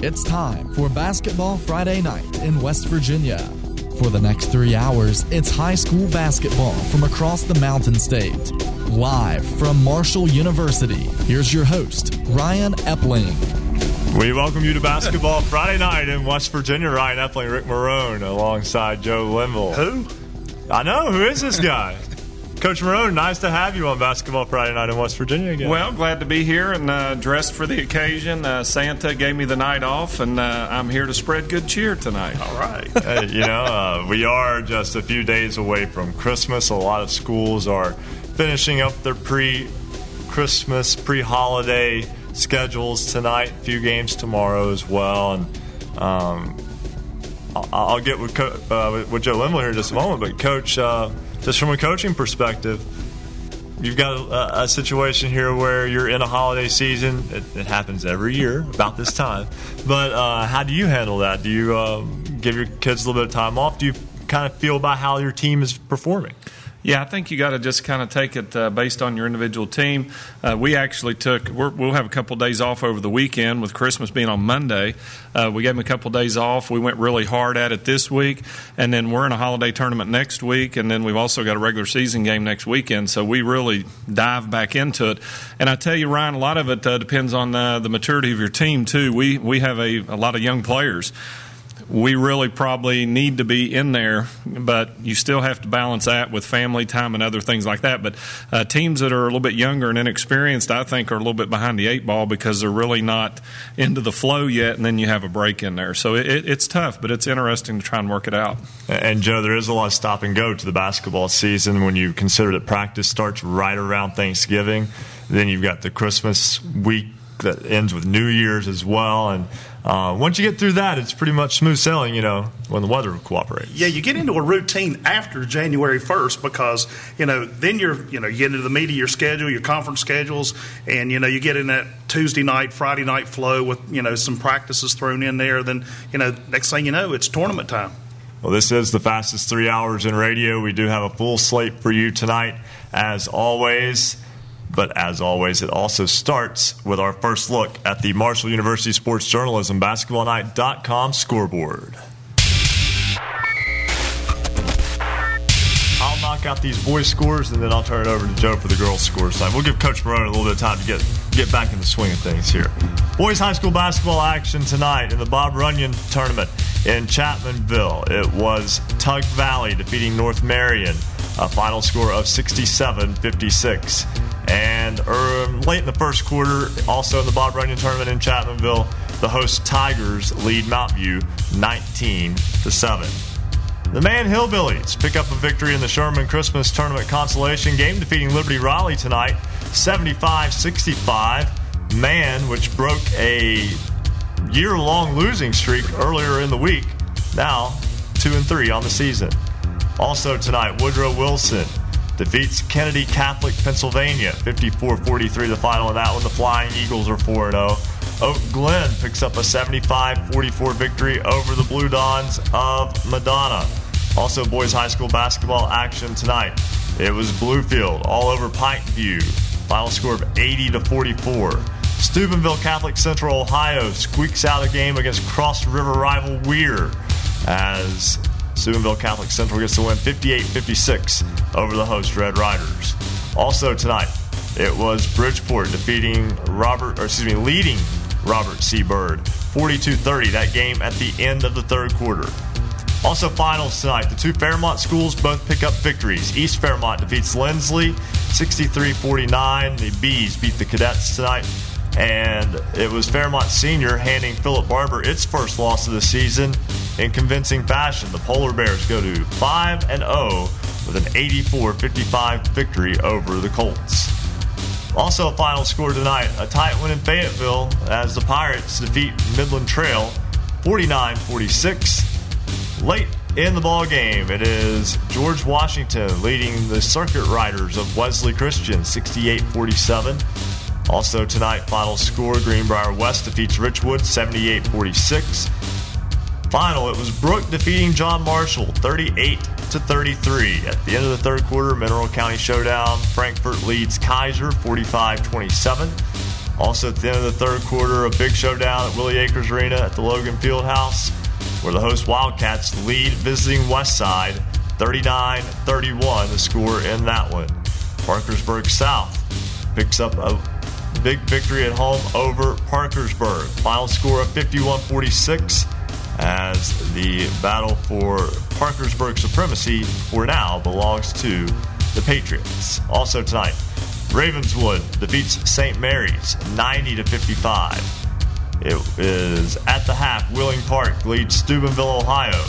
It's time for Basketball Friday Night in West Virginia. For the next 3 hours, it's high school basketball from across the Mountain State. Live from Marshall University, here's your host, Ryan Epling. We welcome you to Basketball Friday Night in West Virginia. Ryan Epling, Rick Marone, alongside Joe Linville. Who? I know, who is this guy? Coach Marone, nice to have you on Basketball Friday Night in West Virginia again. Well, glad to be here and dressed for the occasion. Santa gave me the night off, and I'm here to spread good cheer tonight. All right. Hey, you know, we are just a few days away from Christmas. A lot of schools are finishing up their pre-Christmas, pre-holiday schedules tonight, a few games tomorrow as well. And I'll get with Joe Linville here in just a moment, but Coach... just from a coaching perspective, you've got a situation here where you're in a holiday season. It happens every year about this time. But how do you handle that? Do you give your kids a little bit of time off? Do you kind of feel about how your team is performing? Yeah, I think you got to just kind of take it based on your individual team. We actually we'll have a couple of days off over the weekend with Christmas being on Monday. We gave them a couple of days off. We went really hard at it this week, and then we're in a holiday tournament next week, and then we've also got a regular season game next weekend. So we really dive back into it. And I tell you, Ryan, a lot of it depends on the maturity of your team, too. We have a lot of young players. We really probably need to be in there, but you still have to balance that with family time and other things like that. But teams that are a little bit younger and inexperienced, I think, are a little bit behind the eight ball because they're really not into the flow yet, and then you have a break in there. So it's tough, but it's interesting to try and work it out. And, Joe, there is a lot of stop and go to the basketball season when you consider that practice starts right around Thanksgiving. Then you've got the Christmas week that ends with New Year's as well, and once you get through that, it's pretty much smooth sailing, you know, when the weather cooperates. Yeah, you get into a routine after January 1st because, you know, then you get into the meat of your schedule, your conference schedules, and, you know, you get in that Tuesday night, Friday night flow with, you know, some practices thrown in there. Then, you know, next thing you know, it's tournament time. Well, this is the fastest 3 hours in radio. We do have a full slate for you tonight, as always. But as always, it also starts with our first look at the Marshall University Sports Journalism BasketballNight.com scoreboard. I'll knock out these boys' scores, and then I'll turn it over to Joe for the girls' scores tonight. We'll give Coach Marone a little bit of time to get back in the swing of things here. Boys' high school basketball action tonight in the Bob Runyon tournament in Chapmanville. It was Tug Valley defeating North Marion, a final score of 67-56. And late in the first quarter, also in the Bob Runyon tournament in Chapmanville, the host Tigers lead Mountview 19-7. The Man Hillbillies pick up a victory in the Sherman Christmas Tournament consolation game, defeating Liberty Raleigh tonight 75-65. Man, which broke a year-long losing streak earlier in the week, now 2-3 on the season. Also tonight, Woodrow Wilson defeats Kennedy Catholic, Pennsylvania, 54-43 the final in that one. The Flying Eagles are 4-0. Oak Glen picks up a 75-44 victory over the Blue Dons of Madonna. Also, boys high school basketball action tonight. It was Bluefield all over Pikeview. Final score of 80-44. Steubenville Catholic Central Ohio squeaks out a game against Cross River rival Weir as Steubenville Catholic Central gets to win 58-56 over the host Red Riders. Also tonight, it was Bridgeport leading Robert C. Byrd 42-30. That game at the end of the third quarter. Also finals tonight, the two Fairmont schools both pick up victories. East Fairmont defeats Lindsley 63-49. The Bees beat the Cadets tonight. And it was Fairmont Senior handing Philip Barber its first loss of the season in convincing fashion. The Polar Bears go to 5-0 with an 84-55 victory over the Colts. Also a final score tonight, a tight win in Fayetteville as the Pirates defeat Midland Trail 49-46. Late in the ballgame, it is George Washington leading the Circuit Riders of Wesley Christian 68-47. Also tonight, final score, Greenbrier West defeats Richwood 78-46. Final, it was Brooke defeating John Marshall 38-33. At the end of the third quarter, Mineral County Showdown, Frankfort leads Kaiser 45-27. Also, at the end of the third quarter, a big showdown at Willie Akers Arena at the Logan Fieldhouse, where the host Wildcats lead visiting Westside 39-31, the score in that one. Parkersburg South picks up a big victory at home over Parkersburg. Final score of 51-46 as the battle for Parkersburg supremacy for now belongs to the Patriots. Also tonight, Ravenswood defeats St. Mary's 90-55. It is at the half. Wheeling Park leads Steubenville, Ohio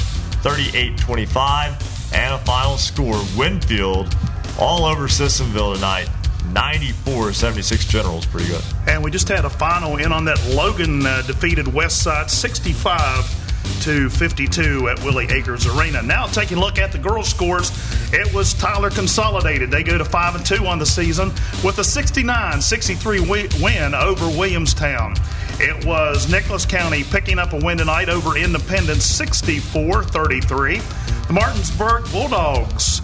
38-25. And a final score, Winfield all over Sissonville tonight, 94-76 Generals. Pretty good. And we just had a final in on that. Logan defeated Westside 65-52 at Willie Akers Arena. Now taking a look at the girls' scores, it was Tyler Consolidated. They go to 5-2 on the season with a 69-63 win over Williamstown. It was Nicholas County picking up a win tonight over Independence 64-33. The Martinsburg Bulldogs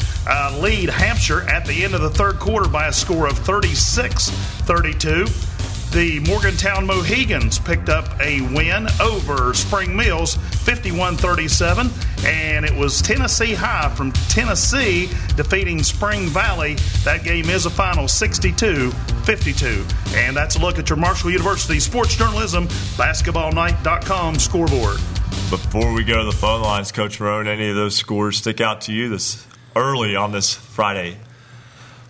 lead Hampshire at the end of the third quarter by a score of 36-32. The Morgantown Mohegans picked up a win over Spring Mills, 51-37. And it was Tennessee High from Tennessee defeating Spring Valley. That game is a final 62-52. And that's a look at your Marshall University Sports Journalism, BasketballNight.com scoreboard. Before we go to the phone lines, Coach Marone, any of those scores stick out to you this early on this Friday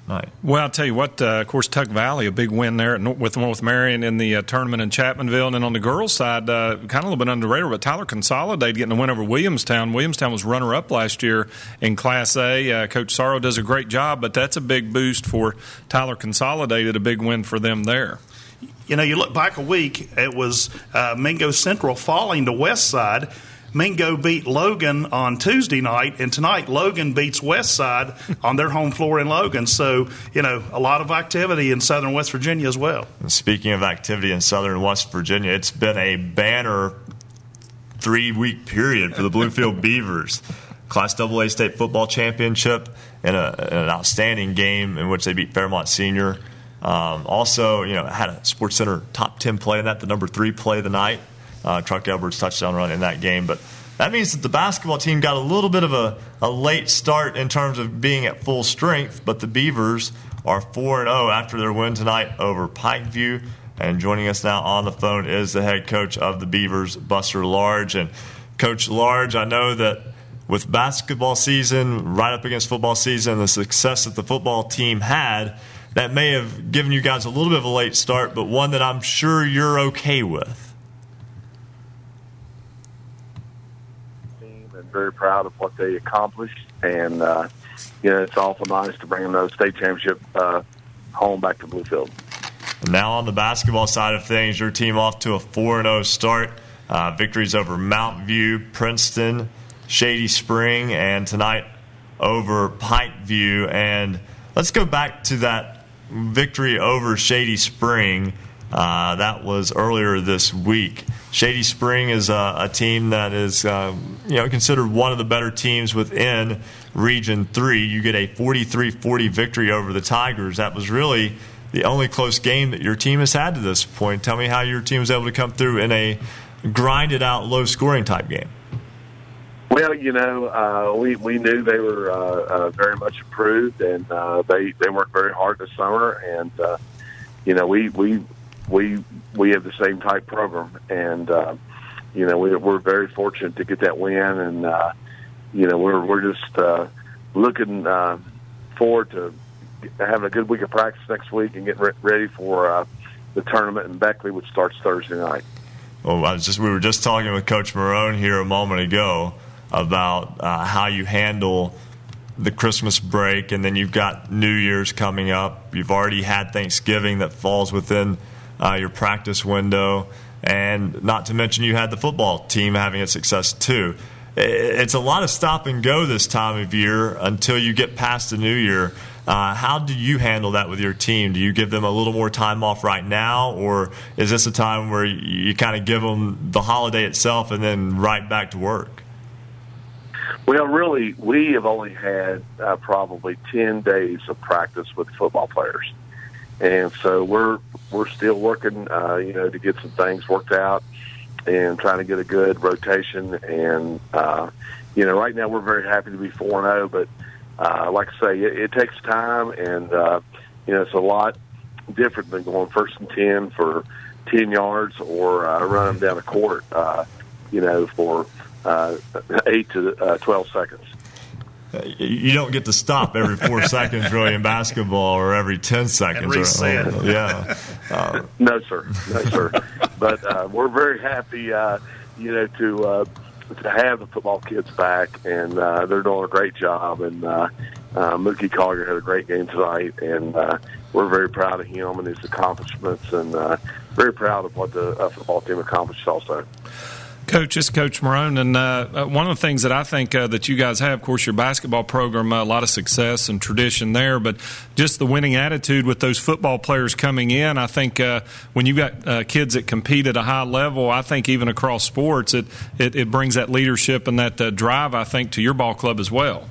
night? Well, I'll tell you what, of course, Tuck Valley, a big win there with North Marion in the tournament in Chapmanville. And then on the girls' side, kind of a little bit under the radar, but Tyler Consolidated getting a win over Williamstown. Williamstown was runner-up last year in Class A. Coach Sorrow does a great job, but that's a big boost for Tyler Consolidated, a big win for them there. You know, you look back a week, it was Mingo Central falling to Westside. Mingo beat Logan on Tuesday night, and tonight Logan beats Westside on their home floor in Logan. So, you know, a lot of activity in southern West Virginia as well. And speaking of activity in southern West Virginia, it's been a banner three-week period for the Bluefield Beavers. Class AA State Football Championship and an outstanding game in which they beat Fairmont Senior. Also, you know, had a Sports Center top 10 play in that, the number 3 play of the night. Truck Edwards' touchdown run in that game. But that means that the basketball team got a little bit of a late start in terms of being at full strength, but the Beavers are 4-0 after their win tonight over Pikeview. And joining us now on the phone is the head coach of the Beavers, Buster Large. And Coach Large, I know that with basketball season right up against football season, the success that the football team had, that may have given you guys a little bit of a late start, but one that I'm sure you're okay with. Very proud of what they accomplished, and you know, it's awful nice to bring another state championship home back to Bluefield. Now on the basketball side of things, your team off to a 4-0 start. Victories over Mount View, Princeton, Shady Spring, and tonight over Pikeview. And let's go back to that victory over Shady Spring. That was earlier this week. Shady Spring is a team that is you know, considered one of the better teams within Region 3. You get a 43-40 victory over the Tigers. That was really the only close game that your team has had to this point. Tell me how your team was able to come through in a grinded-out, low-scoring type game. Well, you know, we knew they were very much improved, and they worked very hard this summer. And, you know, we have the same type program, and you know, we're very fortunate to get that win, and you know, we're just looking forward to having a good week of practice next week and getting ready for the tournament in Beckley, which starts Thursday night. Well, we were just talking with Coach Marone here a moment ago about how you handle the Christmas break, and then you've got New Year's coming up. You've already had Thanksgiving that falls within your practice window, and not to mention you had the football team having a success too. It's a lot of stop and go this time of year until you get past the new year. How do you handle that with your team? Do you give them a little more time off right now, or is this a time where you kind of give them the holiday itself and then right back to work? Well, really, we have only had probably 10 days of practice with football players. And so we're still working, to get some things worked out and trying to get a good rotation. And, right now we're very happy to be 4-0, but like I say, it takes time, and, it's a lot different than going 1st and 10 for 10 yards or running down a court, for 8 to 12 seconds. You don't get to stop every 4 seconds, really, in basketball, or every 10 seconds. Or, yeah. No, sir. But we're very happy, to have the football kids back, and they're doing a great job. And Mookie Collier had a great game tonight, and we're very proud of him and his accomplishments, and very proud of what the football team accomplished also. Coach, it's Coach Marone, and one of the things that I think that you guys have, of course, your basketball program, a lot of success and tradition there, but just the winning attitude with those football players coming in. I think when you've got kids that compete at a high level, I think even across sports, it brings that leadership and that drive, I think, to your ball club as well.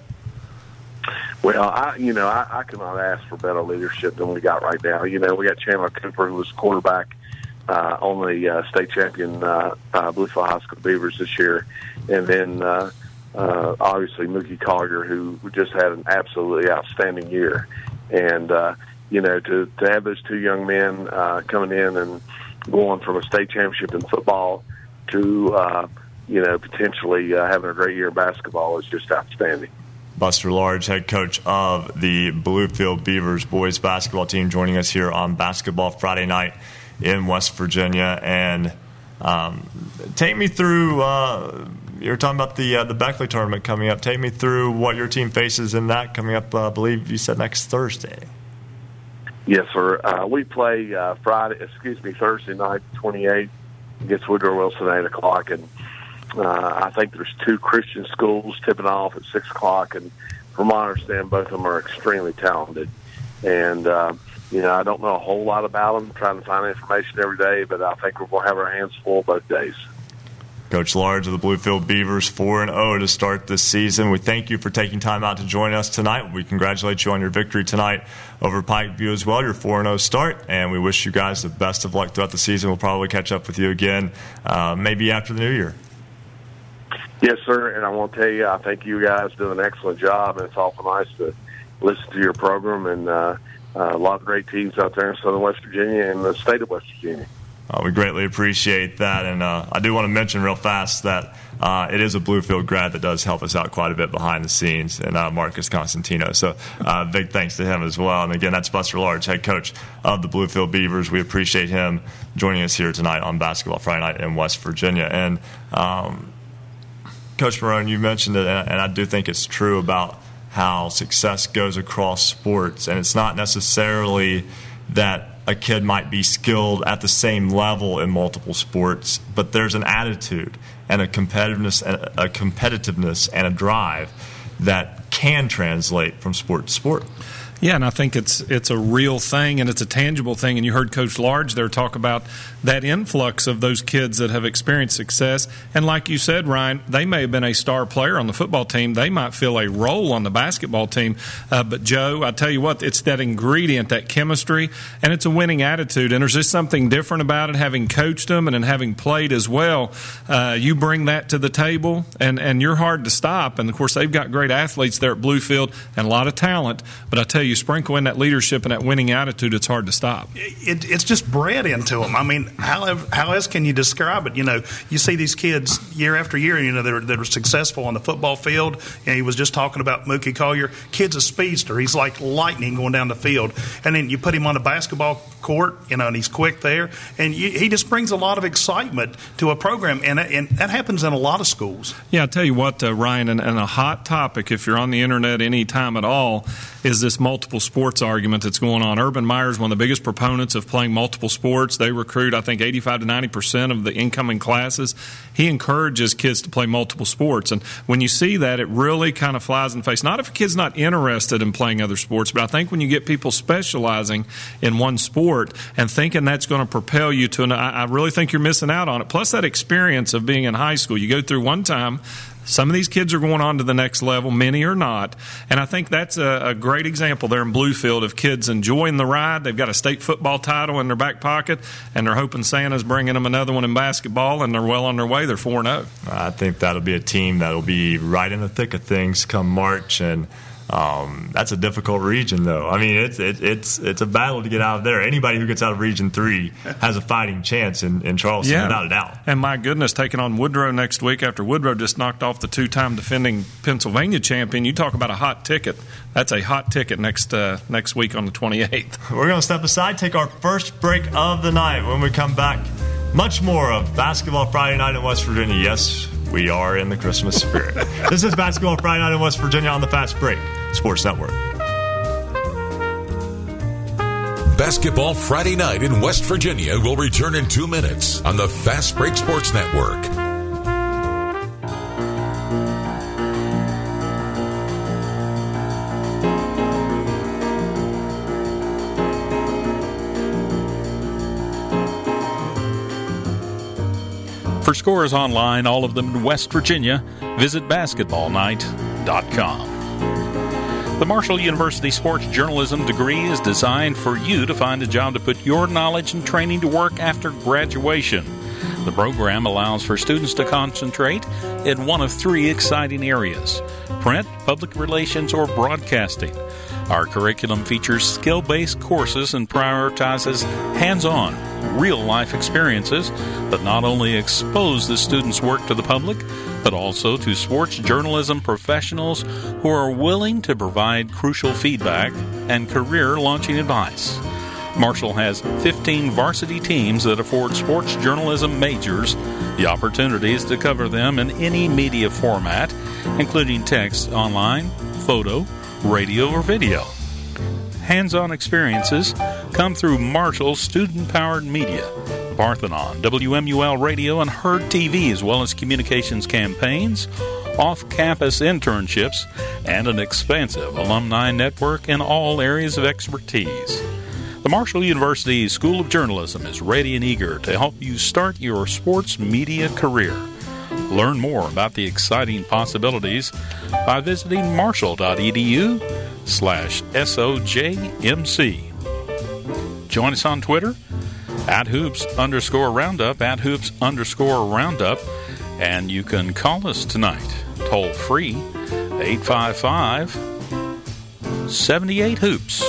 Well, I cannot ask for better leadership than we got right now. We got Chandler Cooper, who was quarterback on the state champion Bluefield High School Beavers this year. And then, obviously, Mookie Collier, who just had an absolutely outstanding year. And, to have those two young men coming in and going from a state championship in football to, potentially having a great year in basketball is just outstanding. Buster Large, head coach of the Bluefield Beavers boys basketball team, joining us here on Basketball Friday night in West Virginia. And take me through, you were talking about the Beckley tournament coming up. Take me through what your team faces in that coming up, I believe you said next Thursday. Yes, sir. We play Thursday night, 28th, against Woodrow Wilson at 8 o'clock. And I think there's two Christian schools tipping off at 6 o'clock. And from my understanding, both of them are extremely talented. And, I don't know a whole lot about them, trying to find information every day, but I think we're going to have our hands full both days. Coach Large of the Bluefield Beavers, 4-0 to start this season. We thank you for taking time out to join us tonight. We congratulate you on your victory tonight over Pikeview as well, your 4-0 start, and we wish you guys the best of luck throughout the season. We'll probably catch up with you again maybe after the new year. Yes, sir, and I want to tell you, I think you guys do an excellent job, and it's awful nice to listen to your program, and a lot of great teams out there in southern West Virginia and the state of West Virginia. We greatly appreciate that. And I do want to mention real fast that it is a Bluefield grad that does help us out quite a bit behind the scenes, and Marcus Constantino. So big thanks to him as well. And, again, that's Buster Large, head coach of the Bluefield Beavers. We appreciate him joining us here tonight on Basketball Friday Night in West Virginia. And, Coach Marone, you mentioned it, and I do think it's true about how success goes across sports. And it's not necessarily that a kid might be skilled at the same level in multiple sports, but there's an attitude and a competitiveness and a drive that can translate from sport to sport. Yeah, and I think it's a real thing, and it's a tangible thing. And you heard Coach Large there talk about that influx of those kids that have experienced success. And like you said, Ryan, they may have been a star player on the football team. They might fill a role on the basketball team. But, Joe, I tell you what, it's that ingredient, that chemistry, and it's a winning attitude. And there's just something different about it, having coached them and having played as well. You bring that to the table, and you're hard to stop. And, of course, they've got great athletes there at Bluefield and a lot of talent. But I tell you, you sprinkle in that leadership and that winning attitude, it's hard to stop. It's just bred into them. I mean, how else can you describe it? You see these kids year after year, that are successful on the football field. And he was just talking about Mookie Collier. Kid's a speedster. He's like lightning going down the field. And then you put him on the basketball court, and he's quick there. And he just brings a lot of excitement to a program. And that happens in a lot of schools. Yeah, I tell you what, Ryan, and a hot topic, if you're on the internet any time at all, is this multiple sports argument that's going on. Urban Meyer's one of the biggest proponents of playing multiple sports. They recruit, I think, 85 to 90% of the incoming classes. He encourages kids to play multiple sports. And when you see that, it really kind of flies in the face. Not if a kid's not interested in playing other sports, but I think when you get people specializing in one sport and thinking that's going to propel you to I really think you're missing out on it. Plus that experience of being in high school. You go through one time Some of these kids are going on to the next level, many are not. And I think that's a great example there in Bluefield of kids enjoying the ride. They've got a state football title in their back pocket, and they're hoping Santa's bringing them another one in basketball, and they're well on their way. They're 4-0. I think that'll be a team that'll be right in the thick of things come March, and that's a difficult region, though. I mean, it's a battle to get out of there. Anybody who gets out of Region 3 has a fighting chance in Charleston, without a doubt. And my goodness, taking on Woodrow next week after Woodrow just knocked off the two-time defending Pennsylvania champion. You talk about a hot ticket. That's a hot ticket next week on the 28th. We're going to step aside, take our first break of the night. When we come back, much more of Basketball Friday Night in West Virginia. Yes, we are in the Christmas spirit. This is Basketball Friday Night in West Virginia on the Fast Break Sports Network. Basketball Friday Night in West Virginia will return in 2 minutes on the Fast Break Sports Network. For scores online, all of them in West Virginia, visit basketballnight.com. The Marshall University Sports Journalism degree is designed for you to find a job to put your knowledge and training to work after graduation. The program allows for students to concentrate in one of three exciting areas: print, public relations, or broadcasting. Our curriculum features skill-based courses and prioritizes hands-on, real-life experiences that not only expose the students' work to the public, but also to sports journalism professionals who are willing to provide crucial feedback and career-launching advice. Marshall has 15 varsity teams that afford sports journalism majors the opportunities to cover them in any media format, including text, online, photo, radio, or video. Hands-on experiences come through Marshall's student-powered media, Parthenon, WMUL Radio, and Herd TV, as well as communications campaigns, off-campus internships, and an expansive alumni network in all areas of expertise. The Marshall University School of Journalism is ready and eager to help you start your sports media career. Learn more about the exciting possibilities by visiting marshall.edu/SOJMC. Join us on Twitter @hoops_roundup, @hoops_roundup, and you can call us tonight toll free 855-78-HOOPS.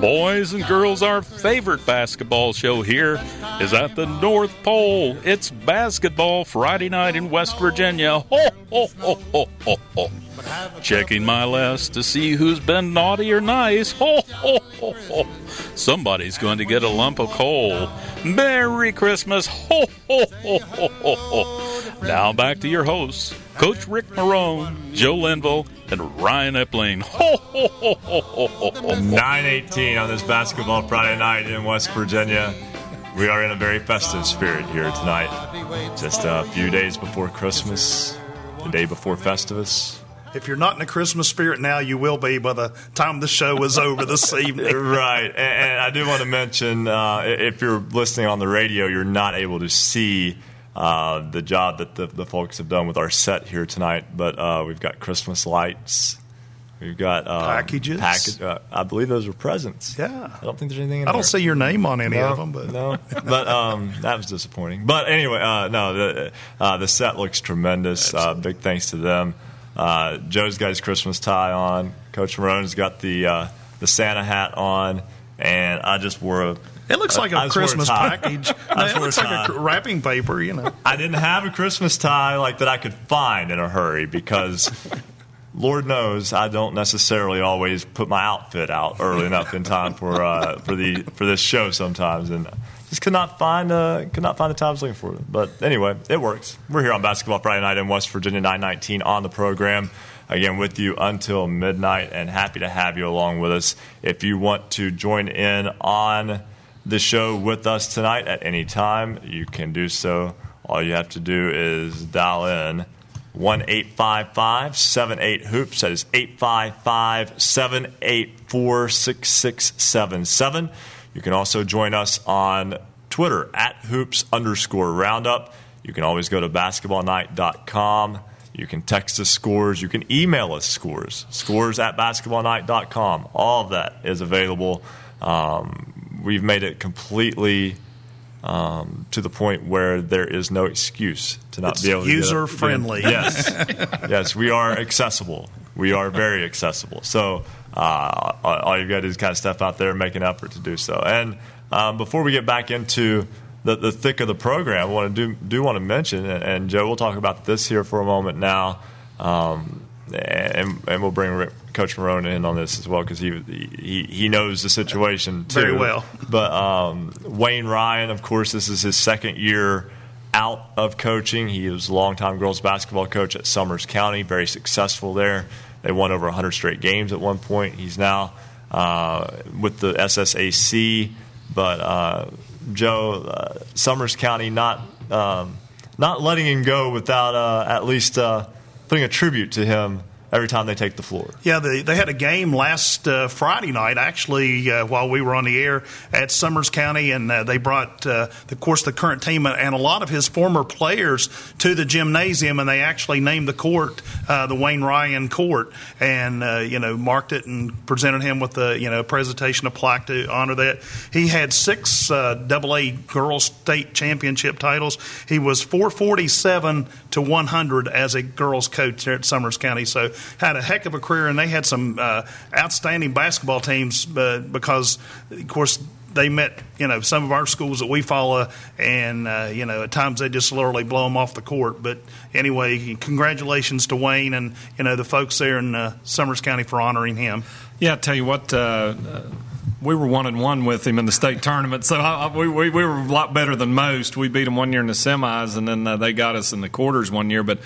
Boys and girls, our favorite basketball show here is at the North Pole. It's Basketball Friday Night in West Virginia. Ho, ho, ho, ho, ho, ho. Checking my list to see who's been naughty or nice. Ho, ho, ho, ho. Somebody's going to get a lump of coal. Merry Christmas. Ho, ho, ho, ho, ho, ho. Now back to your hosts, Coach Rick Marone, Joe Linville, and Ryan Epling. Ho, ho, ho, ho, ho, ho, ho. 9:18 on this Basketball Friday Night in West Virginia. We are in a very festive spirit here tonight. Just a few days before Christmas, the day before Festivus. If you're not in the Christmas spirit now, you will be by the time the show is over this evening. Right. And I do want to mention, if you're listening on the radio, you're not able to see the job that the folks have done with our set here tonight. But we've got Christmas lights. We've got packages. I believe those were presents. Yeah. I don't think there's anything in there. I don't see your name on any of them. But no. But that was disappointing. But anyway, the set looks tremendous. Big thanks to them. Joe's got his Christmas tie on. Coach Marone's got the Santa hat on. And I just wore a... It looks like a Christmas package. No, it looks like a wrapping paper, you know. I didn't have a Christmas tie like that I could find in a hurry because... Lord knows I don't necessarily always put my outfit out early enough in time for this show sometimes, and just could not find the time I was looking for it. But anyway, it works. We're here on Basketball Friday Night in West Virginia, 9:19 on the program. Again, with you until midnight, and happy to have you along with us. If you want to join in on the show with us tonight at any time, you can do so. All you have to do is dial in 1-855-78-HOOPS. That is 855-784-6677. You can also join us on Twitter at @Hoops_Roundup. You can always go to basketballnight.com. You can text us scores. You can email us scores. Scores@basketballnight.com. All of that is available. We've made it completely to the point where there is no excuse to not be able to do it. User friendly. Yes. Yes, we are accessible. We are very accessible. So all you've got to do is kind of step out there and make an effort to do so. And before we get back into the thick of the program, I want to do want to mention, and Joe, we'll talk about this here for a moment now, and we'll bring Coach Marone in on this as well, because he knows the situation too. Very well. But Wayne Ryan, of course, this is his second year out of coaching. He was a longtime girls basketball coach at Summers County, very successful there. They won over 100 straight games at one point. He's now with the SSAC, but Joe, Summers County not letting him go without at least putting a tribute to him every time they take the floor. Yeah, they had a game last Friday night, actually, while we were on the air at Summers County, and they brought, of course, the current team and a lot of his former players to the gymnasium, and they actually named the court the Wayne Ryan Court, and marked it and presented him with the presentation of plaque to honor that. He had 6 AA girls state championship titles. He was 447-100 as a girls coach there at Summers County. So had a heck of a career, and they had some outstanding basketball teams because, of course, they met, some of our schools that we follow, and, at times they just literally blow them off the court. But anyway, congratulations to Wayne and, the folks there in Summers County for honoring him. Yeah, I tell you what, we were 1-1 with him in the state tournament, so we were a lot better than most. We beat them one year in the semis, and then they got us in the quarters one year. But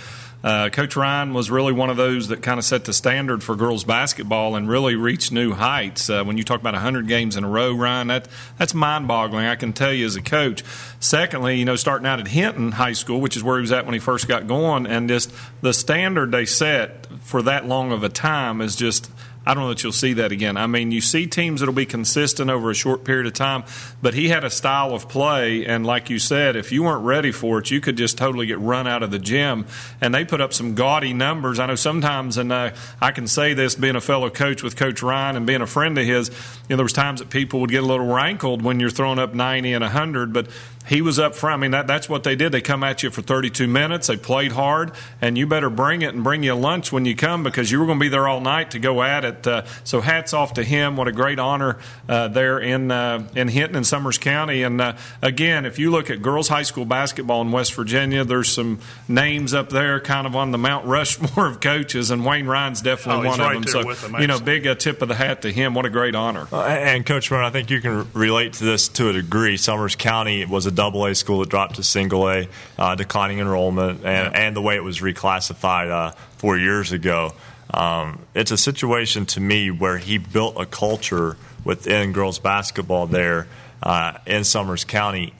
Coach Ryan was really one of those that kind of set the standard for girls basketball and really reached new heights. When you talk about 100 games in a row, Ryan, that's mind-boggling, I can tell you, as a coach. Secondly, starting out at Hinton High School, which is where he was at when he first got going, and just the standard they set for that long of a time is just – I don't know that you'll see that again. I mean, you see teams that will be consistent over a short period of time, but he had a style of play, and like you said, if you weren't ready for it, you could just totally get run out of the gym, and they put up some gaudy numbers. I know sometimes, and I can say this, being a fellow coach with Coach Ryan and being a friend of his, there was times that people would get a little rankled when you're throwing up 90 and 100, but he was up front. I mean, that's what they did. They come at you for 32 minutes. They played hard, and you better bring it and bring you lunch when you come, because you were going to be there all night to go at it. So hats off to him. What a great honor there in Hinton and Summers County. And, again, if you look at girls high school basketball in West Virginia, there's some names up there kind of on the Mount Rushmore of coaches, and Wayne Ryan's definitely one of them. So, big tip of the hat to him. What a great honor. And, Coach Marone, I think you can relate to this to a degree. Summers County was a AA school that dropped to single A, declining enrollment, and the way it was reclassified 4 years ago. It's a situation to me where he built a culture within girls basketball there in Summers County,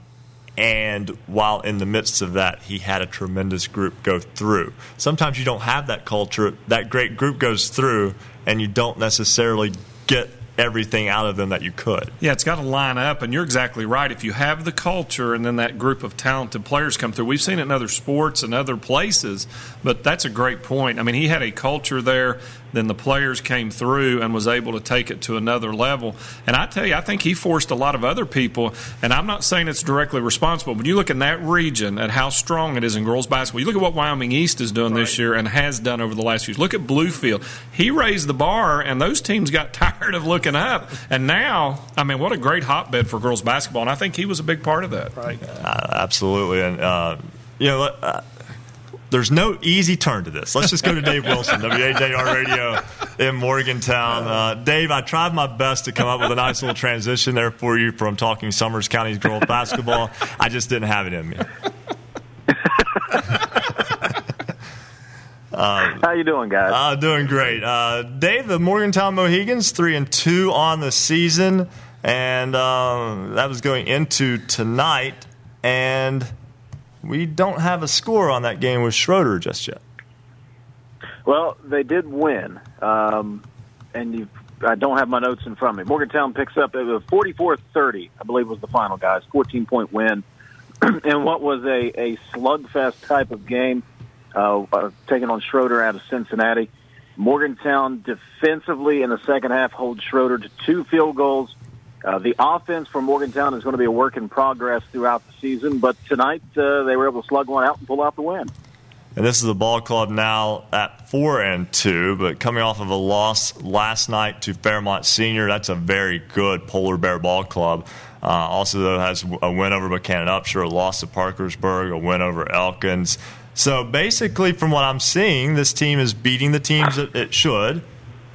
and while in the midst of that, he had a tremendous group go through. Sometimes you don't have that culture. That great group goes through, and you don't necessarily get everything out of them that you could. Yeah, it's got to line up, and you're exactly right. If you have the culture and then that group of talented players come through, we've seen it in other sports and other places, but that's a great point. I mean, he had a culture there, then the players came through and was able to take it to another level. And I tell you, I think he forced a lot of other people, and I'm not saying it's directly responsible, but you look in that region at how strong it is in girls basketball. You look at what Wyoming East is doing this year and has done over the last few years. Look at Bluefield. He raised the bar, and those teams got tired of looking up. And now, I mean, what a great hotbed for girls basketball, and I think he was a big part of that. Right. Absolutely. And, there's no easy turn to this. Let's just go to Dave Wilson, WAJR Radio in Morgantown. Dave, I tried my best to come up with a nice little transition there for you from talking Summers County's girls basketball. I just didn't have it in me. How you doing, guys? Doing great. Dave, the Morgantown Mohegans 3-2 on the season. And that was going into tonight. And we don't have a score on that game with Schroeder just yet. Well, they did win. I don't have my notes in front of me. Morgantown picks up 44-30, I believe was the final, guys. 14-point win. And what was a slugfest type of game, taking on Schroeder out of Cincinnati. Morgantown defensively in the second half holds Schroeder to 2 field goals. The offense for Morgantown is going to be a work in progress throughout the season, but tonight they were able to slug one out and pull out the win. And this is the ball club now at 4-2, but coming off of a loss last night to Fairmont Senior. That's a very good Polar Bear ball club. Also, though, has a win over Buchanan Upshur, a loss to Parkersburg, a win over Elkins. So basically, from what I'm seeing, this team is beating the teams that it should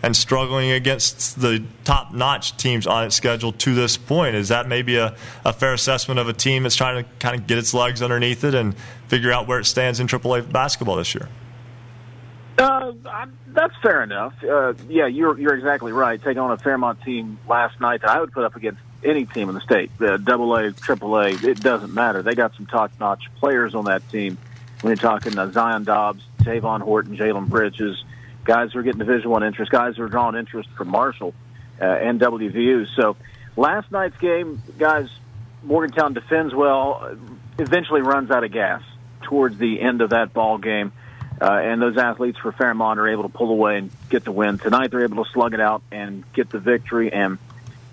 and struggling against the top-notch teams on its schedule to this point. Is that maybe a fair assessment of a team that's trying to kind of get its legs underneath it and figure out where it stands in AAA basketball this year? That's fair enough. Yeah, you're exactly right. Taking on a Fairmont team last night that I would put up against any team in the state, AA, AAA, it doesn't matter. They got some top-notch players on that team. When you're talking Zion Dobbs, Tavon Horton, Jalen Bridges, guys who are getting Division I interest, guys who are drawing interest from Marshall and WVU. So last night's game, guys, Morgantown defends well, eventually runs out of gas towards the end of that ball game, and those athletes for Fairmont are able to pull away and get the win. Tonight they're able to slug it out and get the victory. And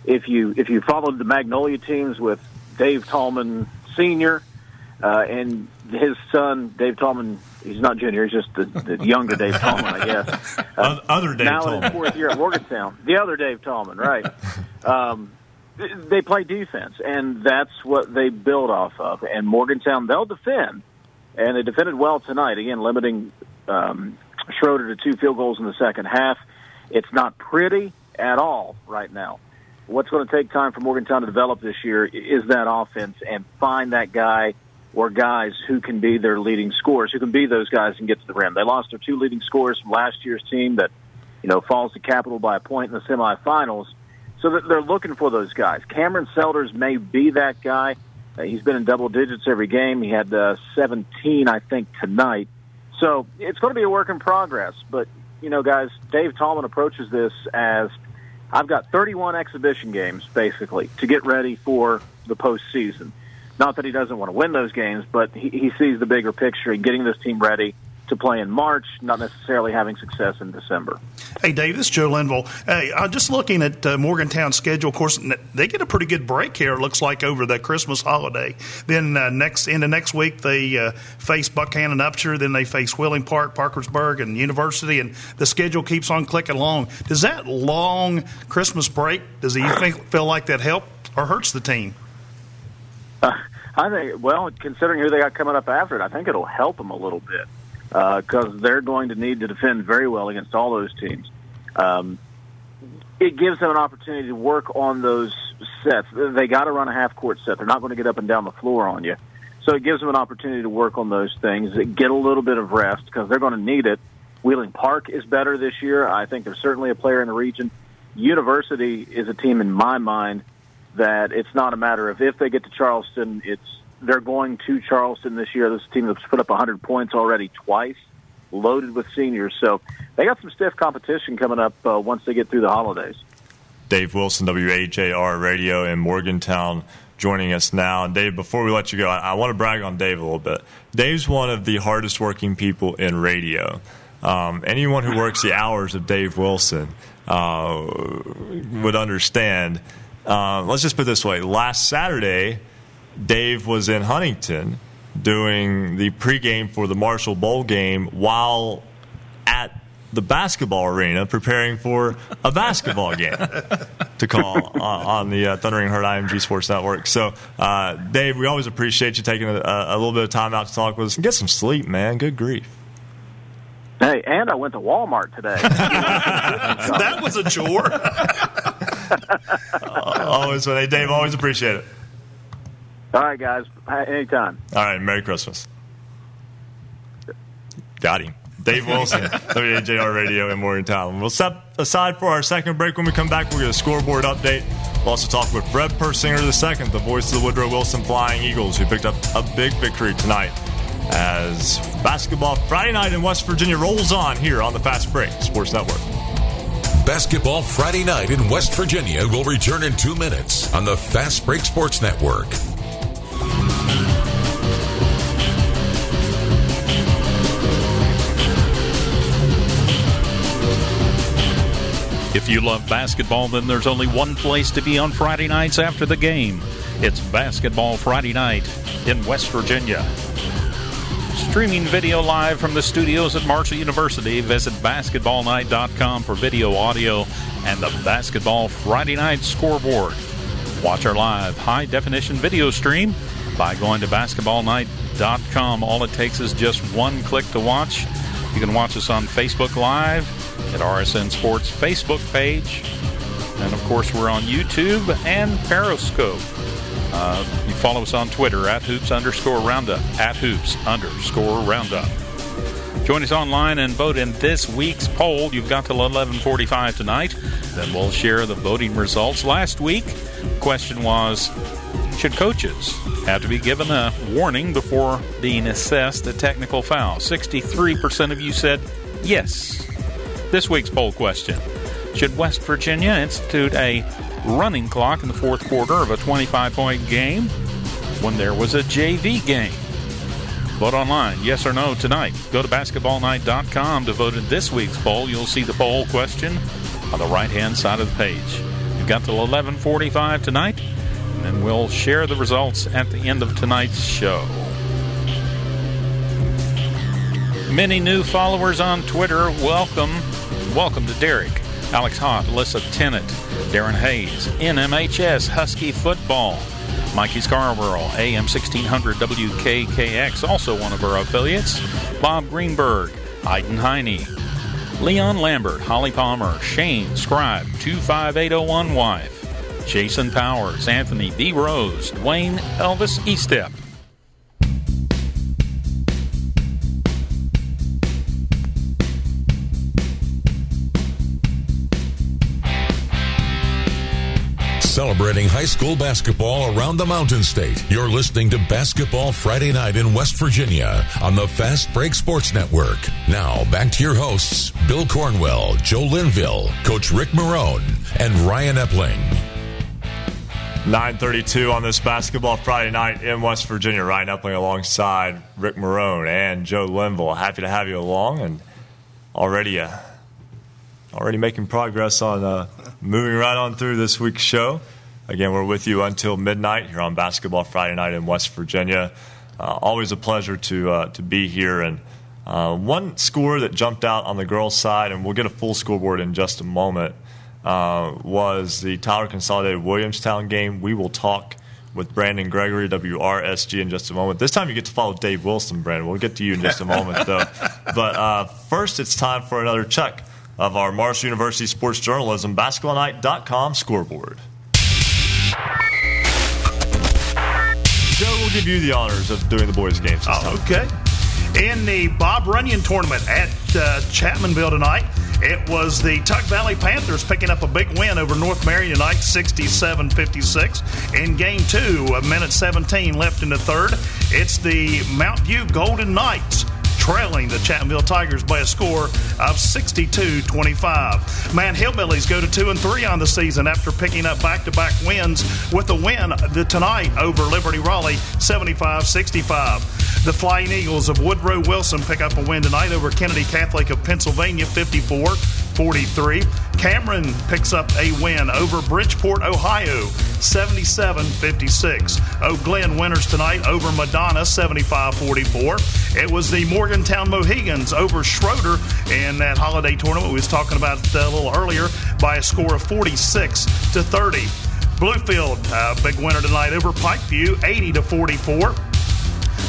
if you followed the Magnolia teams with Dave Tallman Sr., and his son, Dave Tallman, he's not junior, he's just the younger Dave Tallman, I guess. Other Dave now Tallman. Now in his fourth year at Morgantown. The other Dave Tallman, right. They play defense, and that's what they build off of. And Morgantown, they'll defend, and they defended well tonight, again, limiting Schroeder to 2 field goals in the second half. It's not pretty at all right now. What's going to take time for Morgantown to develop this year is that offense and find that guy or guys who can be their leading scorers, who can be those guys and get to the rim. They lost their 2 leading scorers from last year's team that, falls to Capital by a point in the semifinals. So that they're looking for those guys. Cameron Selders may be that guy. He's been in double digits every game. He had 17, I think, tonight. So it's going to be a work in progress. But, guys, Dave Tallman approaches this as, I've got 31 exhibition games, basically, to get ready for the postseason. Not that he doesn't want to win those games, but he sees the bigger picture in getting this team ready to play in March, not necessarily having success in December. Hey, Dave, this is Joe Linville. Hey, I'm just looking at Morgantown's schedule. Of course, they get a pretty good break here, it looks like, over the Christmas holiday. Then next week, they face Buchanan Upshur. Then they face Wheeling Park, Parkersburg, and University, and the schedule keeps on clicking along. Does that long Christmas break, feel like that helps or hurts the team? I think, considering who they got coming up after it, I think it'll help them a little bit. Because they're going to need to defend very well against all those teams. It gives them an opportunity to work on those sets. They got to run a half-court set. They're not going to get up and down the floor on you. So it gives them an opportunity to work on those things, get a little bit of rest because they're going to need it. Wheeling Park is better this year. I think they're certainly a player in the region. University is a team, in my mind, that it's not a matter of if they get to Charleston, they're going to Charleston this year. This team that's put up 100 points already twice, loaded with seniors. So they got some stiff competition coming up once they get through the holidays. Dave Wilson, WAJR Radio in Morgantown, joining us now. And Dave, before we let you go, I want to brag on Dave a little bit. Dave's one of the hardest-working people in radio. Anyone who works the hours of Dave Wilson would understand. Let's just put it this way. Last Saturday, Dave was in Huntington doing the pregame for the Marshall Bowl game while at the basketball arena preparing for a basketball game to call on the Thundering Herd IMG Sports Network. So, Dave, we always appreciate you taking a little bit of time out to talk with us. And get some sleep, man. Good grief. Hey, and I went to Walmart today. That was a chore. Always, hey, Dave, always appreciate it. All right, guys. Anytime. All right. Merry Christmas. Got him. Dave Wilson, WJR Radio in Morgantown. We'll step aside for our second break. When we come back, we'll get a scoreboard update. We'll also talk with Fred Persinger II, the voice of the Woodrow Wilson Flying Eagles, who picked up a big victory tonight as Basketball Friday Night in West Virginia rolls on here on the Fast Break Sports Network. Basketball Friday Night in West Virginia will return in 2 minutes on the Fast Break Sports Network. If you love basketball, then there's only one place to be on Friday nights after the game. It's Basketball Friday Night in West Virginia. Streaming video live from the studios at Marshall University, visit basketballnight.com for video, audio, and the Basketball Friday Night scoreboard. Watch our live high-definition video stream by going to basketballnight.com. All it takes is just one click to watch. You can watch us on Facebook Live, at RSN Sports Facebook page. And, of course, we're on YouTube and Periscope. You follow us on Twitter at Hoops_Roundup, at Hoops_Roundup. Join us online and vote in this week's poll. You've got till 11:45 tonight. Then we'll share the voting results. Last week, the question was, should coaches have to be given a warning before being assessed a technical foul? 63% of you said yes. This week's poll question, should West Virginia institute a running clock in the fourth quarter of a 25-point game when there was a JV game? Vote online, yes or no, tonight. Go to basketballnight.com to vote in this week's poll. You'll see the poll question on the right-hand side of the page. You've got till 11:45 tonight, and then we'll share the results at the end of tonight's show. Many new followers on Twitter. Welcome to Derek, Alex Hott, Alyssa Tennant, Darren Hayes, NMHS Husky Football, Mikey Scarborough, AM 1600 WKKX, also one of our affiliates, Bob Greenberg, Iden Heine, Leon Lambert, Holly Palmer, Shane Scribe, 25801 Wife, Jason Powers, Anthony B. Rose, Dwayne Elvis Estep. Celebrating high school basketball around the Mountain State. You're listening to Basketball Friday Night in West Virginia on the Fast Break Sports Network. Now, back to your hosts, Bill Cornwell, Joe Linville, Coach Rick Marone, and Ryan Epling. 9:32 on this Basketball Friday Night in West Virginia. Ryan Epling alongside Rick Marone and Joe Linville. Happy to have you along, and already making progress on moving right on through this week's show. Again, we're with you until midnight here on Basketball Friday Night in West Virginia. Always a pleasure to be here. And one score that jumped out on the girls' side, and we'll get a full scoreboard in just a moment, was the Tyler Consolidated Williamstown game. We will talk with Brandon Gregory, WRSG, in just a moment. This time you get to follow Dave Wilson, Brandon. We'll get to you in just a moment, though. But first, it's time for another check of our Marshall University Sports Journalism BasketballNight.com scoreboard. Joe will give you the honors of doing the boys' games this time. Okay. In the Bob Runyon tournament at Chapmanville tonight, it was the Tuck Valley Panthers picking up a big win over North Marion tonight, 67-56. In Game 2, a minute 17 left in the third, it's the Mount View Golden Knights trailing the Chapmanville Tigers by a score of 62-25. Man, Hillbillies go to 2-3 on the season after picking up back-to-back wins with a win tonight over Liberty Raleigh, 75-65. The Flying Eagles of Woodrow Wilson pick up a win tonight over Kennedy Catholic of Pennsylvania, 54-43. Cameron picks up a win over Bridgeport, Ohio, 77-56. Oak Glen winners tonight over Madonna, 75-44. It was the Morgantown Mohegans over Schroeder in that holiday tournament we was talking about a little earlier by a score of 46-30. Bluefield, big winner tonight over Pikeview, 80-44.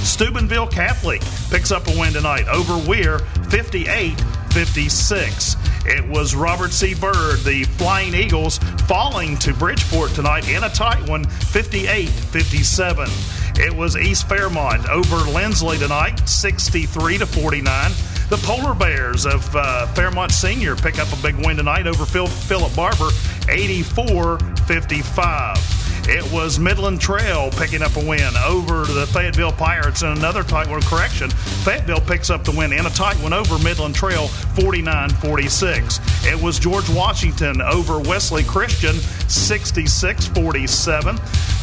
Steubenville Catholic picks up a win tonight over Weir, 58-56. It was Robert C. Byrd, the Flying Eagles, falling to Bridgeport tonight in a tight one, 58-57. It was East Fairmont over Lindsley tonight, 63-49. The Polar Bears of Fairmont Senior pick up a big win tonight over Philip Barber, 84-55. It was Midland Trail picking up a win over the Fayetteville Pirates in another tight one. Correction, Fayetteville picks up the win in a tight one over Midland Trail, 49-46. It was George Washington over Wesley Christian, 66-47.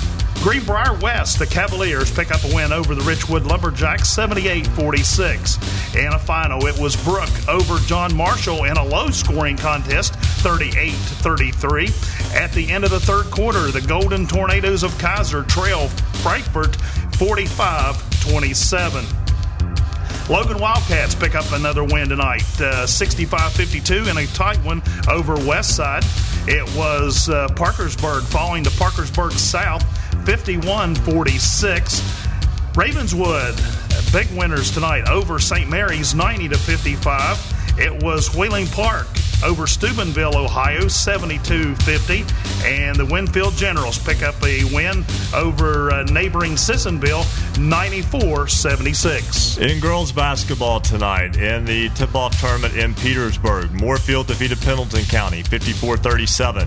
Greenbrier West, the Cavaliers pick up a win over the Richwood Lumberjacks, 78-46. In a final, it was Brooke over John Marshall in a low-scoring contest, 38-33. At the end of the third quarter, the Golden Tornadoes of Kaiser trail Frankfort, 45-27. Logan Wildcats pick up another win tonight, 65-52 in a tight one over Westside. It was Parkersburg falling to Parkersburg South, 51-46. Ravenswood, big winners tonight over St. Mary's, 90-55. It was Wheeling Park over Steubenville, Ohio, 72-50. And the Winfield Generals pick up a win over neighboring Sissonville, 94-76. In girls basketball tonight, in the tip-off tournament in Petersburg, Moorfield defeated Pendleton County, 54-37.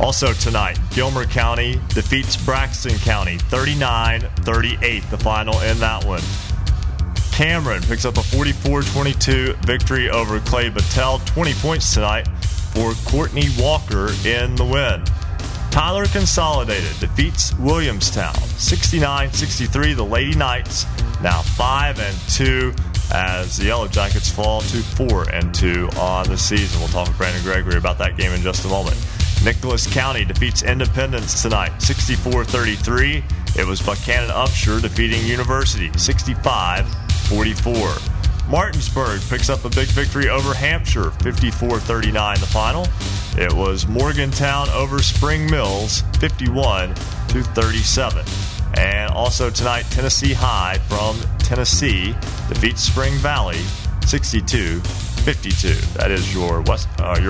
Also tonight, Gilmer County defeats Braxton County, 39-38, the final in that one. Cameron picks up a 44-22 victory over Clay Battelle. 20 points tonight for Courtney Walker in the win. Tyler Consolidated defeats Williamstown, 69-63. The Lady Knights now 5-2 as the Yellow Jackets fall to 4-2 on the season. We'll talk with Brandon Gregory about that game in just a moment. Nicholas County defeats Independence tonight, 64-33. It was Buchanan Upshur defeating University, 65-44. Martinsburg picks up a big victory over Hampshire, 54-39 the final. It was Morgantown over Spring Mills, 51-37. And also tonight, Tennessee High from Tennessee defeats Spring Valley, 62-52. That is your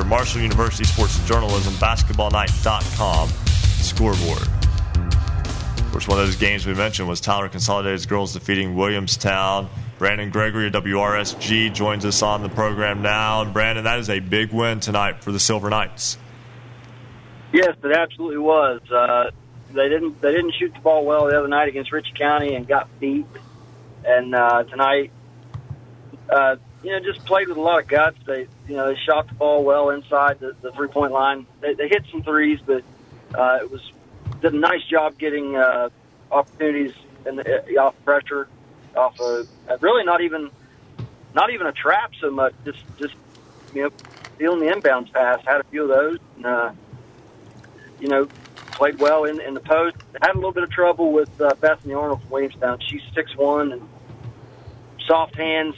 Marshall University Sports Journalism BasketballNight.com scoreboard. Of course, one of those games we mentioned was Tyler Consolidated's girls defeating Williamstown. Brandon Gregory of WRSG joins us on the program now. And Brandon, that is a big win tonight for the Silver Knights. Yes, it absolutely was. They didn't shoot the ball well the other night against Rich County and got beat. And tonight. Just played with a lot of guts. They shot the ball well inside the three-point line. They hit some threes, but did a nice job getting opportunities off pressure, off of really not even a trap so much. Just stealing the inbounds pass. Had a few of those. And, played well in the post. Had a little bit of trouble with Bethany Arnold from Williamstown. She's 6'1" and soft hands.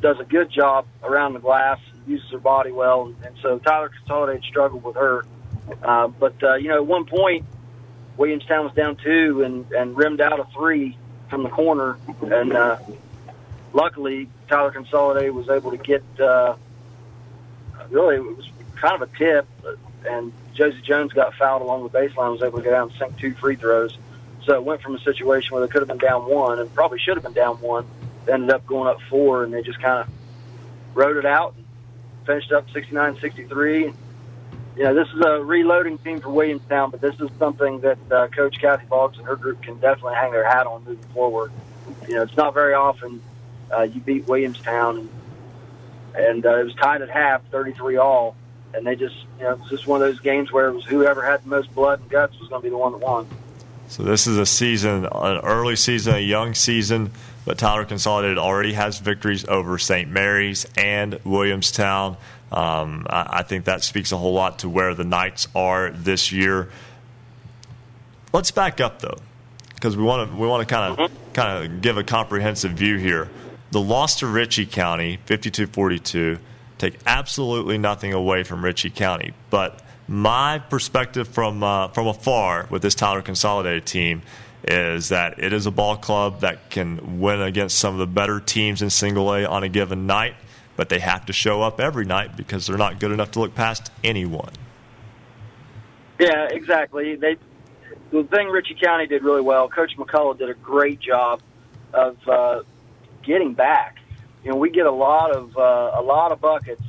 Does a good job around the glass, uses her body well, and so Tyler Consolidated struggled with her. At one point, Williamstown was down 2 and rimmed out a 3 from the corner, and luckily Tyler Consolidated was able to get, really, it was kind of a tip, and Josie Jones got fouled along the baseline, was able to go down and sink 2 free throws. So it went from a situation where they could have been down 1 and probably should have been down 1, ended up going up 4, and they just kind of rode it out and finished up 69-63. This is a reloading team for Williamstown, but this is something that Coach Kathy Boggs and her group can definitely hang their hat on moving forward. It's not very often you beat Williamstown, and it was tied at half, 33-all, and they just, it was just one of those games where it was whoever had the most blood and guts was going to be the one that won. So this is a season, an early season, a young season, but Tyler Consolidated already has victories over St. Mary's and Williamstown. I think that speaks a whole lot to where the Knights are this year. Let's back up though, because we want to kind of give a comprehensive view here. The loss to Ritchie County, 52-42, take absolutely nothing away from Ritchie County, but my perspective from afar with this Tyler Consolidated team is that it is a ball club that can win against some of the better teams in single A on a given night, but they have to show up every night because they're not good enough to look past anyone. Yeah, exactly. The thing Ritchie County did really well, Coach McCullough did a great job of getting back. you know, we get a lot of buckets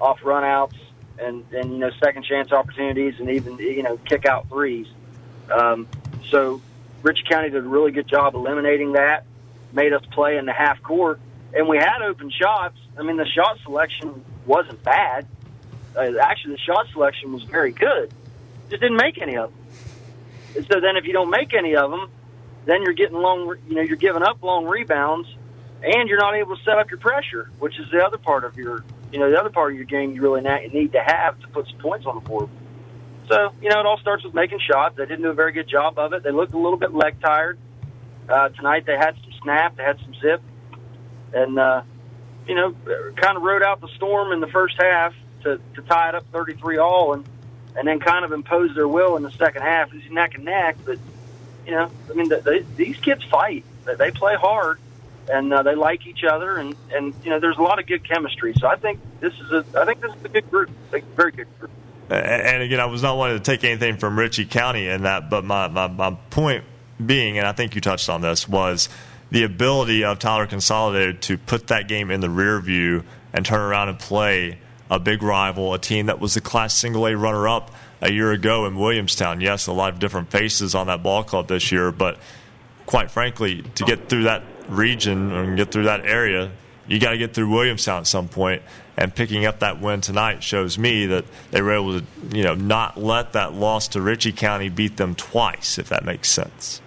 off runouts and you know, second chance opportunities and even, you know, kick out threes. So Richey County did a really good job eliminating that, made us play in the half court, and we had open shots. I mean, the shot selection wasn't bad. Actually, the shot selection was very good. Just didn't make any of them. And so then if you don't make any of them, then you're getting long, you know, you're giving up long rebounds, and you're not able to set up your pressure, which is the other part of your, you know, the other part of your game you really need to have to put some points on the board. So, you know, it all starts with making shots. They didn't do a very good job of it. They looked a little bit leg tired. Tonight they had some snap, they had some zip, and, you know, kind of rode out the storm in the first half to tie it up 33-all, and then kind of impose their will in the second half. It's neck and neck, but, you know, I mean, these kids fight. They play hard, and they like each other, and you know, there's a lot of good chemistry. So I think this is a good group, a very good group. And again, I was not wanting to take anything from Richey County in that, but my point being, and I think you touched on this, was the ability of Tyler Consolidated to put that game in the rear view and turn around and play a big rival, a team that was the Class Single A runner-up a year ago in Williamstown. Yes, a lot of different faces on that ball club this year, but quite frankly, to get through that region and get through that area, you got to get through Williamstown at some point. And picking up that win tonight shows me that they were able to, you know, not let that loss to Richey County beat them twice, if that makes sense.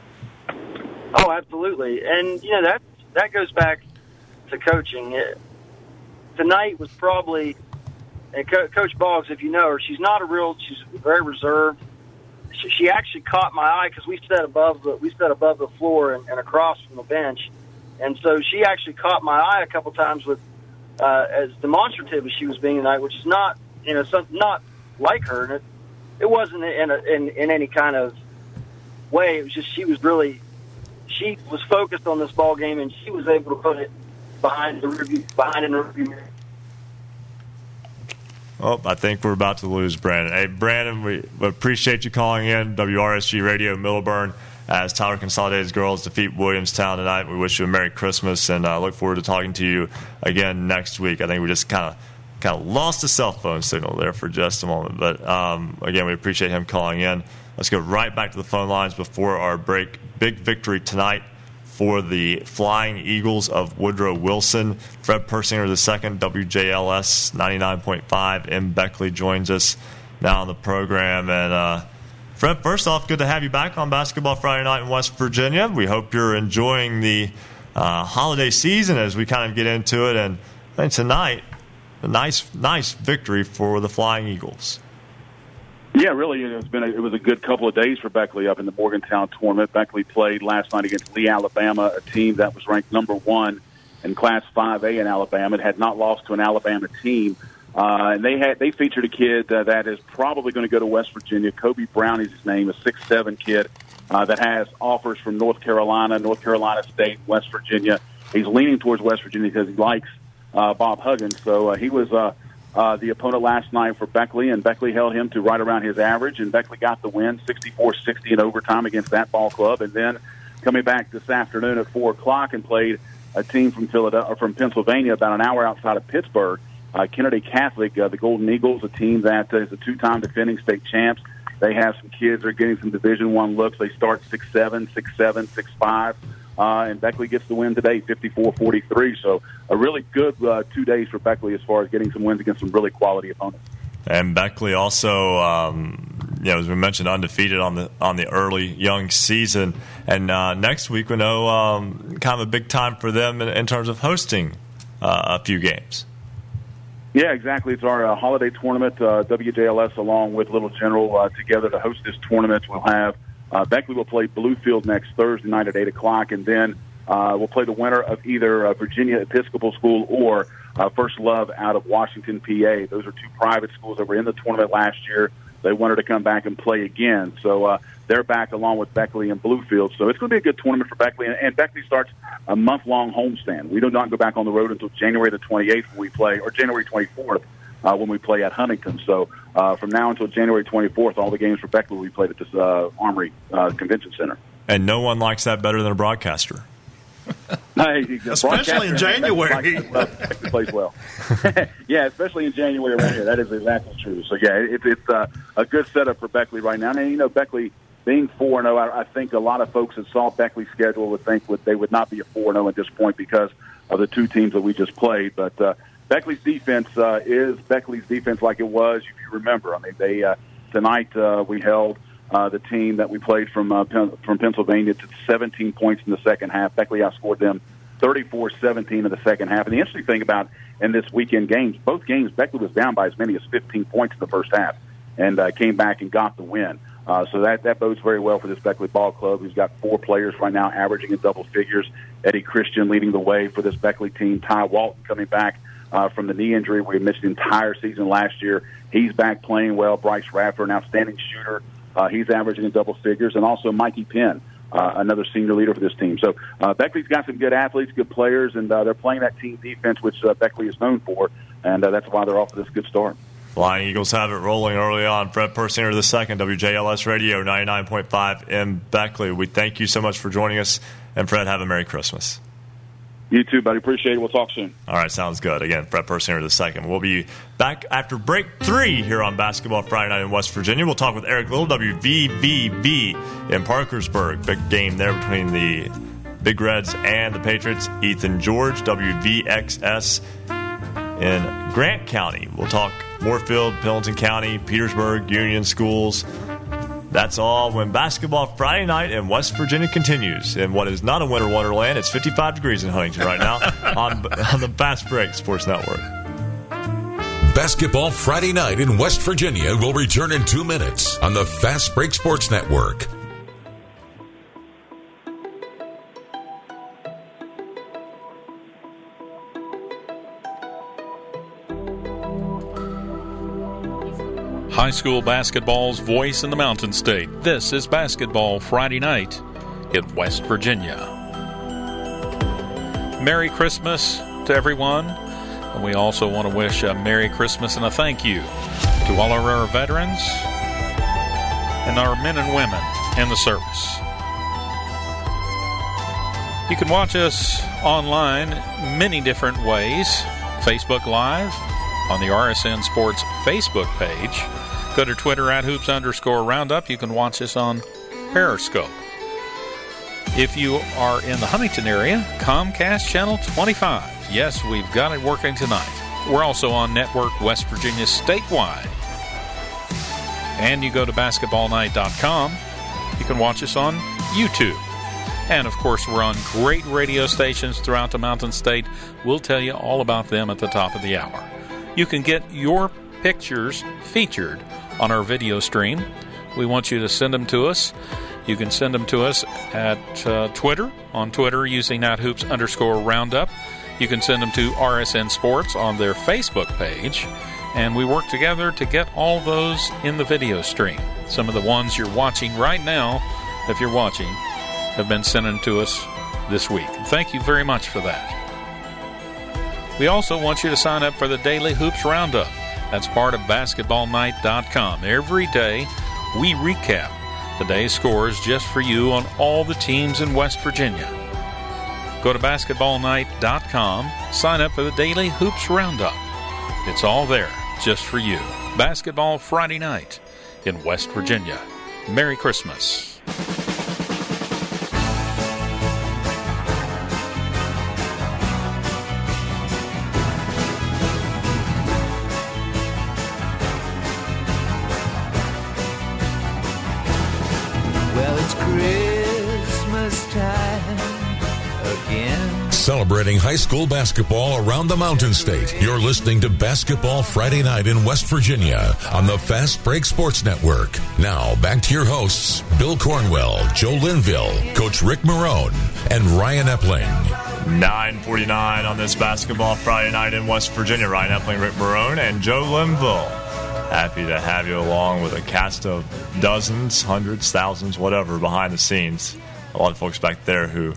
Oh, absolutely. And, you know, that goes back to coaching. Tonight was probably... And Coach Boggs, if you know her, she's very reserved. She actually caught my eye because we sat above the floor and across from the bench, and so she actually caught my eye a couple times with as demonstrative as she was being tonight, which is not, you know, not like her, and it wasn't in any kind of way. It was just she was focused on this ball game, and she was able to put it behind the review. Oh, I think we're about to lose Brandon. Hey, Brandon, we appreciate you calling in. WRSG Radio Middleburn, as Tyler Consolidated's girls defeat Williamstown tonight. We wish you a Merry Christmas, and I look forward to talking to you again next week. I think we just kind of lost the cell phone signal there for just a moment. But, again, we appreciate him calling in. Let's go right back to the phone lines before our break. Big victory tonight for the Flying Eagles of Woodrow Wilson. Fred Persinger II, WJLS 99.5 in Beckley, joins us now on the program. And, Fred, first off, good to have you back on Basketball Friday Night in West Virginia. We hope you're enjoying the holiday season as we kind of get into it. And I think tonight, a nice victory for the Flying Eagles. Yeah, really, it was a good couple of days for Beckley up in the Morgantown tournament. Beckley played last night against Lee, Alabama, a team that was ranked number 1 in Class 5A in Alabama. It had not lost to an Alabama team. And they featured a kid that is probably going to go to West Virginia. Kobe Brown is his name, a 6'7 kid that has offers from North Carolina State, West Virginia. He's leaning towards West Virginia because he likes Bob Huggins. So he was... the opponent last night for Beckley, and Beckley held him to right around his average, and Beckley got the win 64-60 in overtime against that ball club. And then coming back this afternoon at 4 o'clock and played a team from Pennsylvania about an hour outside of Pittsburgh, Kennedy Catholic, the Golden Eagles, a team that is a two-time defending state champs. They have some kids that are getting some Division I looks. They start 6'7", 6'7", 6'5". And Beckley gets the win today, 54-43. So a really good 2 days for Beckley as far as getting some wins against some really quality opponents. And Beckley also, as we mentioned, undefeated on the early young season. And next week we know kind of a big time for them in terms of hosting a few games. Yeah, exactly. It's our holiday tournament. WJLS along with Little General together to host this tournament. We'll have... Beckley will play Bluefield next Thursday night at 8 o'clock, and then we'll play the winner of either Virginia Episcopal School or First Love out of Washington, PA. Those are two private schools that were in the tournament last year. They wanted to come back and play again. So they're back along with Beckley and Bluefield. So it's going to be a good tournament for Beckley, and Beckley starts a month-long homestand. We do not go back on the road until January the 28th when we play, or January 24th. When we play at Huntington. So from now until January 24th, all the games for Beckley will be played at this Armory Convention Center. And no one likes that better than a broadcaster. Especially in January. It plays well. Yeah, especially in January right here. That is exactly true. So, yeah, it's a good setup for Beckley right now. And, you know, Beckley being 4-0, I think a lot of folks that saw Beckley's schedule would think they would not be a 4-0 at this point because of the two teams that we just played. But Beckley's defense is Beckley's defense like it was, if you remember. I mean, they tonight we held the team that we played from Pennsylvania to 17 points in the second half. Beckley outscored them 34-17 in the second half. And the interesting thing about in this weekend games, both games, Beckley was down by as many as 15 points in the first half and came back and got the win. So that bodes very well for this Beckley ball club. We've got four players right now averaging in double figures. Eddie Christian leading the way for this Beckley team. Ty Walton coming back from the knee injury we missed the entire season last year. He's back playing well. Bryce Raffer, an outstanding shooter. He's averaging in double figures. And also Mikey Penn, another senior leader for this team. So Beckley's got some good athletes, good players, and they're playing that team defense, which Beckley is known for, and that's why they're off to this good start. Flying Eagles have it rolling early on. Fred Persinger II, WJLS Radio, 99.5 in Beckley. We thank you so much for joining us. And, Fred, have a Merry Christmas. You too, buddy. Appreciate it. We'll talk soon. All right, sounds good. Again, Fred Persinger II. We'll be back after break three here on Basketball Friday Night in West Virginia. We'll talk with Eric Little, WVVV, in Parkersburg. Big game there between the Big Reds and the Patriots. Ethan George, WVXS, in Grant County. We'll talk Moorfield, Pendleton County, Petersburg, Union Schools. That's all when Basketball Friday Night in West Virginia continues. In what is not a winter wonderland, it's 55 degrees in Huntington right now on the Fast Break Sports Network. Basketball Friday Night in West Virginia will return in 2 minutes on the Fast Break Sports Network. High school basketball's voice in the Mountain State. This is Basketball Friday Night in West Virginia. Merry Christmas to everyone. And we also want to wish a Merry Christmas and a thank you to all of our veterans and our men and women in the service. You can watch us online many different ways. Facebook Live on the RSN Sports Facebook page. Go to Twitter at @hoops_roundup. You can watch us on Periscope. If you are in the Huntington area, Comcast Channel 25. Yes, we've got it working tonight. We're also on Network West Virginia statewide. And you go to basketballnight.com. You can watch us on YouTube. And, of course, we're on great radio stations throughout the Mountain State. We'll tell you all about them at the top of the hour. You can get your pictures featured on our video stream. We want you to send them to us. You can send them to us at Twitter, on Twitter using @hoops_roundup. You can send them to RSN Sports on their Facebook page. And we work together to get all those in the video stream. Some of the ones you're watching right now, if you're watching, have been sent in to us this week. Thank you very much for that. We also want you to sign up for the Daily Hoops Roundup. That's part of basketballnight.com. Every day, we recap the day's scores just for you on all the teams in West Virginia. Go to basketballnight.com, sign up for the Daily Hoops Roundup. It's all there just for you. Basketball Friday Night in West Virginia. Merry Christmas. Celebrating high school basketball around the Mountain State. You're listening to Basketball Friday Night in West Virginia on the Fast Break Sports Network. Now, back to your hosts, Bill Cornwell, Joe Linville, Coach Rick Marone, and Ryan Epling. 9:49 on this Basketball Friday Night in West Virginia. Ryan Epling, Rick Marone, and Joe Linville. Happy to have you along with a cast of dozens, hundreds, thousands, whatever, behind the scenes. A lot of folks back there who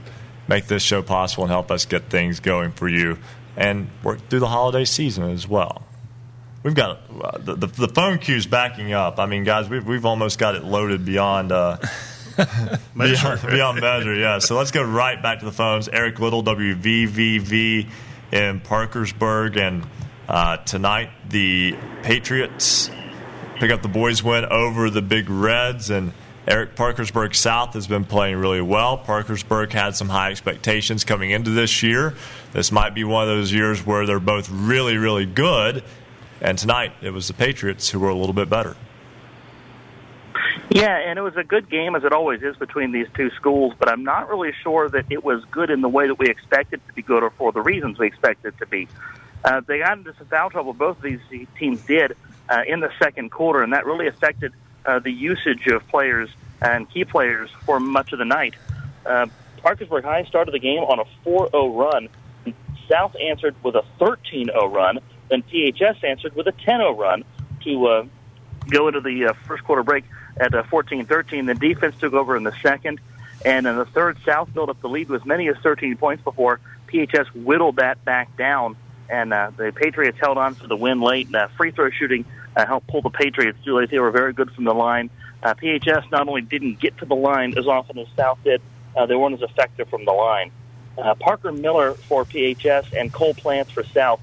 make this show possible and help us get things going for you and work through the holiday season as well. We've got the phone queues backing up. I mean, guys, we've almost got it loaded beyond Beyond measure, yeah. So let's go right back to the phones. Eric Little, WVVV in Parkersburg. And tonight, the Patriots pick up the boys' win over the Big Reds. And Eric, Parkersburg South has been playing really well. Parkersburg had some high expectations coming into this year. This might be one of those years where they're both really, really good. And tonight, it was the Patriots who were a little bit better. Yeah, and it was a good game, as it always is, between these two schools, but I'm not really sure that it was good in the way that we expected it to be good or for the reasons we expected it to be. They got into some foul trouble, both of these teams did, in the second quarter, and that really affected the usage of players and key players for much of the night. Parkersburg High started the game on a 4-0 run. South answered with a 13-0 run, then PHS answered with a 10-0 run to go into the first quarter break at 14-13. The defense took over in the second, and in the third, South built up the lead with as many as 13 points before PHS whittled that back down, and the Patriots held on to the win late. And free throw shooting helped pull the Patriots through late. They were very good from the line. PHS not only didn't get to the line as often as South did, they weren't as effective from the line. Parker Miller for PHS and Cole Plants for South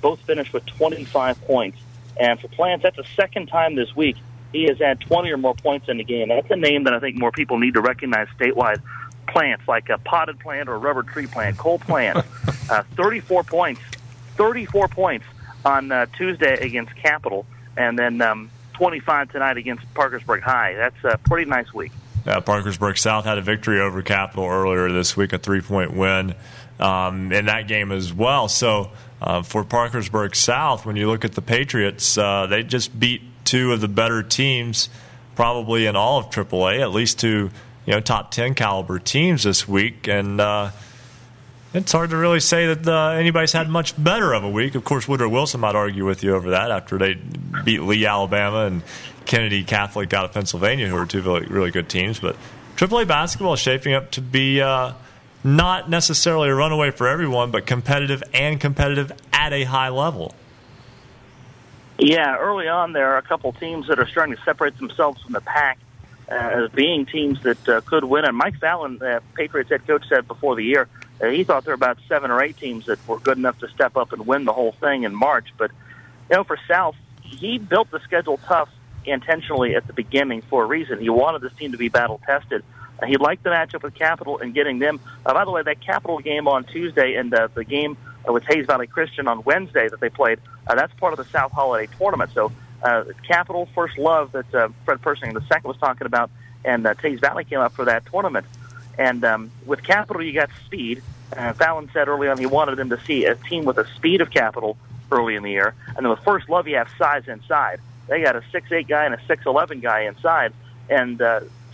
both finished with 25 points. And for Plants, that's the second time this week he has had 20 or more points in the game. That's a name that I think more people need to recognize statewide. Plants, like a potted plant or a rubber tree plant. Cole Plant, 34 points on Tuesday against Capital, and then 25 tonight against Parkersburg High. That's a pretty nice week. Parkersburg South had a victory over Capital earlier this week, a three-point win in that game as well. So for Parkersburg South, when you look at the Patriots, they just beat two of the better teams probably in all of AAA, at least two, you know, top 10 caliber teams this week. And it's hard to really say that anybody's had much better of a week. Of course, Woodrow Wilson might argue with you over that after they beat Lee, Alabama, and Kennedy Catholic out of Pennsylvania, who are two really, really good teams. But AAA basketball is shaping up to be not necessarily a runaway for everyone, but competitive, and competitive at a high level. Yeah, early on there are a couple teams that are starting to separate themselves from the pack as being teams that could win. And Mike Fallon, the Patriots head coach, said before the year he thought there were about 7 or 8 teams that were good enough to step up and win the whole thing in March. But, you know, for South, he built the schedule tough intentionally at the beginning for a reason. He wanted this team to be battle-tested. He liked the matchup with Capital and getting them. By the way, that Capital game on Tuesday and the game with Hayes Valley Christian on Wednesday that they played, that's part of the South Holiday Tournament. So Capital, First Love, that Fred Persinger II was talking about, and Hayes Valley came up for that tournament. And with Capital, you got speed. Fallon said early on he wanted them to see a team with the speed of Capital early in the year. And then with First Love, you have size inside. They got a 6'8 guy and a 6'11 guy inside. And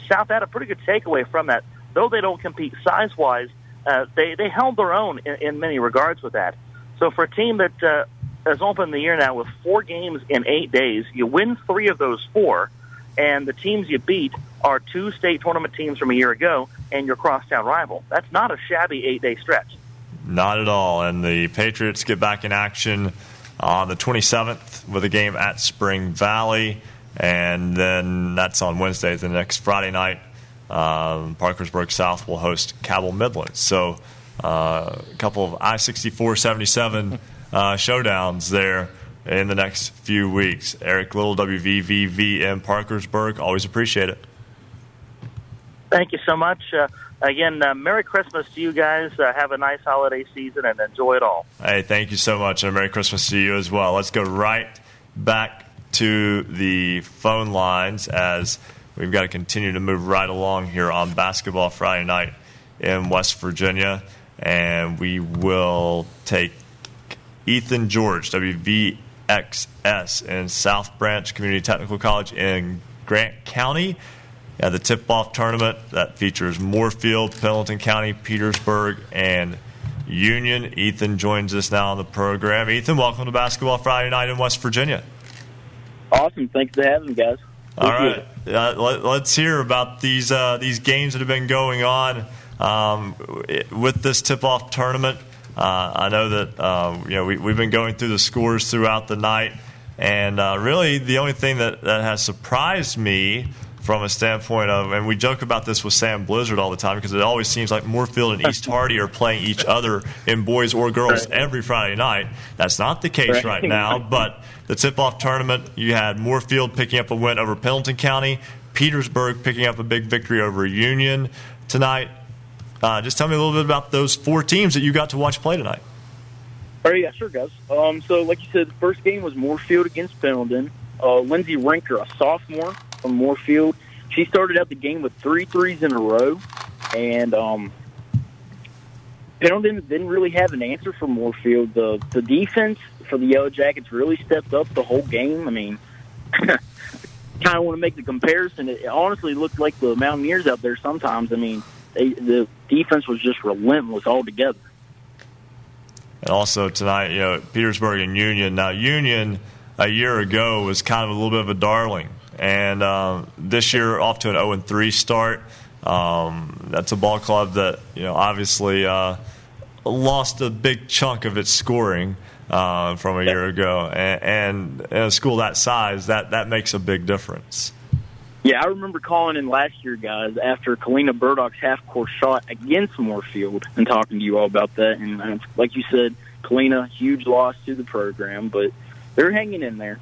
South had a pretty good takeaway from that. Though they don't compete size-wise, they held their own in many regards with that. So for a team that has opened the year now with 4 games in 8 days, you win 3 of those 4, and the teams you beat are 2 state tournament teams from a year ago and your crosstown rival. That's not a shabby 8-day stretch. Not at all. And the Patriots get back in action on the 27th with a game at Spring Valley, and then that's on Wednesday. The next Friday night, Parkersburg South will host Cabell Midland. So a couple of I-64-77 showdowns there in the next few weeks. Eric Little, WVVVM Parkersburg, always appreciate it. Thank you so much. Again, Merry Christmas to you guys. Have a nice holiday season and enjoy it all. Hey, thank you so much, and Merry Christmas to you as well. Let's go right back to the phone lines as we've got to continue to move right along here on Basketball Friday Night in West Virginia. And we will take Ethan George, WVXS, in South Branch Community Technical College in Grant County. Yeah, the tip-off tournament that features Moorfield, Pendleton County, Petersburg, and Union. Ethan joins us now on the program. Ethan, welcome to Basketball Friday Night in West Virginia. Awesome. Thanks for having me, guys. All right. Let's hear about these games that have been going on with this tip-off tournament. I know that we've been going through the scores throughout the night, and really the only thing that has surprised me from a standpoint of, and we joke about this with Sam Blizzard all the time because it always seems like Moorfield and East Hardy are playing each other in boys or girls every Friday night. That's not the case right now, but the tip-off tournament, you had Moorfield picking up a win over Pendleton County, Petersburg picking up a big victory over Union tonight. Just tell me a little bit about those four teams that you got to watch play tonight. All right, yeah, sure, guys. So like you said, the first game was Moorfield against Pendleton. Lindsay Rinker, a sophomore from Moorfield, she started out the game with 3 threes in a row, and Pendleton didn't really have an answer for Moorfield. The defense for the Yellow Jackets really stepped up the whole game. I mean, kind of want to make the comparison. It honestly looked like the Mountaineers out there sometimes. I mean, the defense was just relentless altogether. And also tonight, you know, Petersburg and Union. Now, Union a year ago was kind of a little bit of a darling. And this year, off to an 0-3 start. That's a ball club that, you know, obviously lost a big chunk of its scoring from a year ago. And a school that size, that makes a big difference. Yeah, I remember calling in last year, guys, after Kalina Burdock's half-court shot against Moorfield and talking to you all about that. And like you said, Kalina, huge loss to the program, but they're hanging in there.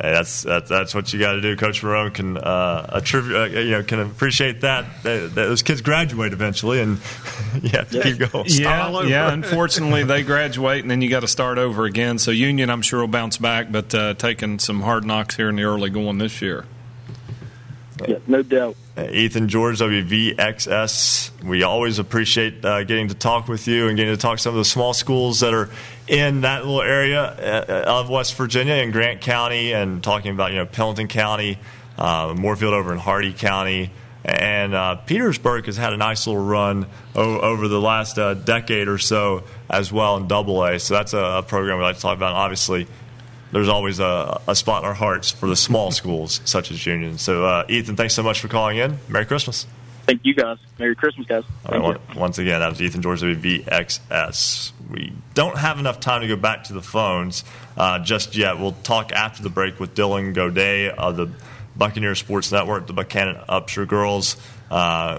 Hey, that's what you got to do. Coach Marone can can appreciate that those kids graduate eventually, and you have to keep going. Yeah. Unfortunately, they graduate, and then you got to start over again. So Union, I'm sure, will bounce back, but taking some hard knocks here in the early going this year. Yeah, no doubt. Ethan George, WVXS, we always appreciate getting to talk with you and getting to talk to some of the small schools that are in that little area of West Virginia in Grant County, and talking about, you know, Pendleton County, Moorfield over in Hardy County, and Petersburg has had a nice little run over the last decade or so as well in AA. So that's a program we like to talk about, and obviously there's always a spot in our hearts for the small schools such as Union. So, Ethan, thanks so much for calling in. Merry Christmas. Thank you, guys. Merry Christmas, guys. All right, once again, that was Ethan George, WVXS. We don't have enough time to go back to the phones just yet. We'll talk after the break with Dylan Godet of the Buccaneer Sports Network, the Buchanan Upshur girls,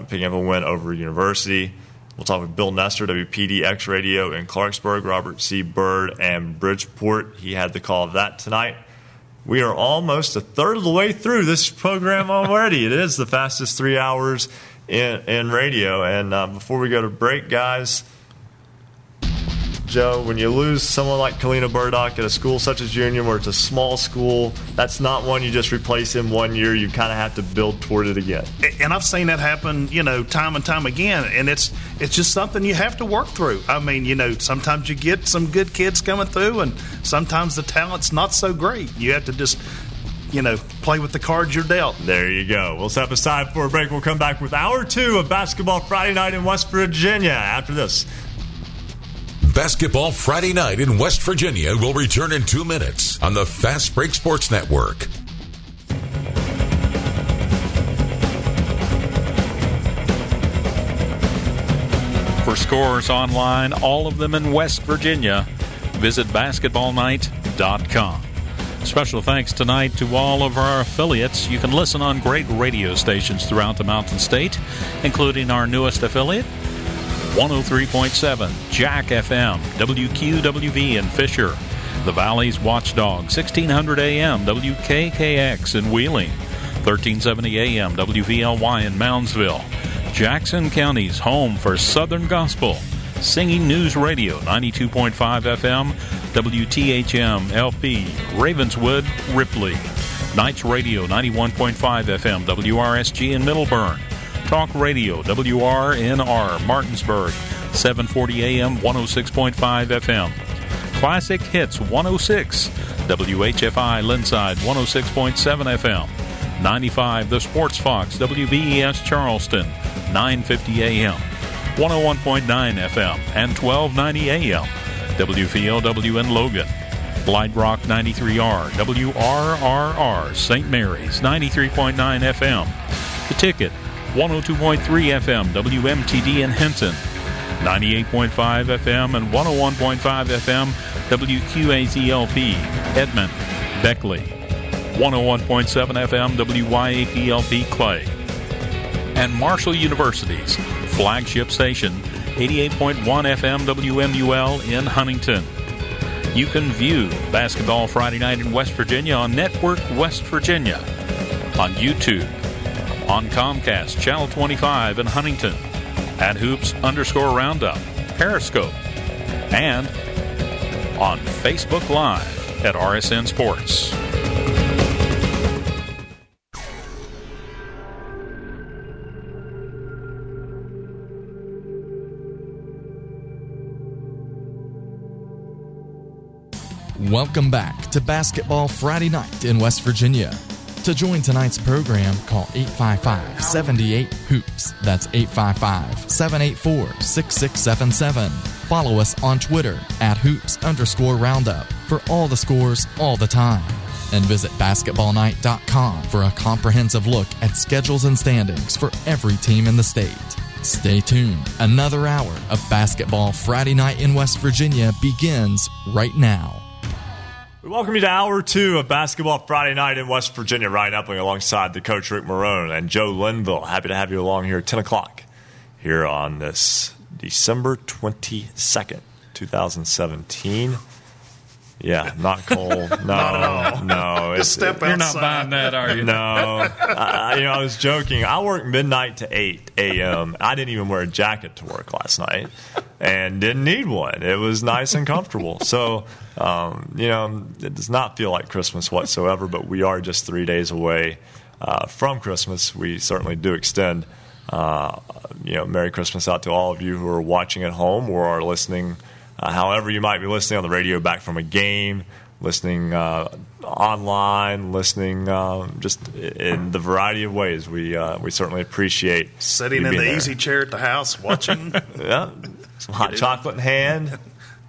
picking up a win over University. We'll talk with Bill Nestor, WPDX Radio in Clarksburg, Robert C. Byrd, and Bridgeport. He had the call of that tonight. We are almost a third of the way through this program already. It is the fastest 3 hours in radio. And before we go to break, guys, Joe, when you lose someone like Kalina Burdock at a school such as Union, where it's a small school, that's not one you just replace in 1 year. You kind of have to build toward it again. And I've seen that happen, you know, time and time again. And it's just something you have to work through. I mean, you know, sometimes you get some good kids coming through, and sometimes the talent's not so great. You have to just, you know, play with the cards you're dealt. There you go. We'll step aside for a break. We'll come back with Hour 2 of Basketball Friday Night in West Virginia after this. Basketball Friday Night in West Virginia will return in 2 minutes on the Fast Break Sports Network. For scores online, all of them in West Virginia, visit basketballnight.com. Special thanks tonight to all of our affiliates. You can listen on great radio stations throughout the Mountain State, including our newest affiliate, 103.7, Jack FM, WQWV in Fisher, the Valley's Watchdog, 1600 AM, WKKX in Wheeling, 1370 AM, WVLY in Moundsville, Jackson County's home for Southern Gospel, Singing News Radio, 92.5 FM, WTHM LP, Ravenswood, Ripley, Knights Radio, 91.5 FM, WRSG in Middleburn, Talk Radio, WRNR, Martinsburg, 740 AM, 106.5 FM. Classic Hits, 106, WHFI, Linside, 106.7 FM. 95, The Sports Fox, WBES, Charleston, 950 AM, 101.9 FM, and 1290 AM, WVLW in Logan. Light Rock, 93R, WRRR, St. Mary's, 93.9 FM. The Ticket, 102.3 FM, WMTD in Hinton, 98.5 FM and 101.5 FM, WQAZLP, Edmond, Beckley, 101.7 FM WYAPLP Clay. And Marshall University's flagship station, 88.1 FM WMUL in Huntington. You can view Basketball Friday Night in West Virginia on Network West Virginia, on YouTube, on Comcast Channel 25 in Huntington, at Hoops_Roundup, Periscope, and on Facebook Live at RSN Sports. Welcome back to Basketball Friday Night in West Virginia. To join tonight's program, call 855-78-HOOPS. That's 855-784-6677. Follow us on Twitter at Hoops_Roundup for all the scores all the time. And visit basketballnight.com for a comprehensive look at schedules and standings for every team in the state. Stay tuned. Another hour of Basketball Friday Night in West Virginia begins right now. We welcome you to Hour 2 of Basketball Friday Night in West Virginia. Ryan Epling alongside the coach Rick Marone and Joe Linville. Happy to have you along here at 10 o'clock here on this December 22nd, 2017. Yeah, not cold. No, not no. Just step outside. You're not buying that, are you? No. I was joking. I worked midnight to 8 a.m. I didn't even wear a jacket to work last night and didn't need one. It was nice and comfortable. So, it does not feel like Christmas whatsoever, but we are just 3 days away from Christmas. We certainly do extend, Merry Christmas out to all of you who are watching at home or are listening. However you might be listening on the radio, back from a game, listening online, listening just in the variety of ways. We certainly appreciate sitting in the there. Easy chair at the house watching. Yeah, some hot chocolate in hand.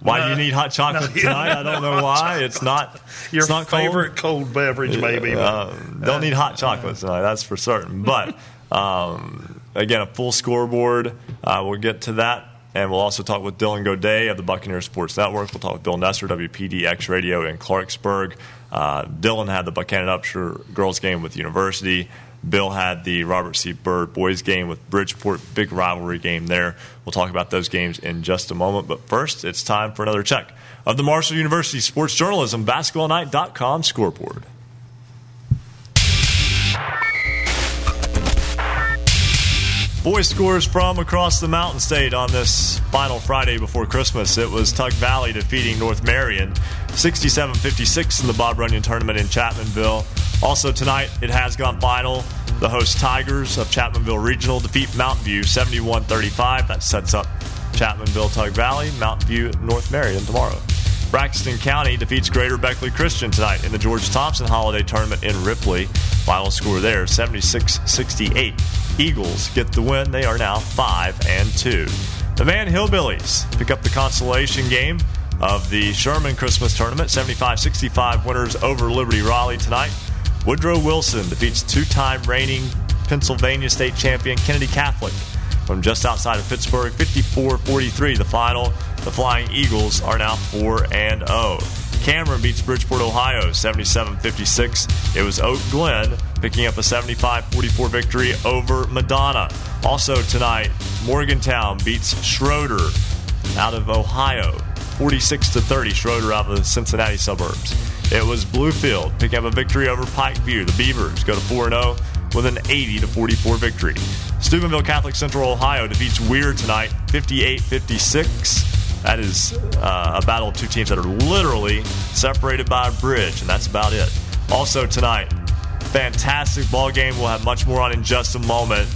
Why do you need hot chocolate tonight? I don't know why. It's not your it's not favorite cold beverage, maybe. Don't need hot chocolate tonight. That's for certain. But again, a full scoreboard. We'll get to that. And we'll also talk with Dylan Godet of the Buccaneer Sports Network. We'll talk with Bill Nestor, WPDX Radio in Clarksburg. Dylan had the Buchanan Upshur girls game with University. Bill had the Robert C. Byrd boys game with Bridgeport. Big rivalry game there. We'll talk about those games in just a moment. But first, it's time for another check of the Marshall University Sports Journalism BasketballNight.com scoreboard. Boys scores from across the Mountain State on this final Friday before Christmas. It was Tug Valley defeating North Marion 67-56 in the Bob Runyon tournament in Chapmanville. Also tonight, it has gone final. The host Tigers of Chapmanville Regional defeat Mountain View 71-35. That sets up Chapmanville Tug Valley, Mountain View North Marion tomorrow. Braxton County defeats Greater Beckley Christian tonight in the George Thompson Holiday Tournament in Ripley. Final score there, 76-68. Eagles get the win. They are now 5-2. The Van Hillbillies pick up the consolation game of the Sherman Christmas Tournament. 75-65 winners over Liberty Raleigh tonight. Woodrow Wilson defeats two-time reigning Pennsylvania state champion Kennedy Catholic from just outside of Pittsburgh, 54-43 the final. The Flying Eagles are now 4-0. Cameron beats Bridgeport, Ohio, 77-56. It was Oak Glen picking up a 75-44 victory over Madonna. Also tonight, Morgantown beats Schroeder out of Ohio, 46-30. Schroeder out of the Cincinnati suburbs. It was Bluefield picking up a victory over Pikeview. The Beavers go to 4-0 with an 80-44 victory. Steubenville Catholic Central Ohio defeats Weir tonight, 58-56. That is a battle of two teams that are literally separated by a bridge, and that's about it. Also tonight, fantastic ball game. We'll have much more on in just a moment.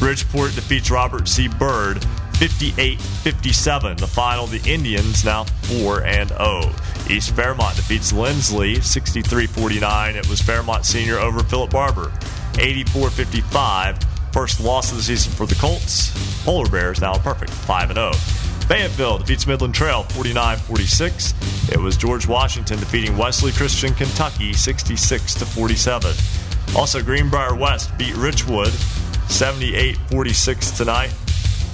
Bridgeport defeats Robert C. Byrd, 58-57. The final, the Indians now 4-0. East Fairmont defeats Lindsley, 63-49. It was Fairmont Senior over Philip Barber, 84-55. First loss of the season for the Colts. Polar Bears now perfect, 5-0. Fayetteville defeats Midland Trail, 49-46. It was George Washington defeating Wesley Christian, Kentucky, 66-47. Also, Greenbrier West beat Richwood, 78-46 tonight.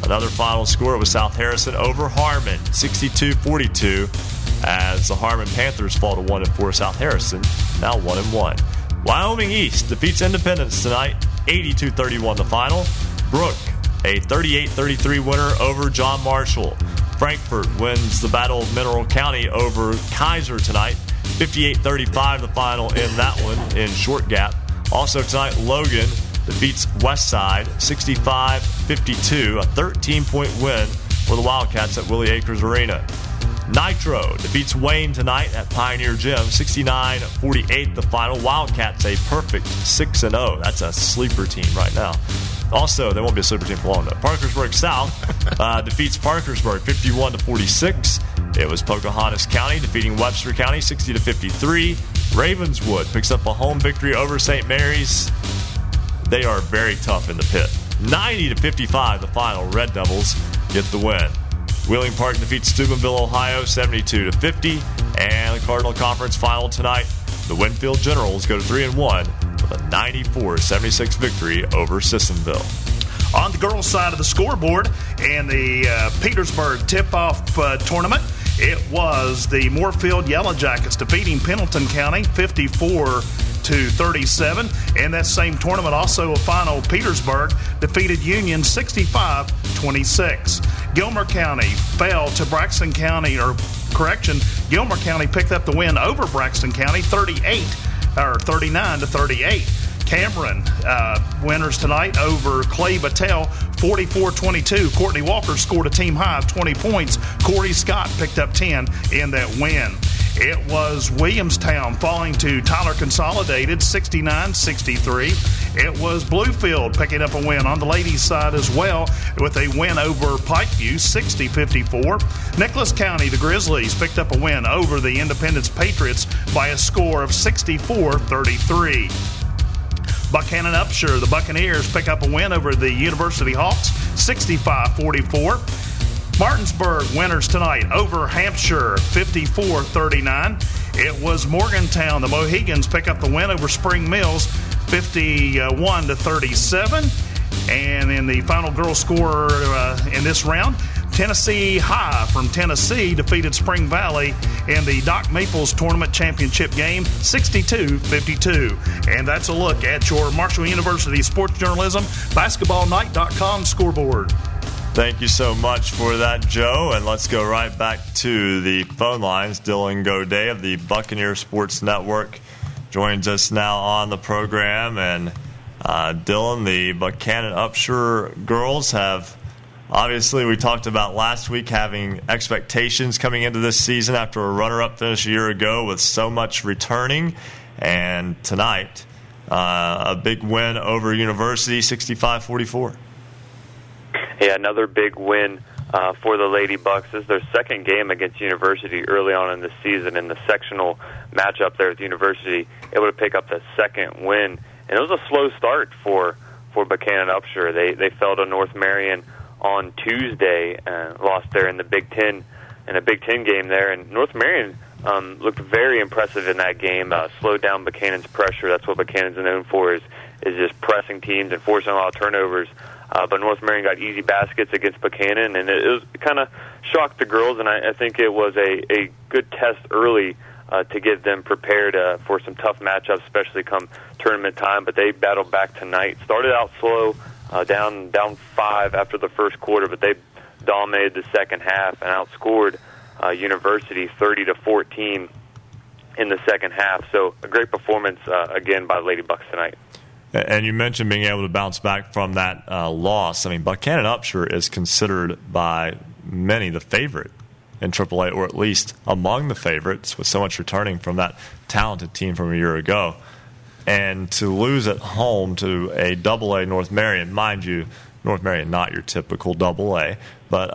Another final score was South Harrison over Harmon, 62-42, as the Harmon Panthers fall to 1-4 South Harrison, now 1-1. Wyoming East defeats Independence tonight, 82-31 the final. Brooke, a 38-33 winner over John Marshall. Frankfort wins the Battle of Mineral County over Kaiser tonight, 58-35 the final in that one in short gap. Also tonight, Logan defeats Westside, 65-52, a 13-point win for the Wildcats at Willie Acres Arena. Nitro defeats Wayne tonight at Pioneer Gym, 69-48 the final. Wildcats a perfect 6-0. That's a sleeper team right now. Also, they won't be a sleeper team for long, though. Parkersburg South defeats Parkersburg, 51-46. It was Pocahontas County defeating Webster County, 60-53. Ravenswood picks up a home victory over St. Mary's. They are very tough in the pit. 90-55 the final. Red Devils get the win. Wheeling Park defeats Steubenville, Ohio, 72-50. And the Cardinal Conference final tonight. The Winfield Generals go to 3-1 with a 94-76 victory over Sissonville. On the girls' side of the scoreboard in the Petersburg tip-off tournament, it was the Moorfield Yellow Jackets defeating Pendleton County 54-37. In that same tournament, also a final, Petersburg defeated Union 65-26. Gilmer County fell to Braxton County, or correction, Gilmer County picked up the win over Braxton County 39-38. Cameron winners tonight over Clay Battelle, 44-22. Courtney Walker scored a team-high of 20 points. Corey Scott picked up 10 in that win. It was Williamstown falling to Tyler Consolidated, 69-63. It was Bluefield picking up a win on the ladies' side as well with a win over Pikeview, 60-54. Nicholas County, the Grizzlies, picked up a win over the Independence Patriots by a score of 64-33. Buchanan Upshur, the Buccaneers, pick up a win over the University Hawks, 65-44. Martinsburg winners tonight over Hampshire, 54-39. It was Morgantown. The Mohegans pick up the win over Spring Mills, 51-37. And in the final girl scorer in this round, Tennessee High from Tennessee defeated Spring Valley in the Doc Maples Tournament Championship game, 62-52. And that's a look at your Marshall University Sports Journalism BasketballNight.com scoreboard. Thank you so much for that, Joe. And let's go right back to the phone lines. Dylan Godet of the Buccaneer Sports Network joins us now on the program. And Dylan, the Buchanan Upshur girls have, obviously, we talked about last week having expectations coming into this season after a runner-up finish a year ago with so much returning. And tonight, a big win over University, 65-44. Yeah, another big win for the Lady Bucks. This is their second game against University early on in the season. In the sectional matchup there with University, able to pick up the second win. And it was a slow start for Buchanan Upshur. They fell to North Marion on Tuesday, lost there in the Big Ten, in a Big Ten game there. And North Marion looked very impressive in that game, slowed down Buchanan's pressure. That's what Buchanan's known for, is just pressing teams and forcing a lot of turnovers. But North Marion got easy baskets against Buchanan, and it kind of shocked the girls, and I think it was a good test early to get them prepared for some tough matchups, especially come tournament time. But they battled back tonight. Started out slow, down five after the first quarter, but they dominated the second half and outscored University 30-14 in the second half. So a great performance, again, by Lady Bucks tonight. And you mentioned being able to bounce back from that loss. I mean, Buchanan Upshur is considered by many the favorite in AAA, or at least among the favorites, with so much returning from that talented team from a year ago. And to lose at home to a AA North Marion, mind you, North Marion not your typical AA, but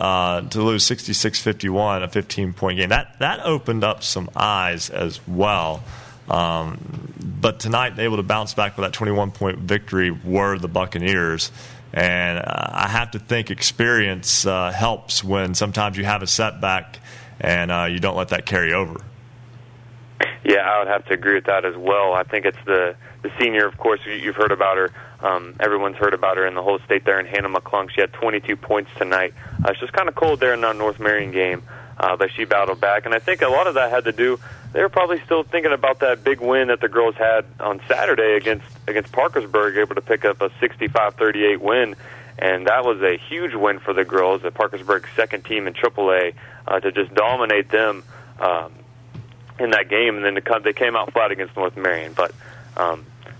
to lose 66-51, a 15-point game, that opened up some eyes as well. But tonight, able to bounce back with that 21-point victory were the Buccaneers. And I have to think experience helps when sometimes you have a setback and you don't let that carry over. Yeah, I would have to agree with that as well. I think it's the senior, of course, you've heard about her. Everyone's heard about her in the whole state there in Hannah McClung. She had 22 points tonight. It's just kind of cold there in that North Marion game. that she battled back. And I think a lot of that had to do, they were probably still thinking about that big win that the girls had on Saturday against Parkersburg, able to pick up a 65-38 win. And that was a huge win for the girls, the Parkersburg's second team in AAA, to just dominate them in that game. And then they came out flat against North Marion. But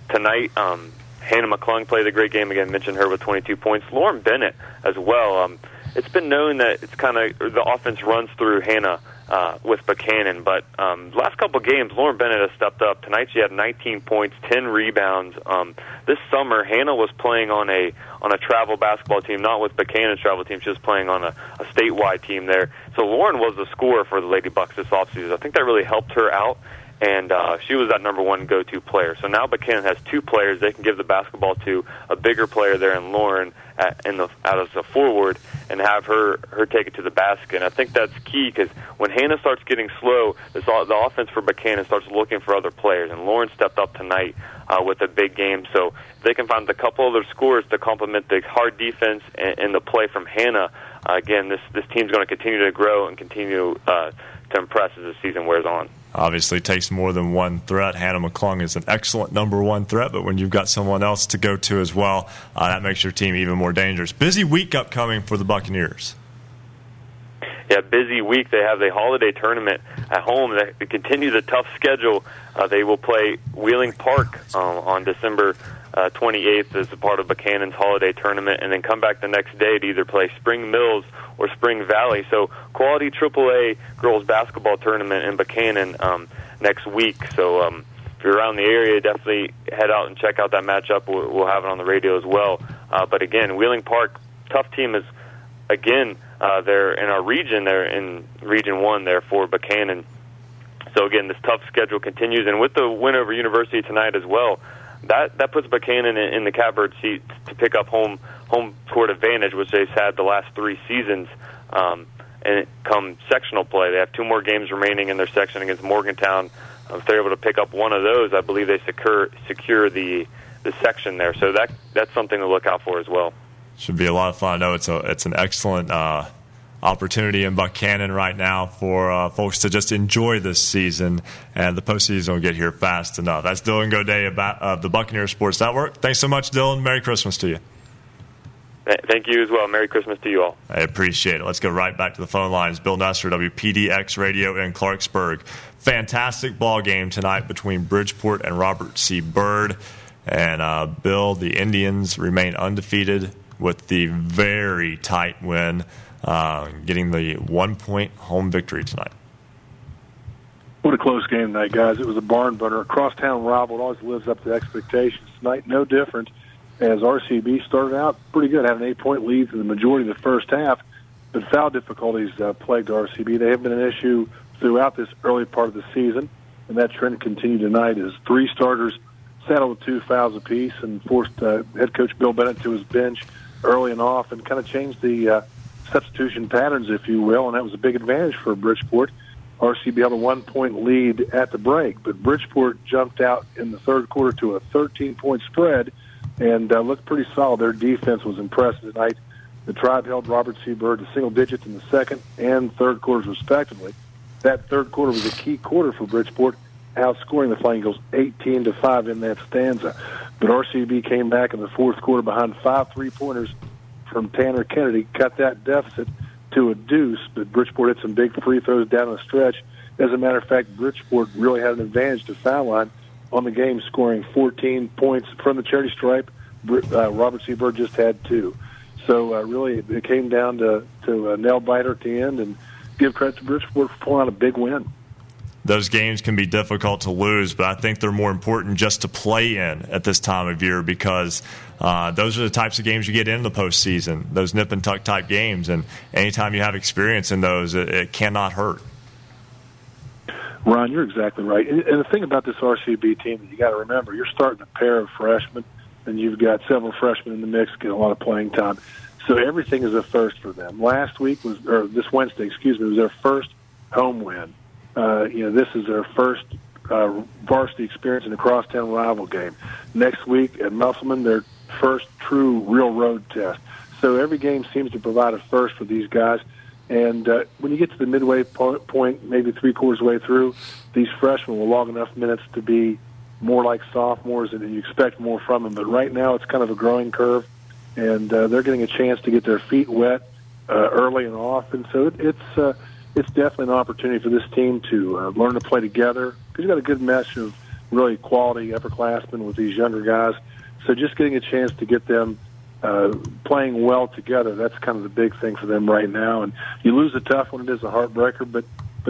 tonight, Hannah McClung played a great game. Again, mentioned her with 22 points. Lauren Bennett as well. It's been known that it's kind of the offense runs through Hannah with Buchanan, but last couple games, Lauren Bennett has stepped up. Tonight she had 19 points, 10 rebounds. This summer, Hannah was playing on a travel basketball team, not with Buchanan's travel team. She was playing on a statewide team there. So Lauren was the scorer for the Lady Bucks this offseason. I think that really helped her out, and she was that number one go-to player. So now Buchanan has two players they can give the basketball to, a bigger player there in Lauren out as a forward, and have her take it to the basket. And I think that's key, because when Hannah starts getting slow, the offense for Buchanan starts looking for other players, and Lauren stepped up tonight with a big game. So if they can find a couple other scores to complement the hard defense and the play from Hannah, again, this team's going to continue to grow and continue to impress as the season wears on. Obviously, takes more than one threat. Hannah McClung is an excellent number one threat, but when you've got someone else to go to as well, that makes your team even more dangerous. Busy week upcoming for the Buccaneers. Yeah, busy week. They have the holiday tournament at home. They continue the tough schedule. They will play Wheeling Park on December 28th as a part of Buchanan's holiday tournament, and then come back the next day to either play Spring Mills or Spring Valley. So quality AAA girls basketball tournament in Buchanan next week. So if you're around the area, definitely head out and check out that matchup. We'll have it on the radio as well. But again, Wheeling Park, tough team is, again, they're in our region. They're in Region 1 there for Buchanan. So again, this tough schedule continues. And with the win over University tonight as well, that puts Buchanan in the catbird seat to pick up home court advantage, which they've had the last three seasons. And it come sectional play, they have two more games remaining in their section against Morgantown. If they're able to pick up one of those, I believe they secure the section there. So that's something to look out for as well. Should be a lot of fun. I know it's an excellent opportunity in Buchanan right now for folks to just enjoy this season, and the postseason will get here fast enough. That's Dylan Godet of the Buccaneer Sports Network. Thanks so much, Dylan. Merry Christmas to you. Thank you as well. Merry Christmas to you all. I appreciate it. Let's go right back to the phone lines. Bill Nestor, WPDX Radio in Clarksburg. Fantastic ball game tonight between Bridgeport and Robert C. Byrd. And Bill, the Indians remain undefeated with the very tight win, getting the one-point home victory tonight. What a close game tonight, guys. It was a barn burner. A crosstown rival always lives up to expectations. Tonight, no different, as RCB started out pretty good, had an 8-point lead for the majority of the first half, but foul difficulties plagued RCB. They have been an issue throughout this early part of the season, and that trend continued tonight as three starters saddled with two fouls apiece and forced head coach Bill Bennett to his bench early and often, and kind of changed the substitution patterns, if you will, and that was a big advantage for Bridgeport. RCB held a 1-point lead at the break, but Bridgeport jumped out in the third quarter to a 13-point spread and looked pretty solid. Their defense was impressive tonight. The Tribe held Robert C. Byrd to single digits in the second and third quarters, respectively. That third quarter was a key quarter for Bridgeport, outscoring the Flying Eagles 18-5 in that stanza. But RCB came back in the fourth quarter behind 5 3-pointers from Tanner Kennedy, cut that deficit to a deuce, but Bridgeport had some big free throws down the stretch. As a matter of fact, Bridgeport really had an advantage to foul line on the game, scoring 14 points from the charity stripe. Robert C. Byrd just had 2. So really it came down to a nail-biter at the end, and give credit to Bridgeport for pulling out a big win. Those games can be difficult to lose, but I think they're more important just to play in at this time of year, because those are the types of games you get in the postseason, those nip-and-tuck type games, and anytime you have experience in those, it cannot hurt. Ron, you're exactly right. And the thing about this RCB team that you got to remember, you're starting a pair of freshmen, and you've got several freshmen in the mix getting a lot of playing time. So everything is a thirst for them. This Wednesday, was their first home win. This is their first varsity experience in a crosstown rival game. Next week at Musselman, their first true real road test. So every game seems to provide a first for these guys. And when you get to the midway point, maybe three-quarters way through, these freshmen will log enough minutes to be more like sophomores, and you expect more from them. But right now it's kind of a growing curve, and they're getting a chance to get their feet wet early and often. So it's definitely an opportunity for this team to learn to play together, because you've got a good mesh of really quality upperclassmen with these younger guys. So just getting a chance to get them playing well together, that's kind of the big thing for them right now. And you lose a tough one, it is a heartbreaker, but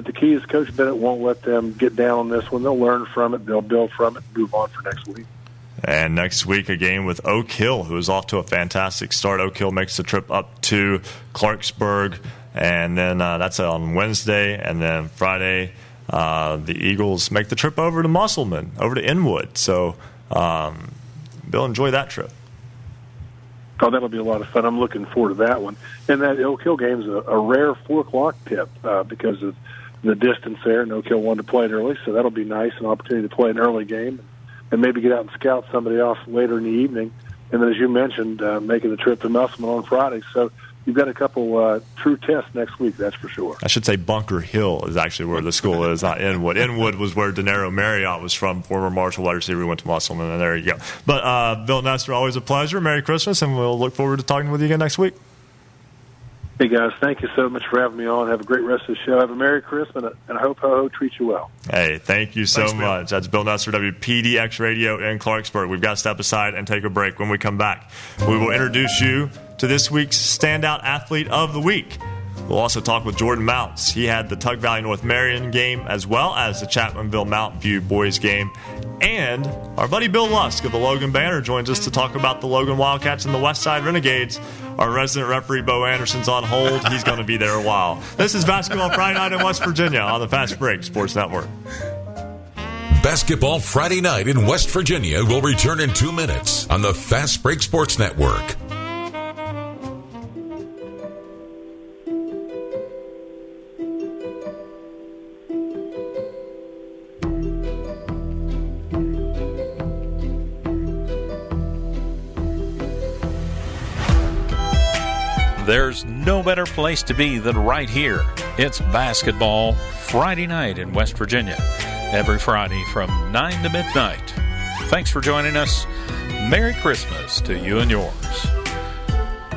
the key is Coach Bennett won't let them get down on this one. They'll learn from it, they'll build from it, and move on for next week. And next week, a game with Oak Hill, who is off to a fantastic start. Oak Hill makes the trip up to Clarksburg, and then that's on Wednesday, and then Friday the Eagles make the trip over to Musselman, over to Inwood. So they'll enjoy that trip. Oh, that'll be a lot of fun. I'm looking forward to that one. And that Oak Hill game is a rare 4 o'clock tip because of the distance there, and Oak Hill wanted to play it early, so that'll be nice, an opportunity to play an early game and maybe get out and scout somebody off later in the evening. And then, as you mentioned, making the trip to Musselman on Friday. So you've got a couple true tests next week, that's for sure. I should say Bunker Hill is actually where the school is, not Inwood. Inwood was where Denaro Marriott was from, former Marshall wide receiver, went to Musselman, and there you go. But Bill Nestor, always a pleasure. Merry Christmas, and we'll look forward to talking with you again next week. Hey, guys, thank you so much for having me on. Have a great rest of the show. Have a Merry Christmas, and I hope Ho-Ho treats you well. Hey, thank you so much. That's Bill Nestor, WPDX Radio in Clarksburg. We've got to step aside and take a break. When we come back, we will introduce you to this week's Standout Athlete of the Week. We'll also talk with Jordan Mounts. He had the Tug Valley North Marion game as well as the Chapmanville Mountain View boys game. And our buddy Bill Lusk of the Logan Banner joins us to talk about the Logan Wildcats and the Westside Renegades. Our resident referee, Bo Anderson's on hold. He's going to be there a while. This is Basketball Friday Night in West Virginia on the Fast Break Sports Network. Basketball Friday Night in West Virginia will return in 2 minutes on the Fast Break Sports Network. There's no better place to be than right here. It's Basketball Friday Night in West Virginia, every Friday from 9 to midnight. Thanks for joining us. Merry Christmas to you and yours.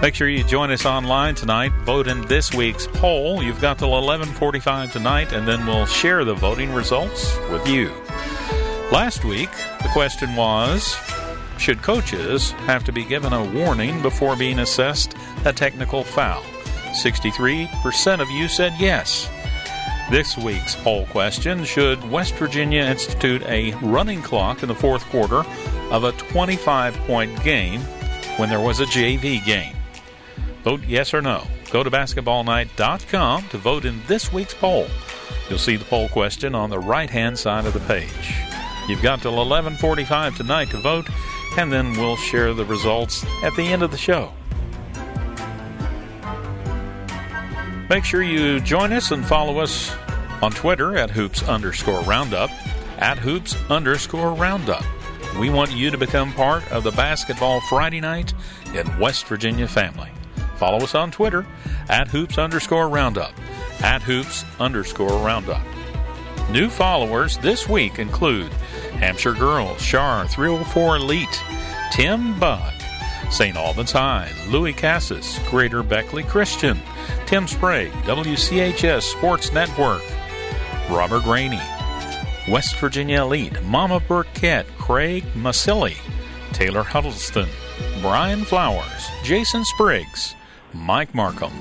Make sure you join us online tonight. Vote in this week's poll. You've got till 11:45 tonight, and then we'll share the voting results with you. Last week, the question was, should coaches have to be given a warning before being assessed a technical foul? 63% of you said yes. This week's poll question, should West Virginia institute a running clock in the fourth quarter of a 25-point game when there was a JV game? Vote yes or no. Go to basketballnight.com to vote in this week's poll. You'll see the poll question on the right-hand side of the page. You've got till 11:45 tonight to vote, and then we'll share the results at the end of the show. Make sure you join us and follow us on Twitter at Hoops_Roundup, at Hoops_Roundup. We want you to become part of the Basketball Friday Night in West Virginia family. Follow us on Twitter at Hoops_Roundup, at Hoops_Roundup. New followers this week include Hampshire Girls, Shar 304 Elite, Tim Buck, St. Albans High, Louis Cassis, Greater Beckley Christian, Tim Sprague, WCHS Sports Network, Robert Rainey, West Virginia Elite, Mama Burkett, Craig Masilli, Taylor Huddleston, Brian Flowers, Jason Spriggs, Mike Markham.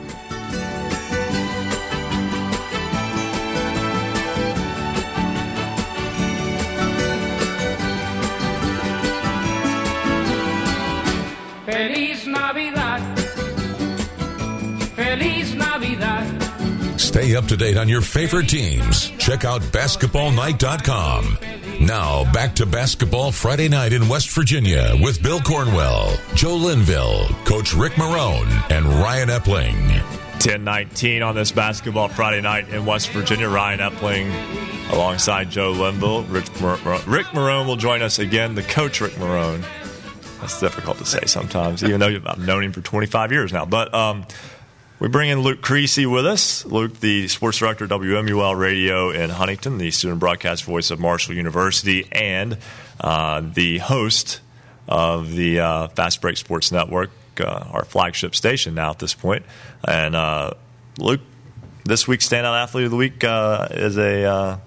Stay up to date on your favorite teams. Check out basketballnight.com. Now, back to Basketball Friday Night in West Virginia with Bill Cornwell, Joe Linville, Coach Rick Marone, and Ryan Epling. 10:19 on this Basketball Friday Night in West Virginia. Ryan Epling alongside Joe Linville. Rick Marone will join us again, the coach Rick Marone. That's difficult to say sometimes, even though I've known him for 25 years now. But We bring in Luke Creasy with us. Luke, the sports director at WMUL Radio in Huntington, the student broadcast voice of Marshall University, and the host of the Fast Break Sports Network, our flagship station now at this point. And Luke, this week's Standout Athlete of the Week is a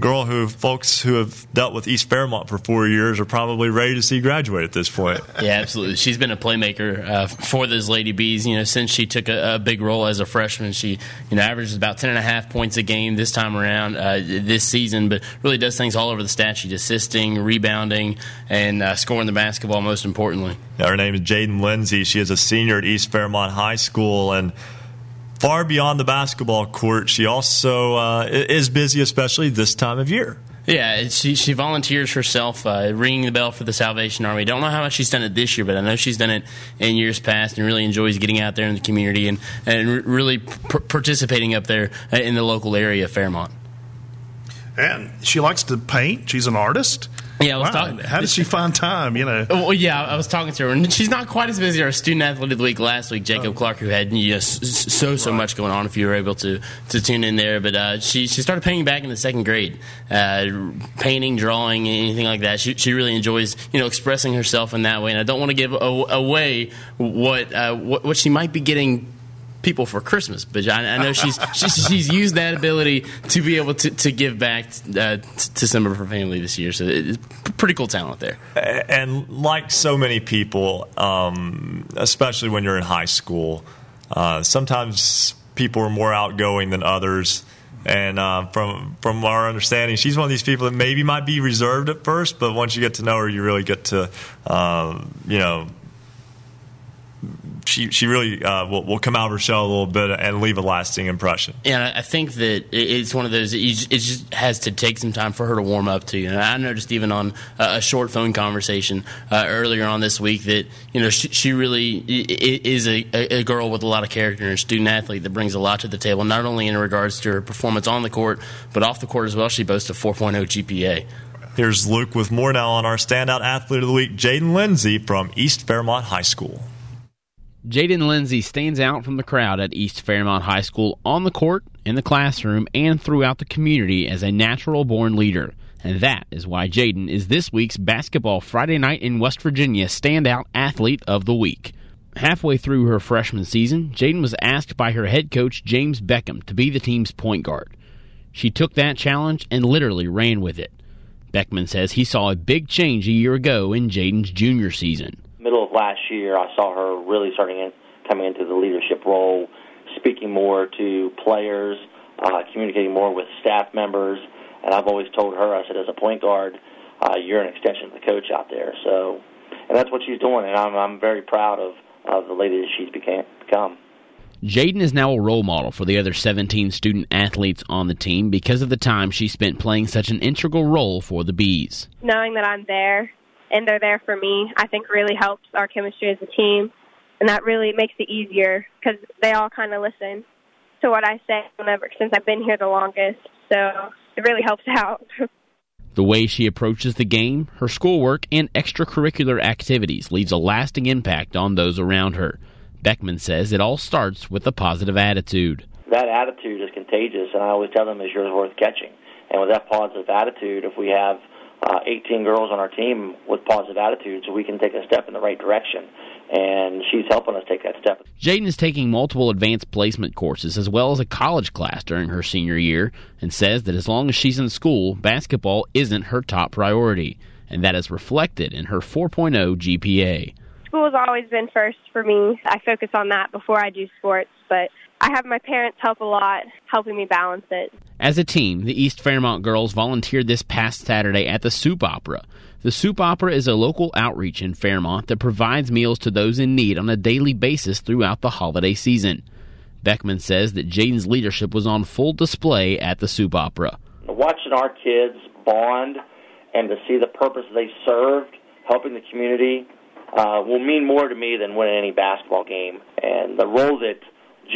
girl who folks who have dealt with East Fairmont for 4 years are probably ready to see graduate at this point. Yeah, absolutely. She's been a playmaker for those Lady Bees. You know, since she took a big role as a freshman, she averages about 10.5 points a game this time around this season, but really does things all over the stat sheet, assisting, rebounding, and scoring the basketball most importantly. Yeah, her name is Jaden Lindsay. She is a senior at East Fairmont High School, and far beyond the basketball court, she also is busy, especially this time of year. Yeah, she volunteers herself, ringing the bell for the Salvation Army. Don't know how much she's done it this year, but I know she's done it in years past and really enjoys getting out there in the community and really participating up there in the local area of Fairmont. And she likes to paint. She's an artist. Yeah, I was talking. How does she find time? Well, yeah, I was talking to her, and she's not quite as busy as our student athlete of the week last week, Jacob Clark, who had so much going on. If you were able to tune in there, but she started painting back in the second grade, painting, drawing, anything like that. She really enjoys expressing herself in that way, and I don't want to give away what she might be getting people for Christmas, but I know she's used that ability to be able to give back to some of her family this year. So it's pretty cool talent there. And like so many people, especially when you're in high school, sometimes people are more outgoing than others. And from our understanding, she's one of these people that maybe might be reserved at first, but once you get to know her, you really get to She really will come out of her shell a little bit and leave a lasting impression. Yeah, I think that it's one of those, it just has to take some time for her to warm up to. And I noticed even on a short phone conversation earlier on this week that, she really is a girl with a lot of character and a student athlete that brings a lot to the table, not only in regards to her performance on the court, but off the court as well. She boasts a 4.0 GPA. Here's Luke with more now on our Standout Athlete of the Week, Jaden Lindsay from East Fairmont High School. Jaden Lindsay stands out from the crowd at East Fairmont High School on the court, in the classroom, and throughout the community as a natural-born leader. And that is why Jaden is this week's Basketball Friday Night in West Virginia Standout Athlete of the Week. Halfway through her freshman season, Jaden was asked by her head coach, James Beckham, to be the team's point guard. She took that challenge and literally ran with it. Beckman says he saw a big change a year ago in Jaden's junior season. Middle of last year, I saw her really coming into the leadership role, speaking more to players, communicating more with staff members, and I've always told her, I said, as a point guard, you're an extension of the coach out there. So, and that's what she's doing, and I'm very proud of the lady that she's become. Jaden is now a role model for the other 17 student athletes on the team because of the time she spent playing such an integral role for the Bees. Knowing that I'm there and they're there for me, I think really helps our chemistry as a team, and that really makes it easier because they all kind of listen to what I say since I've been here the longest, so it really helps out. The way she approaches the game, her schoolwork, and extracurricular activities leaves a lasting impact on those around her. Beckman says it all starts with a positive attitude. That attitude is contagious, and I always tell them it's yours worth catching. And with that positive attitude, if we have 18 girls on our team with positive attitudes, we can take a step in the right direction. And she's helping us take that step. Jaden is taking multiple advanced placement courses as well as a college class during her senior year and says that as long as she's in school, basketball isn't her top priority. And that is reflected in her 4.0 GPA. School has always been first for me. I focus on that before I do sports, but I have my parents help a lot, helping me balance it. As a team, the East Fairmont girls volunteered this past Saturday at the Soup Opera. The Soup Opera is a local outreach in Fairmont that provides meals to those in need on a daily basis throughout the holiday season. Beckman says that Jaden's leadership was on full display at the Soup Opera. Watching our kids bond and to see the purpose they served, helping the community, will mean more to me than winning any basketball game. And the role that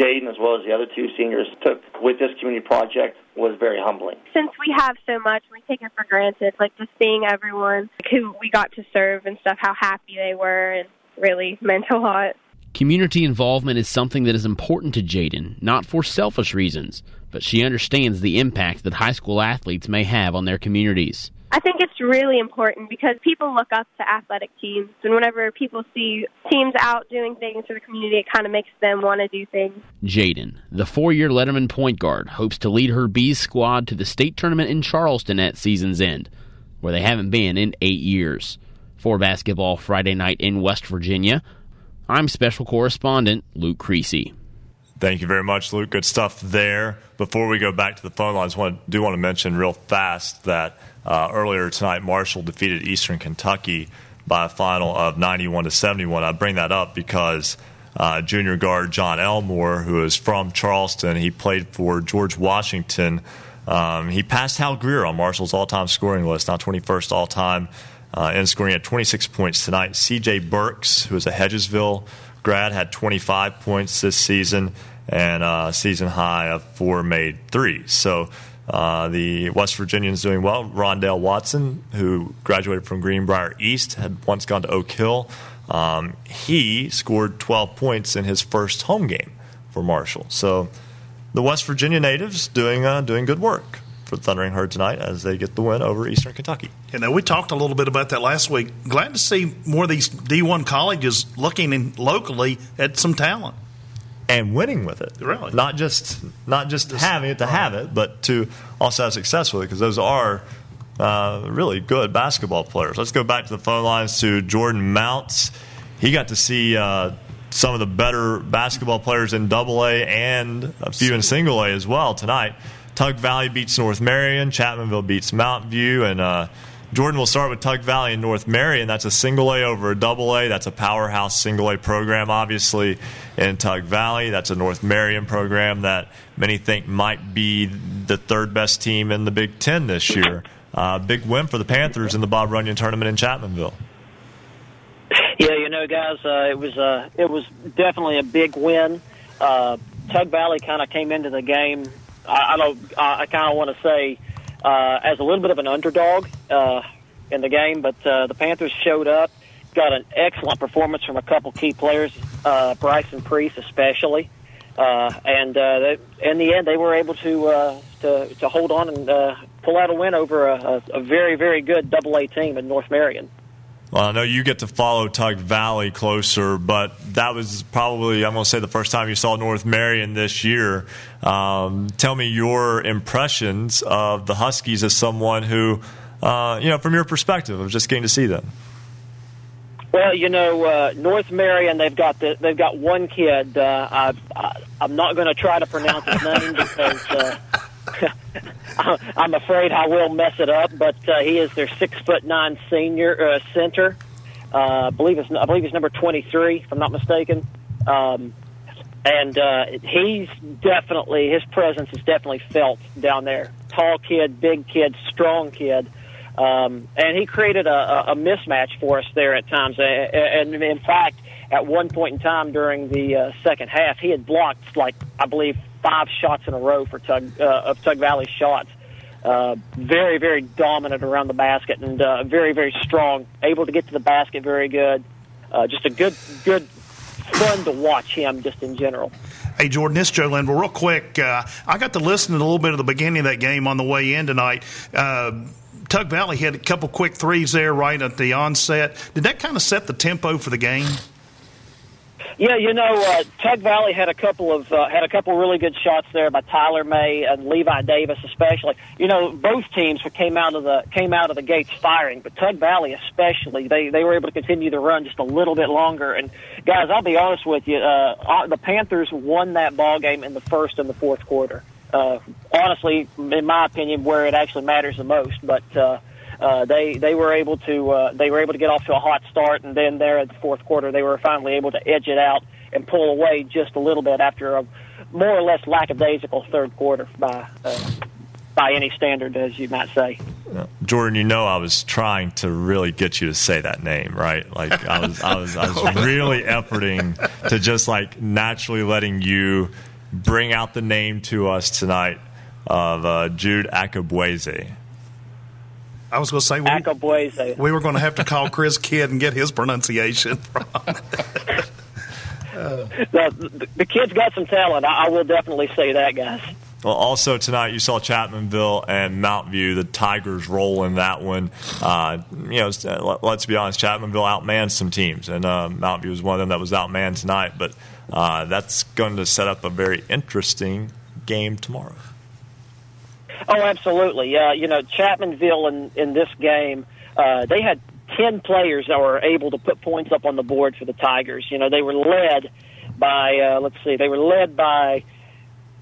Jaden, as well as the other two seniors, took with this community project was very humbling. Since we have so much, we take it for granted, like just seeing everyone who we got to serve and stuff, how happy they were, and really meant a lot. Community involvement is something that is important to Jaden, not for selfish reasons, but she understands the impact that high school athletes may have on their communities. I think it's really important because people look up to athletic teams, and whenever people see teams out doing things for the community, it kind of makes them want to do things. Jaden, the 4-year Letterman point guard, hopes to lead her Bees squad to the state tournament in Charleston at season's end, where they haven't been in 8 years. For basketball Friday night in West Virginia, I'm special correspondent Luke Creasy. Thank you very much, Luke. Good stuff there. Before we go back to the phone lines, I do want to mention real fast that earlier tonight, Marshall defeated Eastern Kentucky by a final of 91-71. I bring that up because junior guard John Elmore, who is from Charleston, he played for George Washington. He passed Hal Greer on Marshall's all-time scoring list, now 21st all-time in scoring at 26 points tonight. CJ Burks, who is a Hedgesville grad, had 25 points this season and a season high of 4 made threes. So the West Virginians doing well. Rondale Watson, who graduated from Greenbrier East, had once gone to Oak Hill. He scored 12 points in his first home game for Marshall. So the West Virginia natives doing good work for the Thundering Herd tonight as they get the win over Eastern Kentucky. You know, we talked a little bit about that last week. Glad to see more of these D1 colleges looking in locally at some talent. And winning with it, really, not just having it to have it, but to also have success with it, because those are really good basketball players. Let's go back to the phone lines to Jordan Mounts. He got to see some of the better basketball players in Double A and a few in Single A as well tonight. Tug Valley beats North Marion. Chapmanville beats Mount View, and Jordan, will start with Tug Valley and North Marion. That's a Single A over a Double A. That's a powerhouse Single A program, obviously, in Tug Valley. That's a North Marion program that many think might be the third best team in the Big Ten this year. Big win for the Panthers in the Bob Runyon tournament in Chapmanville. Yeah, you know, guys, it was definitely a big win. Tug Valley kind of came into the game. I kind of want to say, as a little bit of an underdog in the game, but the Panthers showed up, got an excellent performance from a couple key players, Bryson Priest especially, and in the end they were able to hold on and pull out a win over a very, very good Double-A team in North Marion. Well, I know you get to follow Tug Valley closer, but that was probably, I'm going to say, the first time you saw North Marion this year. Tell me your impressions of the Huskies as someone who, from your perspective, of just getting to see them. Well, you know, North Marion, they've got one kid. I'm not going to try to pronounce his name because I'm afraid I will mess it up, but he is their 6'9" senior center. I believe it's number 23, if I'm not mistaken. And his presence is definitely felt down there. Tall kid, big kid, strong kid, and he created a mismatch for us there at times. And in fact, at one point in time during the second half, he had blocked, like, I believe, 5 shots in a row for Tug Valley's shots. Very, very dominant around the basket, and very, very strong. Able to get to the basket, very good. Just a good, fun to watch him just in general. Hey, Jordan, it's Joe Linville. Real quick, I got to listen to a little bit of the beginning of that game on the way in tonight. Tug Valley had a couple quick threes there right at the onset. Did that kind of set the tempo for the game? Yeah, you know, Tug Valley had a couple really good shots there by Tyler May and Levi Davis, especially. You know, both teams came out of the gates firing, but Tug Valley especially, they were able to continue the run just a little bit longer. And guys, I'll be honest with you, the Panthers won that ball game in the first and the fourth quarter. Honestly, in my opinion, where it actually matters the most, but. They were able to get off to a hot start, and then there at the fourth quarter they were finally able to edge it out and pull away just a little bit after a more or less lackadaisical third quarter by any standard, as you might say. Jordan, you know I was trying to really get you to say that name, right? Like I was really efforting to just like naturally letting you bring out the name to us tonight of Jude Akabweze. I was going to say we were going to have to call Chris Kidd and get his pronunciation from The kid's got some talent. I will definitely say that, guys. Well, also tonight you saw Chapmanville and Mount View, the Tigers roll in that one. Let's be honest, Chapmanville outmanned some teams, and Mount View was one of them that was outmanned tonight. But that's going to set up a very interesting game tomorrow. Oh, absolutely. Chapmanville in this game, they had 10 players that were able to put points up on the board for the Tigers. They were led by,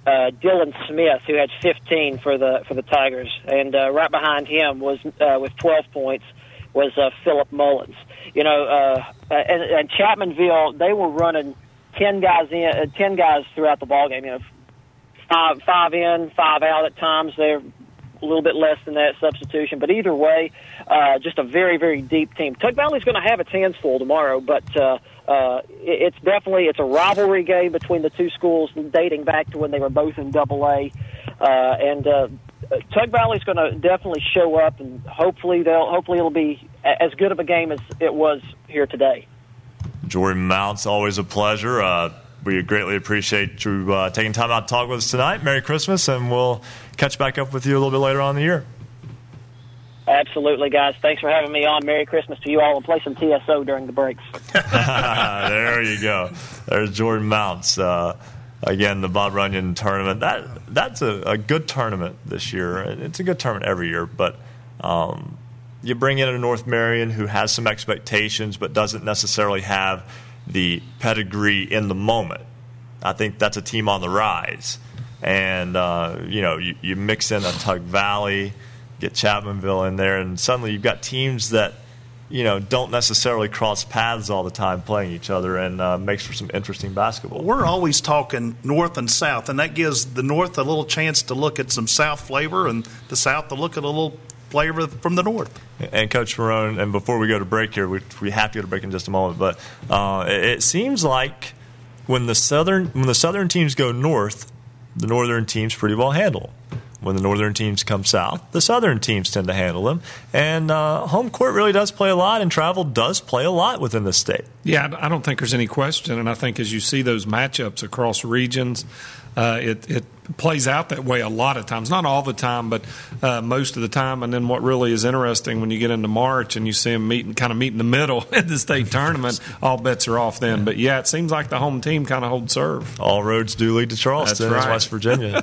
Dylan Smith, who had 15 for the Tigers, and right behind him was with 12 points was Phillip Mullins. And Chapmanville, they were running 10 guys throughout the ball game. Five in, five out at times. They're a little bit less than that substitution, but either way, just a very, very deep team. Tug Valley's going to have its hands full tomorrow, but. It's a rivalry game between the two schools dating back to when they were both in AA. And Tug Valley's going to definitely show up, and hopefully it'll be as good of a game as it was here today. Jory Mounts, always a pleasure. We greatly appreciate you taking time out to talk with us tonight. Merry Christmas, and we'll catch back up with you a little bit later on in the year. Absolutely, guys. Thanks for having me on. Merry Christmas to you all, and play some TSO during the breaks. There you go. There's Jordan Mounts. Again, the Bob Runyon tournament. That's a good tournament this year. It's a good tournament every year, but you bring in a North Marion who has some expectations but doesn't necessarily have the pedigree in the moment. I think that's a team on the rise. And, you mix in a Tug Valley, get Chapmanville in there, and suddenly you've got teams that don't necessarily cross paths all the time playing each other, and makes for some interesting basketball. We're always talking north and south, and that gives the north a little chance to look at some south flavor and the south to look at a little flavor from the north. And Coach Marone, and before we go to break here, we have to go to break in just a moment, but it seems like when the southern teams go north, the northern teams pretty well handle. When the northern teams come south, the southern teams tend to handle them. And home court really does play a lot, and travel does play a lot within the state. Yeah, I don't think there's any question. And I think as you see those matchups across regions, it plays out that way a lot of times. Not all the time, but most of the time. And then what really is interesting when you get into March and you see them meet in the middle at the state tournament, all bets are off then. But, yeah, it seems like the home team kind of holds serve. All roads do lead to Charleston. That's right. West Virginia.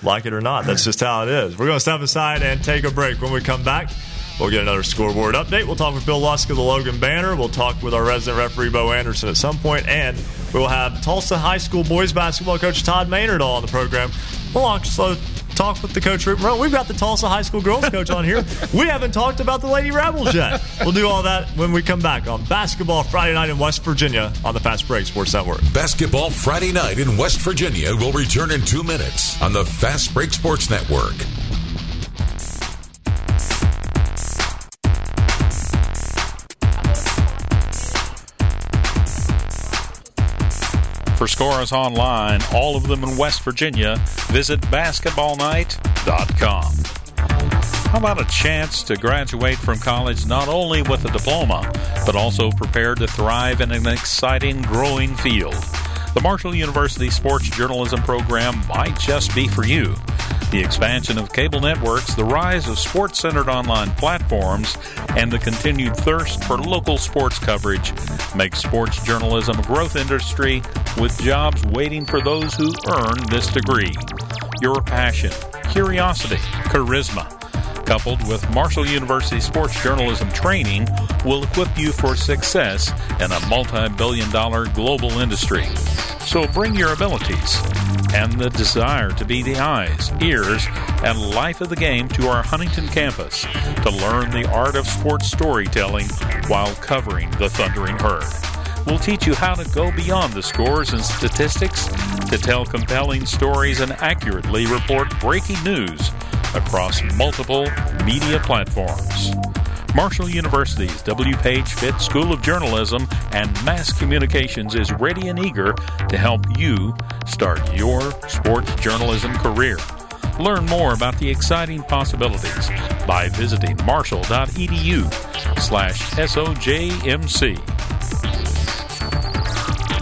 Like it or not, that's just how it is. We're going to step aside and take a break. When we come back, we'll get another scoreboard update. We'll talk with Bill Lusk of the Logan Banner. We'll talk with our resident referee, Bo Anderson, at some point. And we'll have Tulsa High School boys basketball coach Todd Maynard on the program. We'll also talk with the coach, Rick Marone. We've got the Tulsa High School girls coach on here. We haven't talked about the Lady Rebels yet. We'll do all that when we come back on Basketball Friday Night in West Virginia on the Fast Break Sports Network. Basketball Friday Night in West Virginia will return in 2 minutes on the Fast Break Sports Network. For scores online, all of them in West Virginia, visit basketballnight.com. How about a chance to graduate from college not only with a diploma, but also prepared to thrive in an exciting, growing field? The Marshall University Sports Journalism Program might just be for you. The expansion of cable networks, the rise of sports-centered online platforms, and the continued thirst for local sports coverage make sports journalism a growth industry with jobs waiting for those who earn this degree. Your passion, curiosity, charisma, coupled with Marshall University sports journalism training, will equip you for success in a multi-billion-dollar global industry. So bring your abilities and the desire to be the eyes, ears, and life of the game to our Huntington campus to learn the art of sports storytelling while covering the Thundering Herd. We'll teach you how to go beyond the scores and statistics to tell compelling stories and accurately report breaking news across multiple media platforms. Marshall University's W. Page Fitt School of Journalism and Mass Communications is ready and eager to help you start your sports journalism career. Learn more about the exciting possibilities by visiting marshall.edu/SOJMC.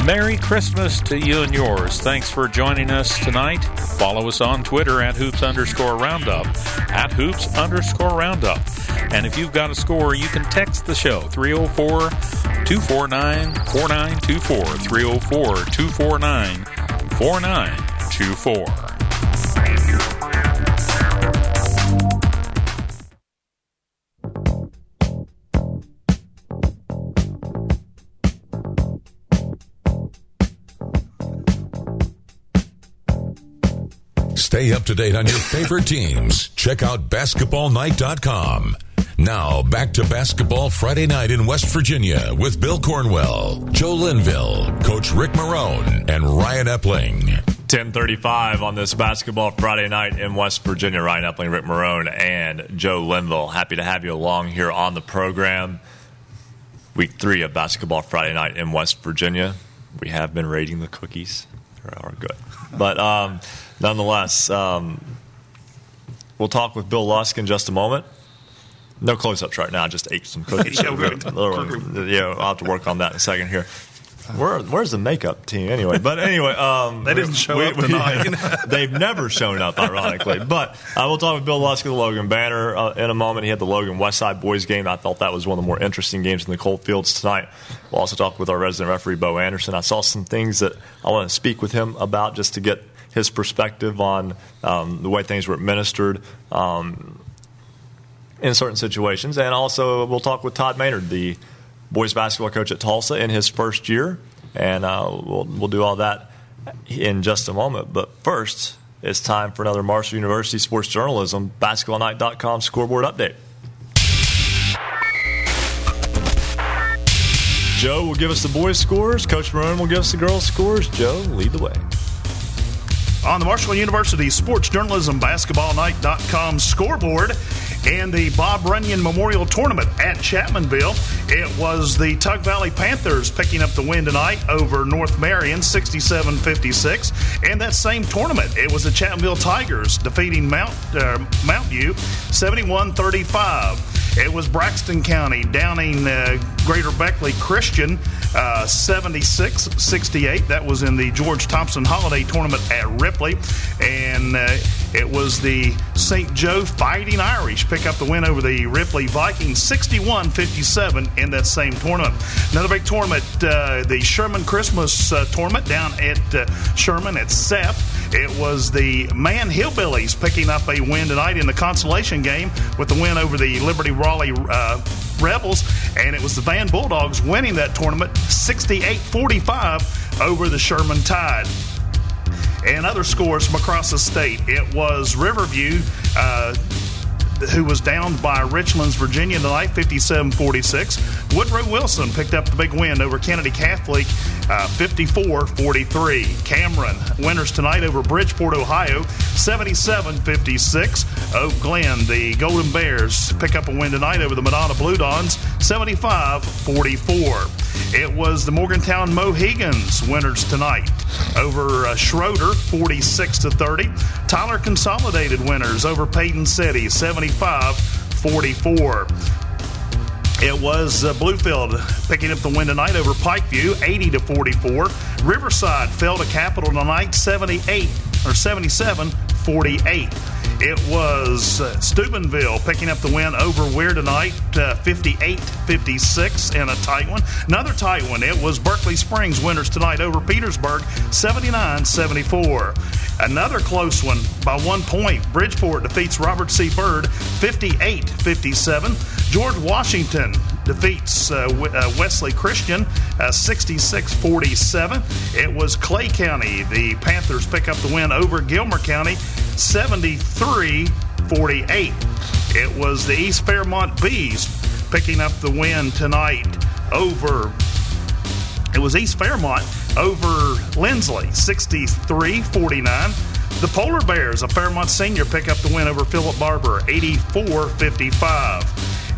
Merry Christmas to you and yours. Thanks for joining us tonight. Follow us on Twitter at Hoops_Roundup, at Hoops_Roundup. And if you've got a score, you can text the show, 304-249-4924, 304-249-4924. Stay up to date on your favorite teams. Check out BasketballNight.com. Now, back to Basketball Friday Night in West Virginia with Bill Cornwell, Joe Linville, Coach Rick Marone, and Ryan Epling. 10:35 on this Basketball Friday Night in West Virginia. Ryan Epling, Rick Marone, and Joe Linville. Happy to have you along here on the program. Week 3 of Basketball Friday Night in West Virginia. We have been raiding the cookies. They are good. But... nonetheless, we'll talk with Bill Lusk in just a moment. No close-ups right now. I just ate some cookies. Yeah, I'll have to work on that in a second here. Where's the makeup team anyway? But anyway, they didn't show up tonight. They've never shown up, ironically. But we'll talk with Bill Lusk of the Logan Banner in a moment. He had the Logan Westside Boys game. I thought that was one of the more interesting games in the Cold Fields tonight. We'll also talk with our resident referee, Bo Anderson. I saw some things that I want to speak with him about just to get his perspective on the way things were administered in certain situations. And also we'll talk with Todd Maynard, the boys basketball coach at Tulsa in his first year. And we'll do all that in just a moment. But first, it's time for another Marshall University Sports Journalism BasketballNight.com scoreboard update. Joe will give us the boys' scores. Coach Marone will give us the girls' scores. Joe, lead the way. On the Marshall University Sports Journalism BasketballNight.com scoreboard and the Bob Runyon Memorial Tournament at Chapmanville, it was the Tug Valley Panthers picking up the win tonight over North Marion, 67-56. And that same tournament, it was the Chapmanville Tigers defeating Mountview, 71-35. It was Braxton County downing Greater Beckley Christian 76-68. That was in the George Thompson Holiday Tournament at Ripley. And it was the St. Joe Fighting Irish pick up the win over the Ripley Vikings 61-57 in that same tournament. Another big tournament, the Sherman Christmas Tournament down at Sherman at Seth. It was the Man Hillbillies picking up a win tonight in the consolation game with the win over the Liberty Raleigh Rebels, and it was the Van Bulldogs winning that tournament 68-45 over the Sherman Tide. And other scores from across the state, it was Riverview who was downed by Richlands, Virginia tonight, 57-46. Woodrow Wilson picked up the big win over Kennedy Catholic, 54-43. Cameron winners tonight over Bridgeport, Ohio, 77-56. Oak Glen, the Golden Bears, pick up a win tonight over the Madonna Blue Dons, 75-44. It was the Morgantown Mohegans winners tonight over Schroeder, 46-30. Tyler Consolidated winners over Payton City, 75-44. It was Bluefield picking up the win tonight over Pikeview, 80-44. Riverside fell to Capital tonight, 77-48. It was Steubenville picking up the win over Weir tonight, 58-56 in a tight one. Another tight one, it was Berkeley Springs winners tonight over Petersburg, 79-74. Another close one by 1 point. Bridgeport defeats Robert C. Byrd, 58-57. George Washington defeats Wesley Christian, 66-47. It was Clay County. The Panthers pick up the win over Gilmer County, 73-48. It was the East Fairmont Bees picking up the win tonight over, it was East Fairmont over Lindsley, 63-49. The Polar Bears of Fairmont Senior pick up the win over Philip Barber, 84-55.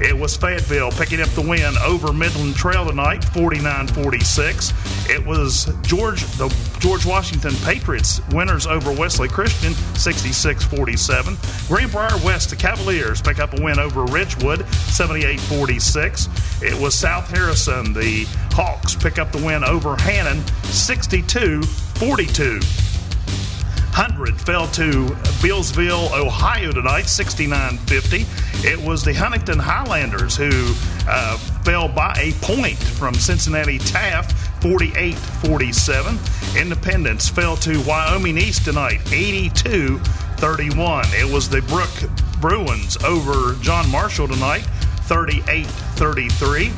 It was Fayetteville picking up the win over Midland Trail tonight, 49-46. It was the George Washington Patriots winners over Wesley Christian, 66-47. Greenbrier West, the Cavaliers pick up a win over Ridgewood, 78-46. It was South Harrison, the Hawks pick up the win over Hannon, 62-42. Hundred fell to Bealsville, Ohio tonight, 69-50. It was the Huntington Highlanders who fell by a point from Cincinnati Taft, 48-47. Independence fell to Wyoming East tonight, 82-31. It was the Brook Bruins over John Marshall tonight, 38-33.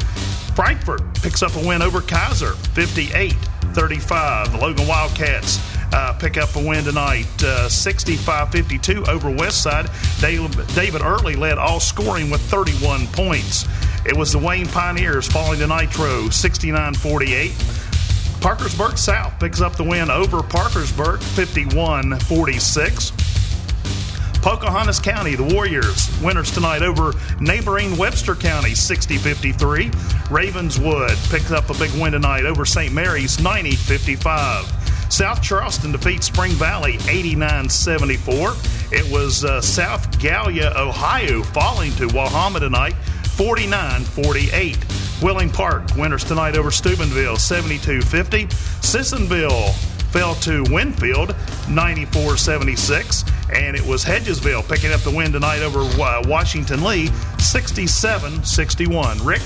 Frankfort picks up a win over Kaiser, 58-35. The Logan Wildcats pick up a win tonight, 65-52 over Westside. David Early led all scoring with 31 points. It was the Wayne Pioneers falling to Nitro, 69-48. Parkersburg South picks up the win over Parkersburg, 51-46. Pocahontas County, the Warriors, winners tonight over neighboring Webster County, 60-53. Ravenswood picks up a big win tonight over St. Mary's, 90-55. South Charleston defeats Spring Valley, 89-74. It was South Gallia, Ohio, falling to Wahama tonight, 49-48. Wheeling Park, winners tonight over Steubenville, 72-50. Sissonville fell to Winfield, 94-76. And it was Hedgesville picking up the win tonight over Washington Lee, 67-61. Rick?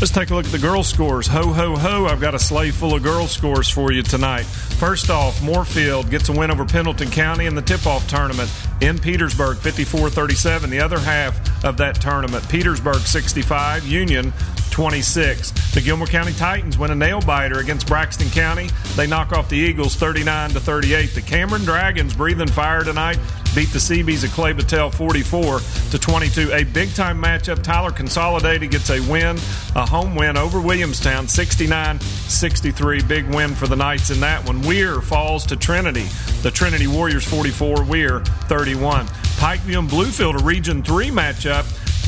Let's take a look at the girls' scores. Ho, ho, ho. I've got a sleigh full of girls' scores for you tonight. First off, Moorfield gets a win over Pendleton County in the tip-off tournament in Petersburg, 54-37. The other half of that tournament, Petersburg 65, Union 26. The Gilmore County Titans win a nail-biter against Braxton County. They knock off the Eagles 39-38. The Cameron Dragons, breathing fire tonight, beat the Seabees of Clay Battelle 44-22. A big-time matchup. Tyler Consolidated gets a win, a home win over Williamstown, 69-63. Big win for the Knights in that one. Weir falls to Trinity. The Trinity Warriors 44, Weir 31. Pikeview and Bluefield, a Region 3 matchup.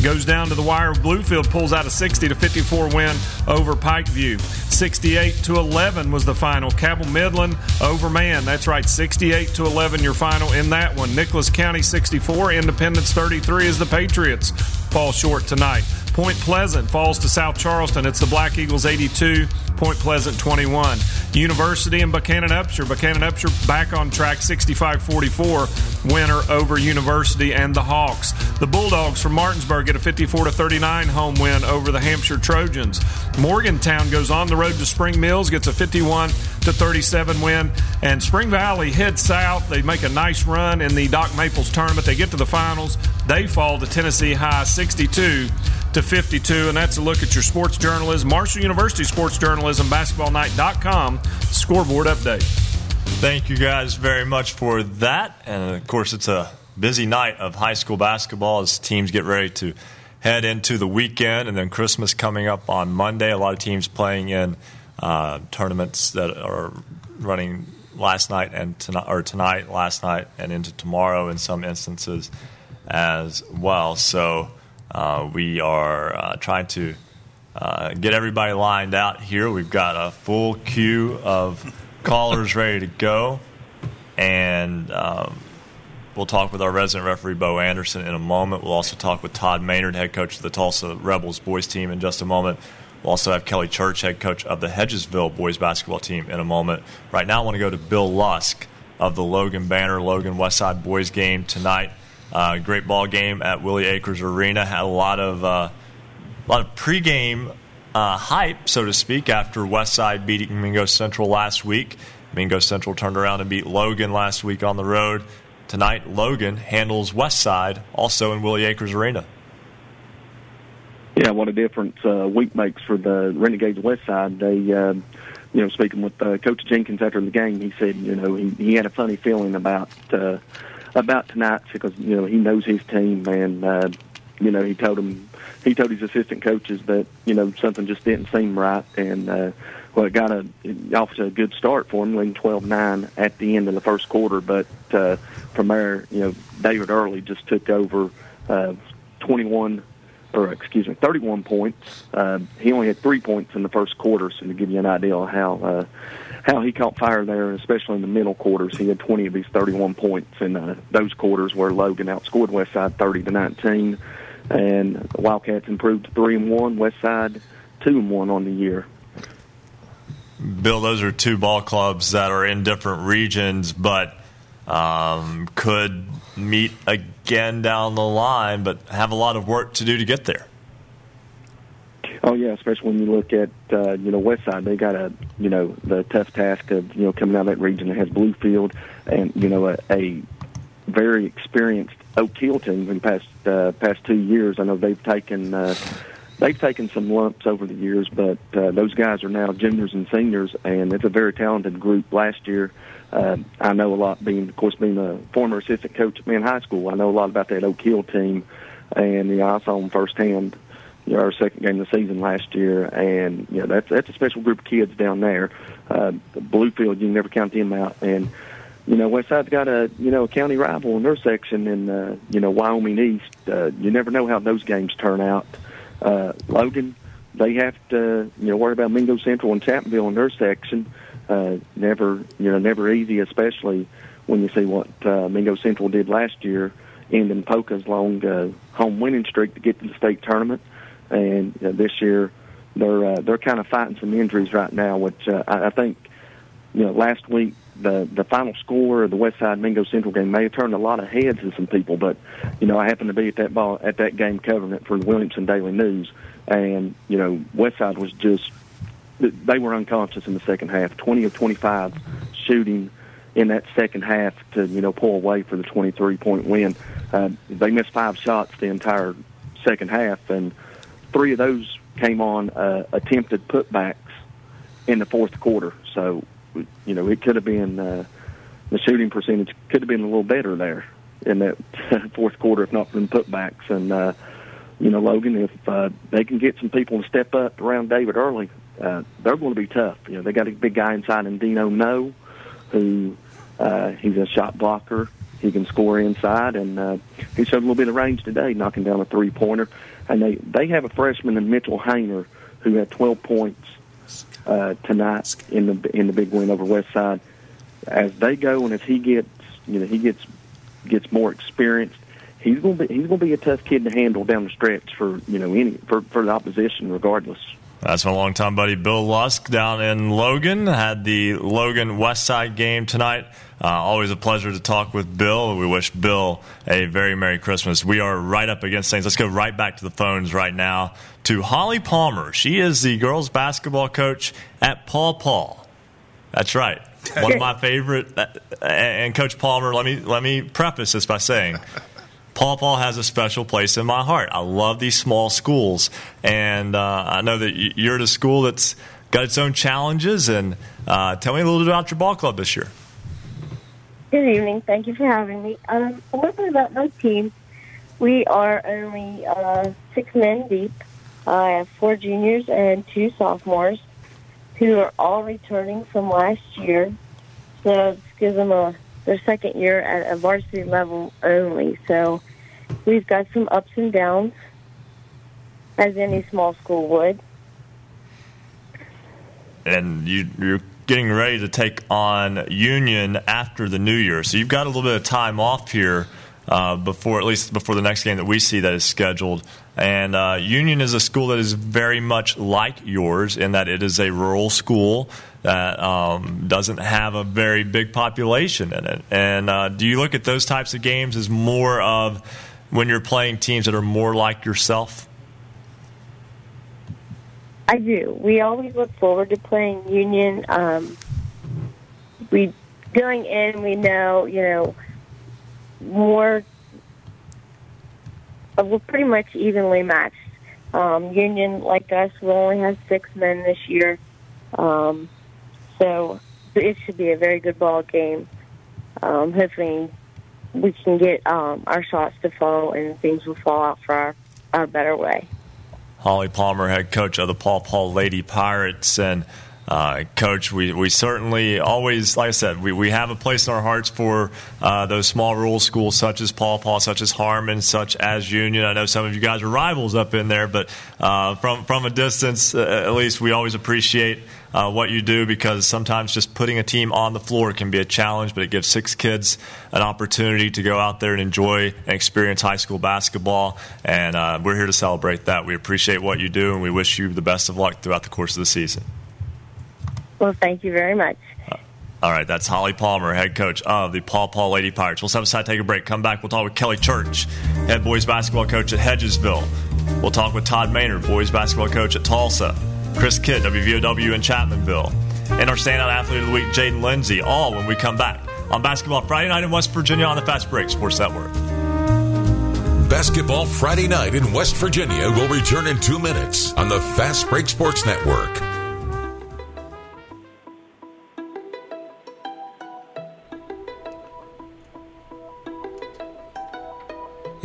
Goes down to the wire. Bluefield pulls out a 60-54 win over Pikeview. 68-11 was the final. Cabell Midland over Man. That's right, 68-11 your final in that one. Nicholas County 64, Independence 33 as the Patriots fall short tonight. Point Pleasant falls to South Charleston. It's the Black Eagles 82, Point Pleasant 21. University and Buchanan Upshur. Buchanan Upshur back on track, 65-44 winner over University and the Hawks. The Bulldogs from Martinsburg get a 54-39 home win over the Hampshire Trojans. Morgantown goes on the road to Spring Mills, gets a 51-37 win. And Spring Valley heads south. They make a nice run in the Doc Maples tournament. They get to the finals. They fall to Tennessee High, 62-52, and that's a look at your sports journalism. Marshall University Sports Journalism, basketballnight.com, scoreboard update. Thank you guys very much for that. And, of course, it's a busy night of high school basketball as teams get ready to head into the weekend, and then Christmas coming up on Monday. A lot of teams playing in tournaments that are running last night and tonight, last night, and into tomorrow in some instances as well. So we are trying to get everybody lined out here. We've got a full queue of callers ready to go. And we'll talk with our resident referee, Bo Anderson, in a moment. We'll also talk with Todd Maynard, head coach of the Tulsa Rebels boys team, in just a moment. We'll also have Kelly Church, head coach of the Hedgesville boys basketball team, in a moment. Right now I want to go to Bill Lusk of the Logan Banner, Logan Westside boys game tonight. Great ball game at Willie Akers Arena. Had a lot of pregame hype, so to speak, after Westside beating Mingo Central last week. Mingo Central turned around and beat Logan last week on the road. Tonight, Logan handles Westside, also in Willie Akers Arena. Yeah, what a difference a week makes for the Renegades Westside. They, speaking with Coach Jenkins after the game, he said, he had a funny feeling about tonight because he knows his team, and he told his assistant coaches that something just didn't seem right, and it got off to a good start for him, leading 12-9 at the end of the first quarter, but from there David Early just took over 21 or excuse me, 31 points. He only had 3 points in the first quarter, so to give you an idea of how he caught fire there, especially in the middle quarters. He had 20 of his 31 points in those quarters where Logan outscored Westside 30-19, and the Wildcats improved to 3-1, Westside 2-1 on the year. Bill, those are two ball clubs that are in different regions, but could meet again down the line, but have a lot of work to do to get there. Oh yeah, especially when you look at Westside, they got the tough task of coming out of that region that has Bluefield and a very experienced Oak Hill team in the past 2 years. I know they've taken some lumps over the years, but those guys are now juniors and seniors, and it's a very talented group. Last year, I know a lot, being a former assistant coach at Mann High School, I know a lot about that Oak Hill team, and I saw them firsthand our second game of the season last year, and that's a special group of kids down there. Bluefield, you can never count them out, and Westside's got a a county rival in their section in Wyoming East. You never know how those games turn out. Logan, they have to worry about Mingo Central and Chapmanville in their section. Never easy, especially when you see what Mingo Central did last year, ending Polka's long home winning streak to get to the state tournament. And this year, they're kind of fighting some injuries right now, which I think last week the final score of the Westside Mingo Central game may have turned a lot of heads in some people. But I happened to be at that game covering it for the Williamson Daily News, and Westside was just. They were unconscious in the second half. 20 of 25 shooting in that second half to pull away for the 23-point win. They missed 5 shots the entire second half, and 3 of those came on attempted putbacks in the fourth quarter. So it could have been the shooting percentage could have been a little better there in that fourth quarter if not for the putbacks. And Logan, if they can get some people to step up around David early. They're going to be tough. They got a big guy inside in Dino No, who he's a shot blocker. He can score inside, and he showed a little bit of range today, knocking down a 3-pointer. And they have a freshman in Mitchell Hainer who had 12 points tonight in the big win over Westside. As they go, and as he gets gets more experienced, he's going to be a tough kid to handle down the stretch for for the opposition regardless. That's my longtime buddy Bill Lusk down in Logan. Had the Logan Westside game tonight. Always a pleasure to talk with Bill. We wish Bill a very Merry Christmas. We are right up against things. Let's go right back to the phones right now to Holly Palmer. She is the girls basketball coach at Paw Paw. That's right. One of my favorite. And Coach Palmer, let me preface this by saying Paw Paw has a special place in my heart. I love these small schools, and I know that you're at a school that's got its own challenges. And tell me a little bit about your ball club this year. Good evening. Thank you for having me. A little bit about my team. We are only 6 men deep. I have 4 juniors and 2 sophomores, who are all returning from last year. So this gives them their second year at a varsity level only. So we've got some ups and downs, as any small school would. And you're getting ready to take on Union after the new year. So you've got a little bit of time off here before the next game that we see that is scheduled. And Union is a school that is very much like yours in that it is a rural school that doesn't have a very big population in it. And do you look at those types of games as more of when you're playing teams that are more like yourself? I do. We always look forward to playing Union. We going in, we know, more we're pretty much evenly matched. Union, like us, will only have 6 men this year. So it should be a very good ball game. Hopefully we can get our shots to fall and things will fall out for our better way. Holly Palmer, head coach of the Paw Paw Lady Pirates. And Coach, we certainly always, like I said, we have a place in our hearts for those small rural schools such as Paw Paw, such as Harmon, such as Union. I know some of you guys are rivals up in there, but from a distance, at least, we always appreciate what you do, because sometimes just putting a team on the floor can be a challenge, but it gives 6 kids an opportunity to go out there and enjoy and experience high school basketball, and we're here to celebrate that. We appreciate what you do, and we wish you the best of luck throughout the course of the season. Well, thank you very much. All right, that's Holly Palmer, head coach of the Paw Paw Lady Pirates. We'll step aside, take a break, come back. We'll talk with Kelly Church, head boys basketball coach at Hedgesville. We'll talk with Todd Maynard, boys basketball coach at Tulsa. Chris Kidd, WVOW in Chapmanville. And our standout athlete of the week, Jaden Lindsay, all when we come back on Basketball Friday Night in West Virginia on the Fast Break Sports Network. Basketball Friday Night in West Virginia will return in 2 minutes on the Fast Break Sports Network.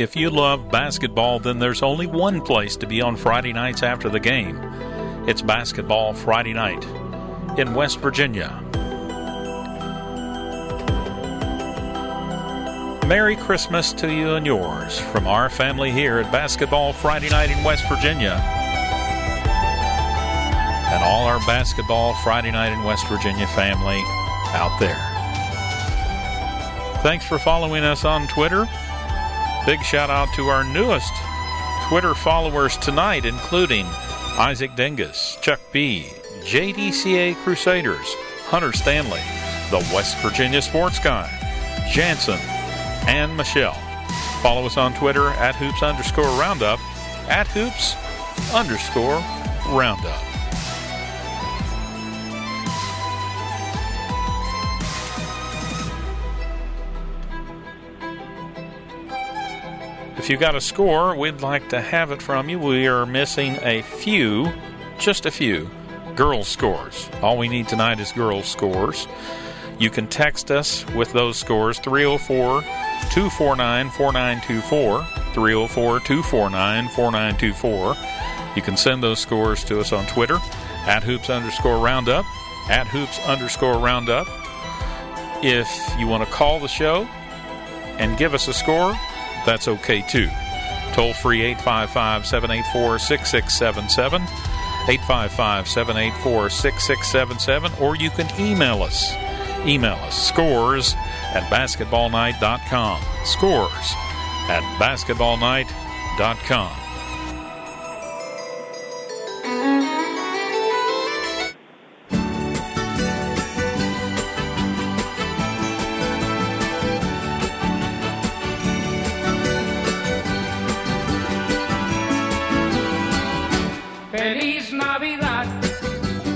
If you love basketball, then there's only one place to be on Friday nights after the game. It's Basketball Friday Night in West Virginia. Merry Christmas to you and yours from our family here at Basketball Friday Night in West Virginia and all our Basketball Friday Night in West Virginia family out there. Thanks for following us on Twitter. Big shout out to our newest Twitter followers tonight, including Isaac Dingus, Chuck B, JDCA Crusaders, Hunter Stanley, the West Virginia Sports Guy, Jansen, and Michelle. Follow us on Twitter at @hoops_roundup, at @hoops_roundup. If you got a score, we'd like to have it from you. We are missing a few, just a few, girls' scores. All we need tonight is girls' scores. You can text us with those scores, 304-249-4924, 304-249-4924. You can send those scores to us on Twitter, at @hoops_roundup, at @hoops_roundup. If you want to call the show and give us a score, that's okay, too. Toll-free 855-784-6677, 855-784-6677, or you can email us. Email us, scores@basketballnight.com, scores@basketballnight.com.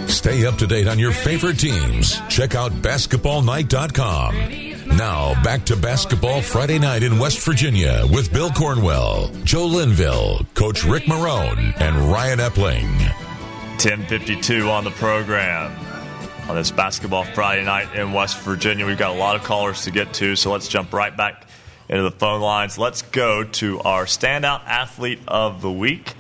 Stay up to date on your favorite teams. Check out basketballnight.com. Now, back to Basketball Friday Night in West Virginia with Bill Cornwell, Joe Linville, Coach Rick Marone, and Ryan Epling. 10:52 on the program on this Basketball Friday Night in West Virginia. We've got a lot of callers to get to, so let's jump right back into the phone lines. Let's go to our standout athlete of the week.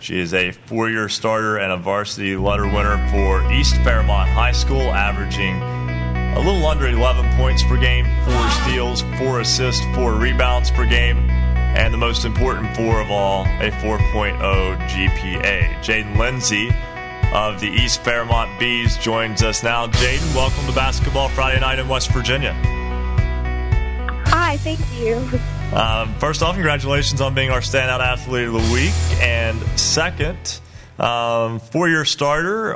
She is a 4-year starter and a varsity letter winner for East Fairmont High School, averaging a little under 11 points per game, 4 steals, 4 assists, 4 rebounds per game, and the most important four of all, a 4.0 GPA. Jaden Lindsay of the East Fairmont Bees joins us now. Jaden, welcome to Basketball Friday Night in West Virginia. Hi, thank you. First off, congratulations on being our standout athlete of the week. And second, 4-year starter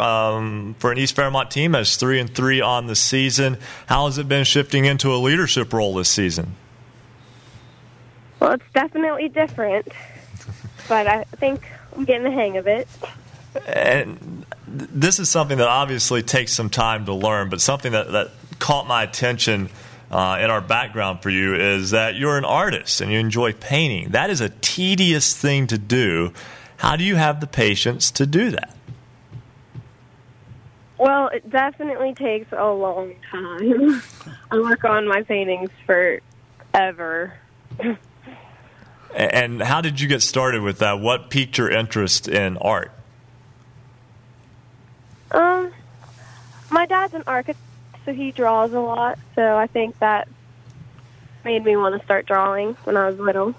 for an East Fairmont team, as 3-3 on the season. How has it been shifting into a leadership role this season? Well, it's definitely different, but I think I'm getting the hang of it. And this is something that obviously takes some time to learn, but something that caught my attention in our background for you is that you're an artist and you enjoy painting. That is a tedious thing to do. How do you have the patience to do that? Well, it definitely takes a long time. I work on my paintings forever. And how did you get started with that? What piqued your interest in art? My dad's an architect, so he draws a lot. So I think that made me want to start drawing when I was little.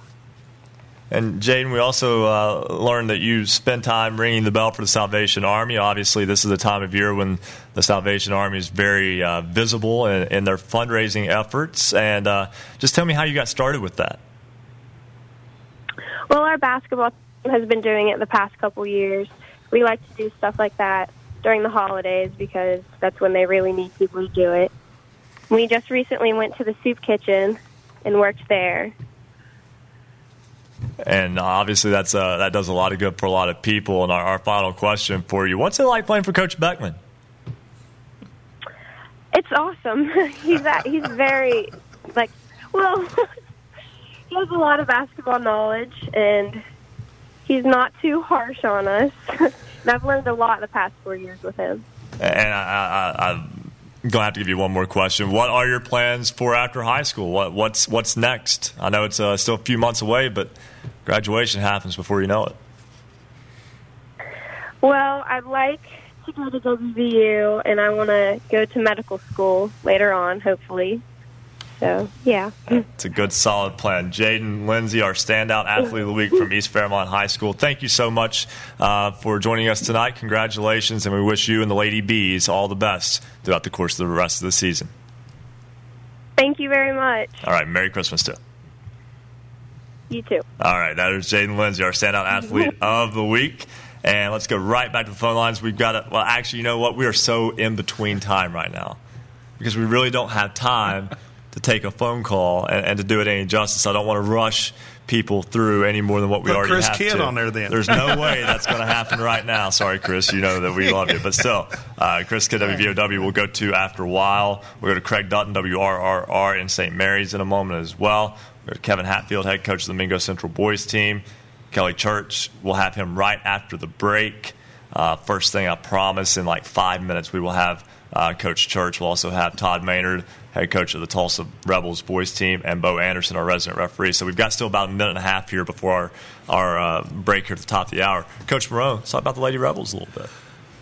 And, Jaden, we also learned that you spent time ringing the bell for the Salvation Army. Obviously, this is the time of year when the Salvation Army is very visible in their fundraising efforts. And just tell me how you got started with that. Well, our basketball team has been doing it the past couple years. We like to do stuff like that during the holidays because that's when they really need people to do it. We just recently went to the soup kitchen and worked there. And obviously that does a lot of good for a lot of people. And our final question for you, what's it like playing for Coach Beckman? It's awesome. He's very, he has a lot of basketball knowledge, and he's not too harsh on us. And I've learned a lot the past 4 years with him. And I'm going to have to give you one more question. What are your plans for after high school? What's next? I know it's still a few months away, but graduation happens before you know it. Well, I'd like to go to WVU, and I want to go to medical school later on, hopefully. So, yeah. It's a good, solid plan. Jaden Lindsay, our standout athlete of the week from East Fairmont High School, thank you so much for joining us tonight. Congratulations, and we wish you and the Lady Bees all the best throughout the course of the rest of the season. Thank you very much. All right, Merry Christmas, too. You too. All right, that is Jaden Lindsay, our standout athlete of the week. And let's go right back to the phone lines. We've got to, well, actually, you know what? We are so in between time right now because we really don't have time to take a phone call and to do it any justice. I don't want to rush people through any more than what we already have to. Put Chris Kidd on there then. There's no way that's going to happen right now. Sorry, Chris. You know that we love you. But still, Chris Kidd, WVOW, we'll go to after a while. We'll go to Craig Dutton, WRRR, in St. Mary's in a moment as well. We'll go to Kevin Hatfield, head coach of the Mingo Central boys team. Kelly Church, we'll have him right after the break. First thing I promise, in like 5 minutes, we will have Coach Church. We'll also have Todd Maynard, head coach of the Tulsa Rebels boys team, and Bo Anderson, our resident referee. So we've got still about a minute and a half here before our break here at the top of the hour. Coach Marone, let's talk about the Lady Rebels a little bit.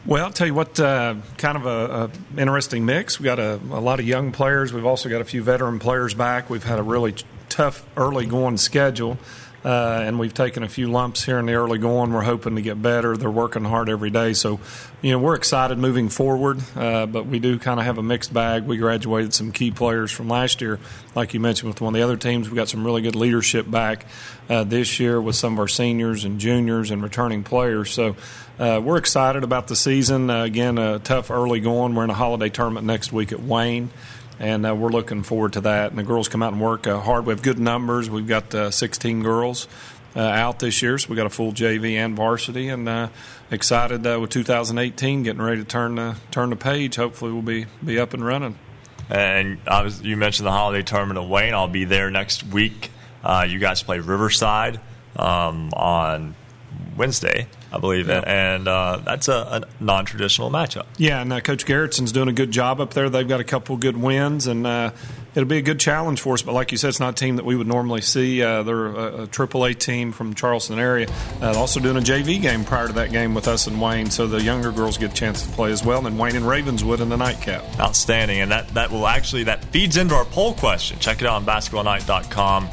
Well, I'll tell you what, kind of a interesting mix. We've got a lot of young players. We've also got a few veteran players back. We've had a really tough early-going schedule, and we've taken a few lumps here in the early going. We're hoping to get better. They're working hard every day. So, you know, we're excited moving forward, but we do kind of have a mixed bag. We graduated some key players from last year, like you mentioned, with one of the other teams. We got some really good leadership back this year with some of our seniors and juniors and returning players. So we're excited about the season. Again, a tough early going. We're in a holiday tournament next week at Wayne. And we're looking forward to that. And the girls come out and work hard. We have good numbers. We've got 16 girls out this year, so we got a full JV and varsity. And excited with 2018 getting ready to turn the page. Hopefully we'll be up and running. And you mentioned the holiday tournament at Wayne. I'll be there next week. You guys play Riverside on Wednesday, I believe. Yeah. And that's a non-traditional matchup. Yeah, and Coach Gerritson's doing a good job up there. They've got a couple good wins, and it'll be a good challenge for us. But like you said, it's not a team that we would normally see. They're a AAA team from Charleston area. Also doing a JV game prior to that game with us and Wayne, so the younger girls get a chance to play as well. And Wayne and Ravenswood in the nightcap. Outstanding, and that will actually that feeds into our poll question. Check it out on basketballnight.com.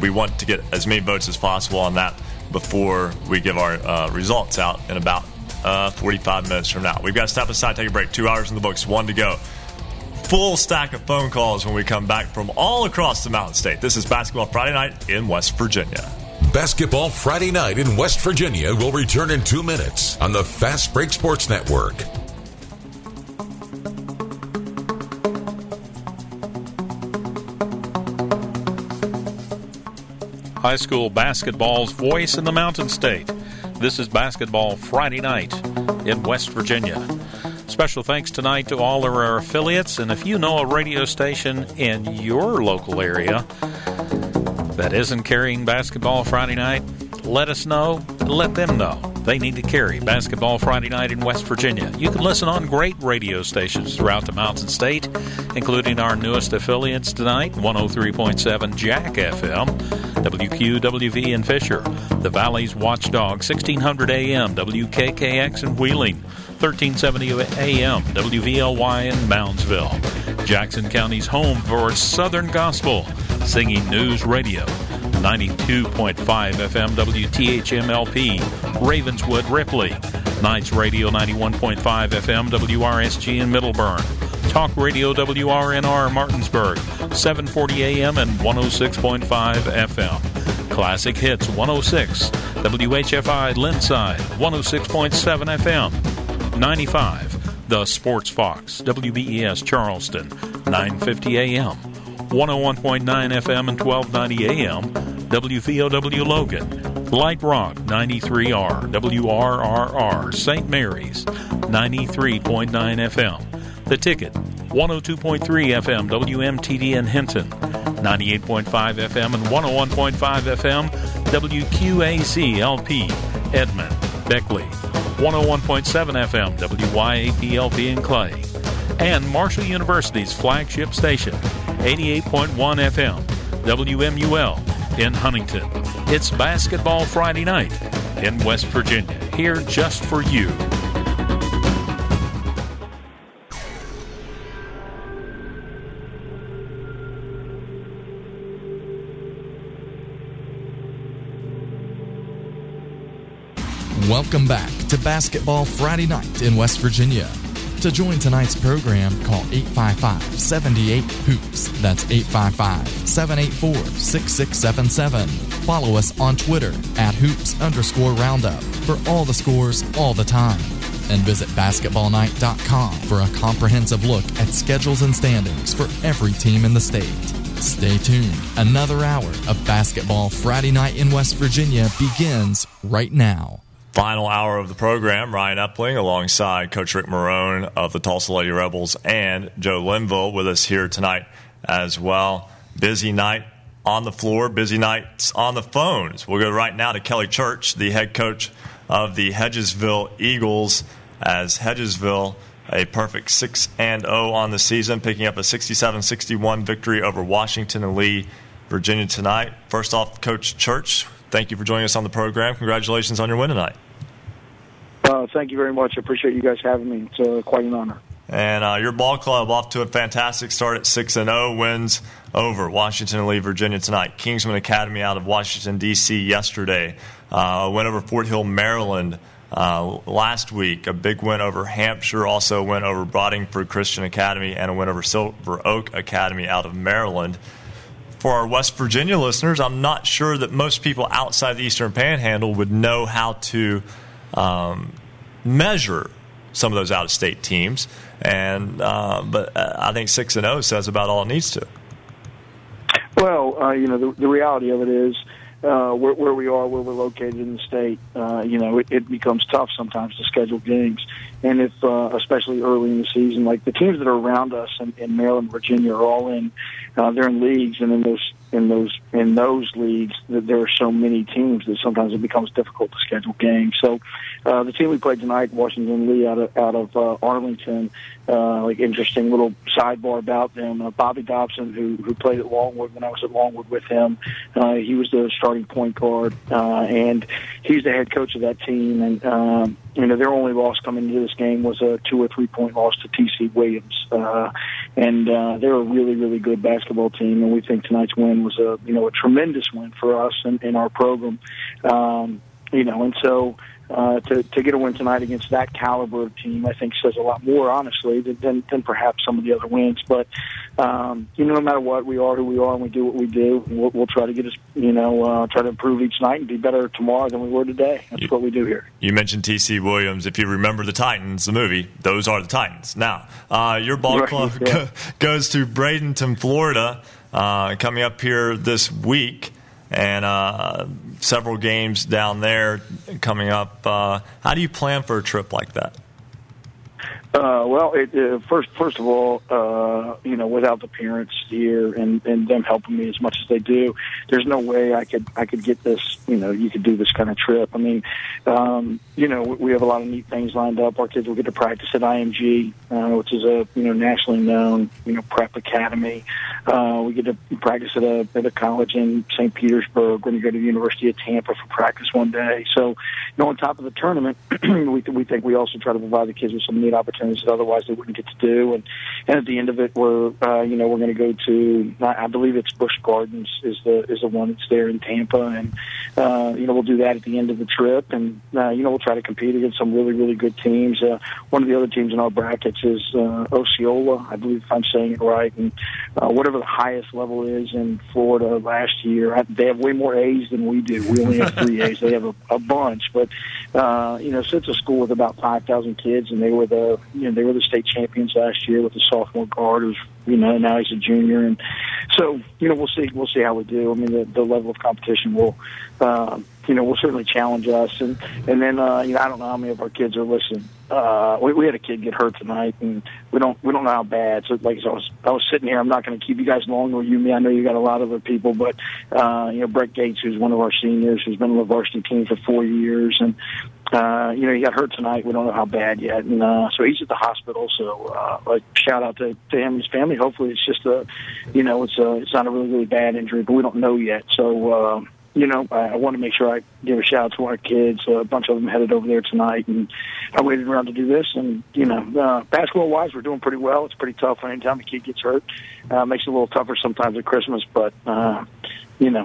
We want to get as many votes as possible on that before we give our results out in about 45 minutes from now. We've got to step aside, take a break. 2 hours in the books, one to go. Full stack of phone calls when we come back from all across the Mountain State. This is Basketball Friday Night in West Virginia. Basketball Friday Night in West Virginia will return in 2 minutes on the Fast Break Sports Network. High school basketball's voice in the Mountain State. This is Basketball Friday Night in West Virginia. Special thanks tonight to all of our affiliates, and if you know a radio station in your local area that isn't carrying Basketball Friday Night, let us know, let them know. They need to carry Basketball Friday Night in West Virginia. You can listen on great radio stations throughout the Mountain State, including our newest affiliates tonight, 103.7 Jack FM, WQWV in Fisher, the Valley's Watchdog, 1600 AM, WKKX in Wheeling, 1370 AM, WVLY in Moundsville. Jackson County's home for Southern Gospel, Singing News Radio, 92.5 FM WTHMLP, Ravenswood, Ripley. Knights Radio 91.5 FM WRSG in Middleburn. Talk Radio WRNR Martinsburg, 740 AM and 106.5 FM. Classic Hits 106, WHFI Linside, 106.7 FM. 95, The Sports Fox, WBES Charleston, 950 AM. 101.9 FM and 1290 AM, WVOW Logan. Light Rock, 93R, WRRR, St. Mary's, 93.9 FM. The Ticket, 102.3 FM, WMTD in Hinton, 98.5 FM and 101.5 FM, WQACLP, Edmond, Beckley, 101.7 FM, WYAPLP in Clay, and Marshall University's flagship station, 88.1 FM, WMUL in Huntington. It's Basketball Friday night in West Virginia, here just for you. Welcome back to Basketball Friday Night in West Virginia. To join tonight's program, call 855-78-HOOPS. That's 855-784-6677. Follow us on Twitter at @Hoops_Roundup for all the scores all the time. And visit basketballnight.com for a comprehensive look at schedules and standings for every team in the state. Stay tuned. Another hour of Basketball Friday Night in West Virginia begins right now. Final hour of the program, Ryan Epling alongside Coach Rick Marone of the Tulsa Lady Rebels and Joe Linville with us here tonight as well. Busy night on the floor, busy nights on the phones. We'll go right now to Kelly Church, the head coach of the Hedgesville Eagles, as Hedgesville, a perfect 6-0 on the season, picking up a 67-61 victory over Washington and Lee, Virginia tonight. First off, Coach Church, thank you for joining us on the program. Congratulations on your win tonight. Thank you very much. I appreciate you guys having me. It's quite an honor. And your ball club off to a fantastic start at 6-0, wins over Washington and Lee, Virginia tonight. Kingsman Academy out of Washington, D.C. yesterday. Went over Fort Hill, Maryland last week. A big win over Hampshire. Also went over Broadingford Christian Academy and a win over Silver Oak Academy out of Maryland. For our West Virginia listeners, I'm not sure that most people outside the Eastern Panhandle would know how to measure some of those out-of-state teams, and but I think 6-0 says about all it needs to. Well, the reality of it is where we are, where we're located in the state, it becomes tough sometimes to schedule games, and if especially early in the season, like the teams that are around us in Maryland, Virginia, are all in they're in leagues, and in those leagues, there are so many teams that sometimes it becomes difficult to schedule games. So the team we played tonight, Washington Lee out of Arlington, interesting little sidebar about them. Bobby Dobson, who played at Longwood when I was at Longwood with him, he was the starting point guard, and he's the head coach of that team. And their only loss coming into this game was a 2 or 3 point loss to T.C. Williams, and they're a really, really good basketball team. And we think tonight's win was a tremendous win for us in our program, and so. To get a win tonight against that caliber of team, I think says a lot more, honestly, than perhaps some of the other wins. But no matter what, we are who we are, and we do what we do. We'll try to get us, try to improve each night and be better tomorrow than we were today. That's what we do here. You mentioned T.C. Williams. If you remember the Titans, the movie, those are the Titans. Now, your ball club goes to Bradenton, Florida, coming up here this week. And several games down there coming up. How do you plan for a trip like that? First of all, without the parents here and them helping me as much as they do, there's no way I could get this. You could do this kind of trip. I mean, we have a lot of neat things lined up. Our kids will get to practice at IMG, which is a nationally known prep academy. We get to practice at a college in St. Petersburg. We're going to go to the University of Tampa for practice one day. So, you know, on top of the tournament, we think we also try to provide the kids with some neat opportunities that otherwise they wouldn't get to do. And at the end of it, we're going to go to, I believe it's Busch Gardens is the one that's there in Tampa. And, we'll do that at the end of the trip. And, we'll try to compete against some really, really good teams. One of the other teams in our brackets is Osceola, I believe, if I'm saying it right. And whatever the highest level is in Florida last year, they have way more A's than we do. We only have 3 A's. They have a bunch. But, so it's a school with about 5,000 kids, and they were the state champions last year with a sophomore guard who's, now he's a junior. And so, we'll see how we do. I mean, the level of competition will certainly challenge us. And then I don't know how many of our kids are listening. We had a kid get hurt tonight, and we don't know how bad. So, like I said, I was sitting here. I'm not going to keep you guys long, or you me. I know you got a lot of other people, but Brett Gates, who's one of our seniors, who's been on the varsity team for 4 years, and he got hurt tonight. We don't know how bad yet, and so he's at the hospital. So, shout out to him and his family. Hopefully, it's just it's not a really, really bad injury, but we don't know yet. So. I want to make sure I give a shout out to our kids. A bunch of them headed over there tonight, and I waited around to do this. And, basketball-wise, we're doing pretty well. It's pretty tough. Anytime a kid gets hurt, makes it a little tougher sometimes at Christmas. But, certainly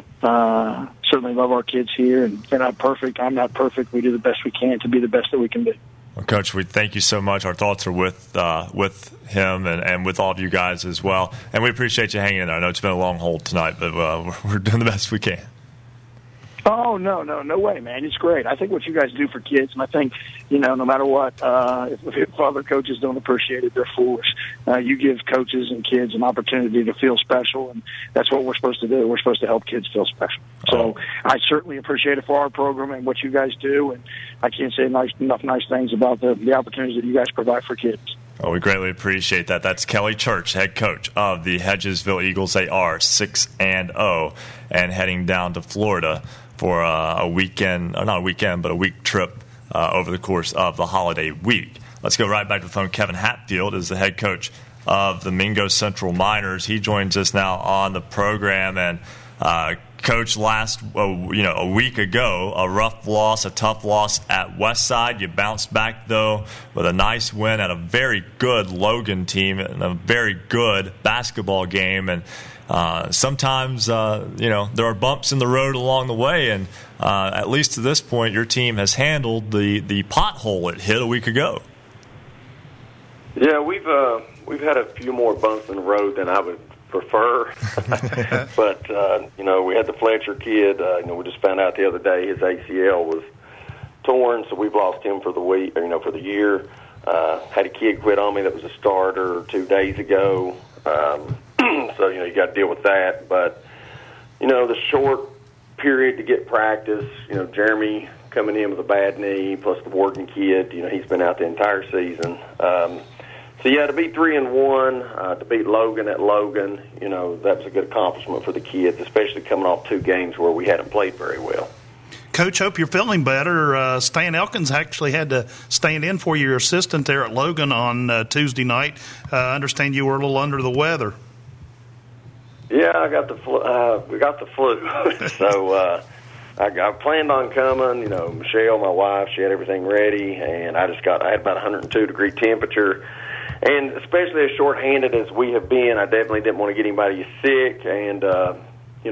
love our kids here. And they're not perfect. I'm not perfect. We do the best we can to be the best that we can be. Well, Coach, we thank you so much. Our thoughts are with him and with all of you guys as well. And we appreciate you hanging in there. I know it's been a long hold tonight, but we're doing the best we can. Oh, no way, man. It's great. I think what you guys do for kids, and I think, no matter what, if other coaches don't appreciate it, they're foolish. You give coaches and kids an opportunity to feel special, and that's what we're supposed to do. We're supposed to help kids feel special. So I certainly appreciate it for our program and what you guys do, and I can't say enough nice things about the opportunities that you guys provide for kids. Oh, we greatly appreciate that. That's Kelly Church, head coach of the Hedgesville Eagles. They are 6-0 and heading down to Florida for a week trip over the course of the holiday week. Let's go right back to the phone. Kevin Hatfield is the head coach of the Mingo Central Miners. He joins us now on the program. And, Coach, a week ago, a tough loss at Westside. You bounced back, though, with a nice win at a very good Logan team and a very good basketball game. And, sometimes, there are bumps in the road along the way, and at least to this point, your team has handled the pothole it hit a week ago. Yeah, we've had a few more bumps in the road than I would prefer, but we had the Fletcher kid. We just found out the other day his ACL was torn, so we've lost him for the week. For the year. Had a kid quit on me that was a starter 2 days ago. So, you got to deal with that. But, the short period to get practice, Jeremy coming in with a bad knee, plus the Warden kid, he's been out the entire season. To be 3-1, to beat Logan at Logan, that was a good accomplishment for the kids, especially coming off 2 games where we hadn't played very well. Coach, hope you're feeling better. Stan Elkins actually had to stand in for your assistant there at Logan on Tuesday night. I understand you were a little under the weather. Yeah, I got the flu. We got the flu, so I planned on coming. Michelle, my wife, she had everything ready, and I had about 102-degree temperature, and especially as shorthanded as we have been, I definitely didn't want to get anybody sick. And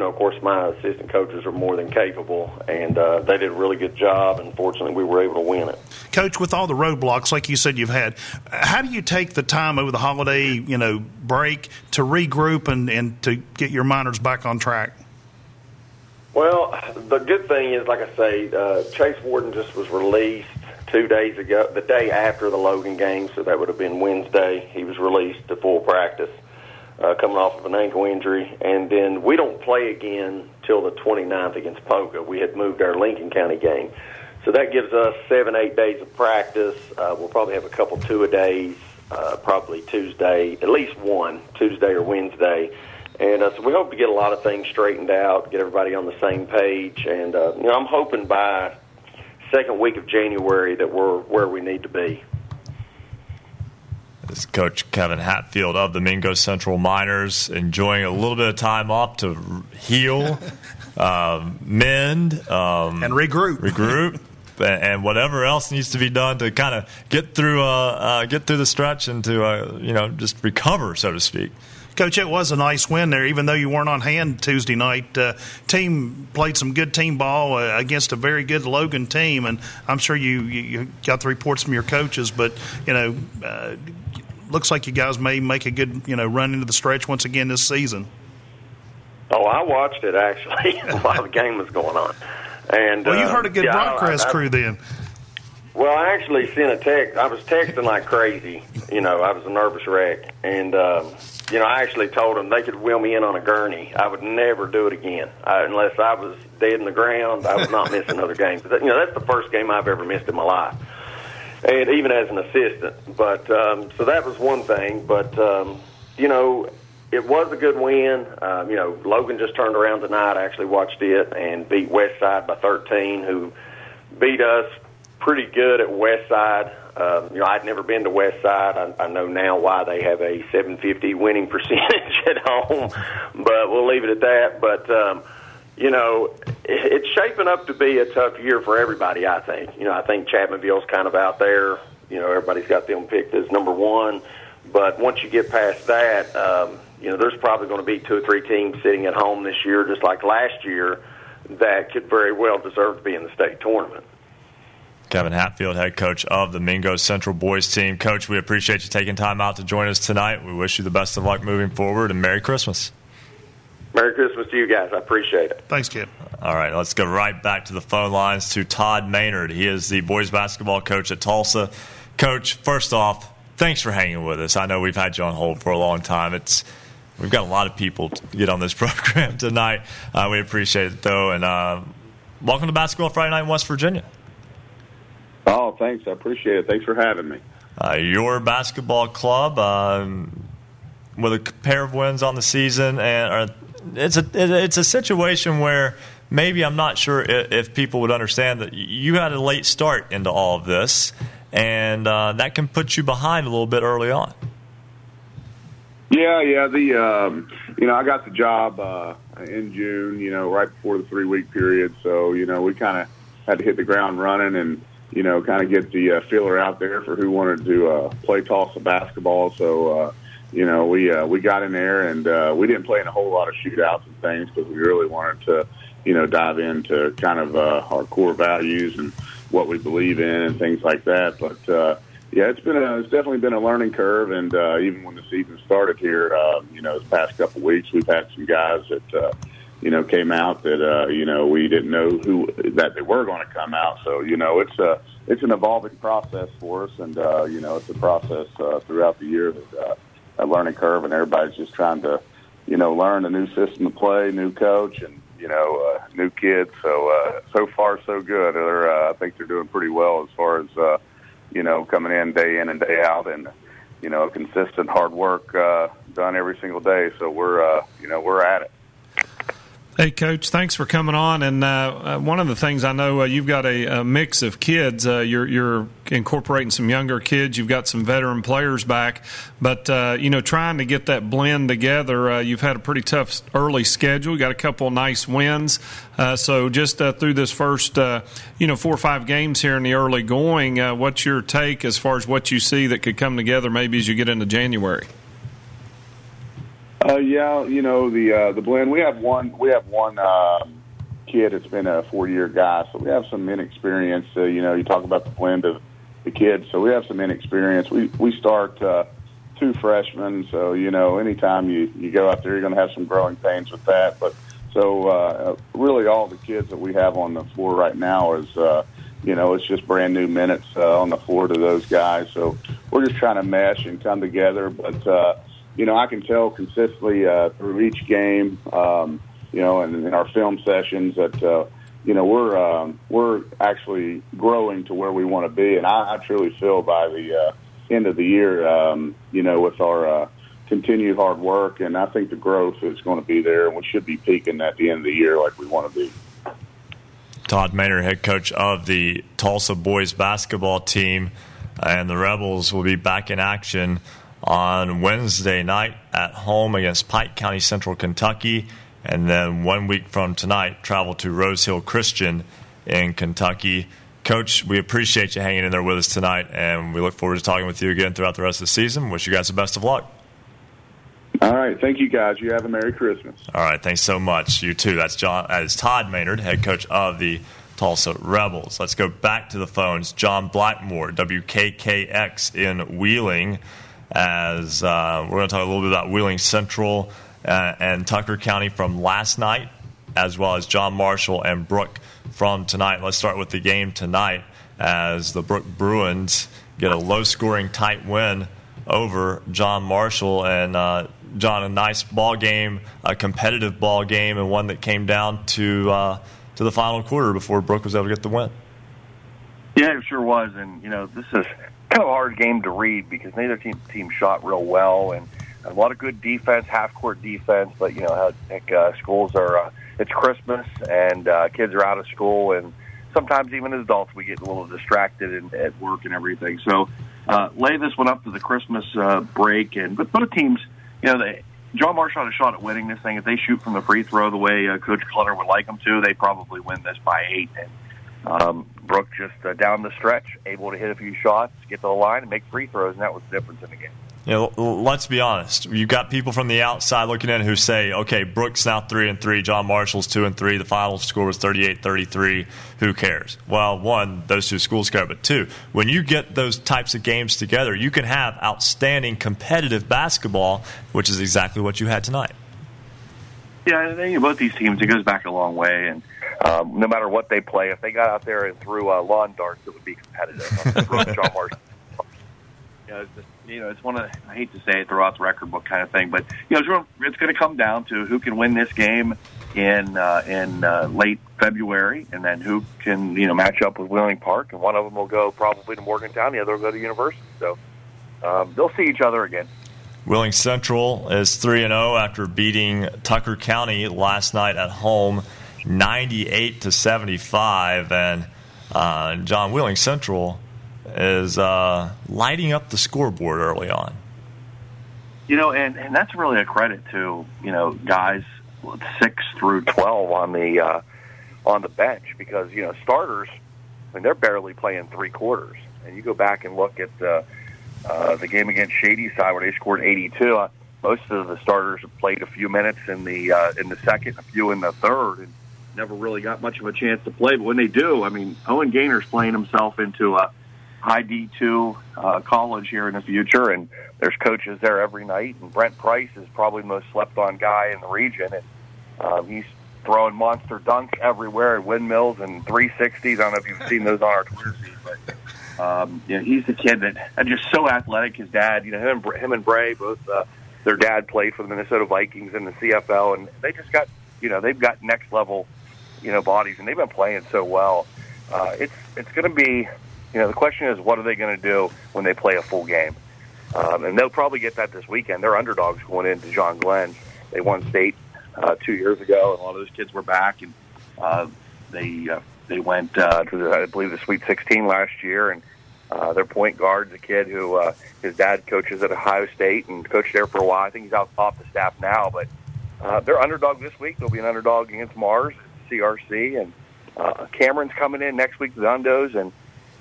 of course, my assistant coaches are more than capable, and they did a really good job. And fortunately, we were able to win it. Coach, with all the roadblocks, like you said, you've had, how do you take the time over the holiday, break to regroup and to get your minors back on track? Well, the good thing is, like I say, Chase Warden just was released 2 days ago, the day after the Logan game, so that would have been Wednesday. He was released to full practice, coming off of an ankle injury. And then we don't play again till the 29th against Polka. We had moved our Lincoln County game. So that gives us 7-8 days of practice. We'll probably have a couple two-a-days, probably Tuesday, at least one, Tuesday or Wednesday. And so we hope to get a lot of things straightened out, get everybody on the same page. And, I'm hoping by second week of January that we're where we need to be. This Coach Kevin Hatfield of the Mingo Central Miners, enjoying a little bit of time off to heal, mend, and regroup, and whatever else needs to be done to kind of get through the stretch and to just recover, so to speak. Coach, it was a nice win there, even though you weren't on hand Tuesday night. Team played some good team ball against a very good Logan team, and I'm sure you got the reports from your coaches, but, looks like you guys may make a good, run into the stretch once again this season. Oh, I watched it, actually, while the game was going on. And you heard a good broadcast crew then. Well, I actually sent a text. I was texting like crazy. I was a nervous wreck. And, I actually told them they could wheel me in on a gurney. I would never do it again. Unless I was dead in the ground, I would not miss another game. But, that's the first game I've ever missed in my life, and even as an assistant. But so that was one thing. But, it was a good win. Logan just turned around tonight. I actually watched it and beat Westside by 13, who beat us pretty good at Westside. I'd never been to Westside. I know now why they have a 750 winning percentage at home, but we'll leave it at that. But, it's shaping up to be a tough year for everybody, I think. I think Chapmanville's kind of out there. Everybody's got them picked as number one. But once you get past that, there's probably going to be two or three teams sitting at home this year, just like last year, that could very well deserve to be in the state tournament. Kevin Hatfield, head coach of the Mingo Central boys team. Coach, we appreciate you taking time out to join us tonight. We wish you the best of luck moving forward, and Merry Christmas. Merry Christmas to you guys. I appreciate it. Thanks, Kip. All right, let's go right back to the phone lines to Todd Maynard. He is the boys basketball coach at Tulsa. Coach, first off, thanks for hanging with us. I know we've had you on hold for a long time. We've got a lot of people to get on this program tonight. We appreciate it, though, and welcome to Basketball Friday Night in West Virginia. Oh, thanks. I appreciate it. Thanks for having me. Your basketball club with a pair of wins on the season, and it's a situation where maybe I'm not sure if people would understand that you had a late start into all of this, and that can put you behind a little bit early on. Yeah. I got the job in June, right before the 3-week period, so we kind of had to hit the ground running and kind of get the feeler out there for who wanted to play Tulsa basketball. So, we got in there, and we didn't play in a whole lot of shootouts and things because we really wanted to, dive into kind of our core values and what we believe in and things like that. But, it's definitely been a learning curve, and even when the season started here, this past couple of weeks, we've had some guys that, came out that, we didn't know that they were going to come out. So, it's an evolving process for us. And, it's a process throughout the year that a learning curve, and everybody's just trying to, learn a new system to play, new coach, and, new kids. So, so far, so good. I think they're doing pretty well as far as, coming in and day out, and, consistent hard work done every single day. So we're at it. Hey, Coach, thanks for coming on. And one of the things I know, you've got a mix of kids. You're incorporating some younger kids. You've got some veteran players back. But, trying to get that blend together, you've had a pretty tough early schedule. You got a couple nice wins. So just through this first, 4 or 5 games here in the early going, what's your take as far as what you see that could come together maybe as you get into January? The blend. We have one kid that's been a 4-year guy, so we have some inexperience. You talk about the blend of the kids, so we have some inexperience. We start 2 freshmen, so anytime you go out there, you're going to have some growing pains with that. But so really, all the kids that we have on the floor right now is it's just brand new minutes on the floor to those guys. So we're just trying to mesh and come together, but. I can tell consistently through each game, and in our film sessions that, we're actually growing to where we want to be. And I truly feel by the end of the year, with our continued hard work, and I think the growth is going to be there, and we should be peaking at the end of the year like we want to be. Todd Maynard, head coach of the Tulsa boys basketball team. And the Rebels will be back in action on Wednesday night at home against Pike County Central Kentucky. And then 1 week from tonight, travel to Rose Hill Christian in Kentucky. Coach, we appreciate you hanging in there with us tonight, and we look forward to talking with you again throughout the rest of the season. Wish you guys the best of luck. All right. Thank you, guys. You have a Merry Christmas. All right. Thanks so much. You too. That is Todd Maynard, head coach of the Tulsa Rebels. Let's go back to the phones. John Blackmore, WKKX in Wheeling, as we're going to talk a little bit about Wheeling Central and Tucker County from last night, as well as John Marshall and Brooke from tonight. Let's start with the game tonight, as the Brooke Bruins get a low-scoring tight win over John Marshall. And John, a nice ball game, a competitive ball game, and one that came down to the final quarter before Brooke was able to get the win. Yeah, it sure was. And, you know, this is kind of a hard game to read because neither team shot real well, and a lot of good defense, half-court defense. But, you know, I think schools are it's Christmas, and kids are out of school, and sometimes even as adults we get a little distracted at work and everything. So lay this one up to the Christmas break. And but both teams, you know, John Marshall had a shot at winning this thing. If they shoot from the free throw the way Coach Clutter would like them to, they probably win this by 8. And Brooke just down the stretch, able to hit a few shots, get to the line, and make free throws, and that was the difference in the game. You know, let's be honest. You've got people from the outside looking in who say, okay, Brooke's now 3-3, John Marshall's 2-3, the final score was 38-33, who cares? Well, one, those two schools care, but two, when you get those types of games together, you can have outstanding competitive basketball, which is exactly what you had tonight. Yeah, I think both these teams, it goes back a long way, and no matter what they play, if they got out there and threw lawn darts, it would be competitive. Brooke, John Marshall. Yeah, it's just, you know, it's one of the, I hate to say it, throw out the record book kind of thing, but you know, it's going to come down to who can win this game in late February, and then who can, you know, match up with Wheeling Park, and one of them will go probably to Morgantown, the other will go to University. So they'll see each other again. Wheeling Central is 3-0 after beating Tucker County last night at home, 98-75, and John, Wheeling Central is lighting up the scoreboard early on. You know, and that's really a credit to, you know, guys 6 through 12 on the bench, because, you know, starters, I mean, they're barely playing three quarters. And you go back and look at the game against Shadyside where they scored 82. Most of the starters have played a few minutes in the second, a few in the third, and never really got much of a chance to play. But when they do, I mean, Owen Gaynor's playing himself into a high D2 college here in the future, and there's coaches there every night, and Brent Price is probably the most slept-on guy in the region, and he's throwing monster dunks everywhere and windmills and 360s. I don't know if you've seen those on our Twitter feed, but you know, he's the kid that's just so athletic. His dad, you know, him and Bray, both their dad played for the Minnesota Vikings in the CFL, and they just got, you know, they've got next-level, you know, bodies, and they've been playing so well. It's going to be... You know, the question is, what are they going to do when they play a full game? And they'll probably get that this weekend. They're underdogs going into John Glenn. They won state 2 years ago, and a lot of those kids were back. And they went to, I believe, the Sweet 16 last year. And their point guard's a kid who his dad coaches at Ohio State and coached there for a while. I think he's out off the staff now. But they're underdog this week. They'll be an underdog against Mars, CRC. And Cameron's coming in next week to the Undos, and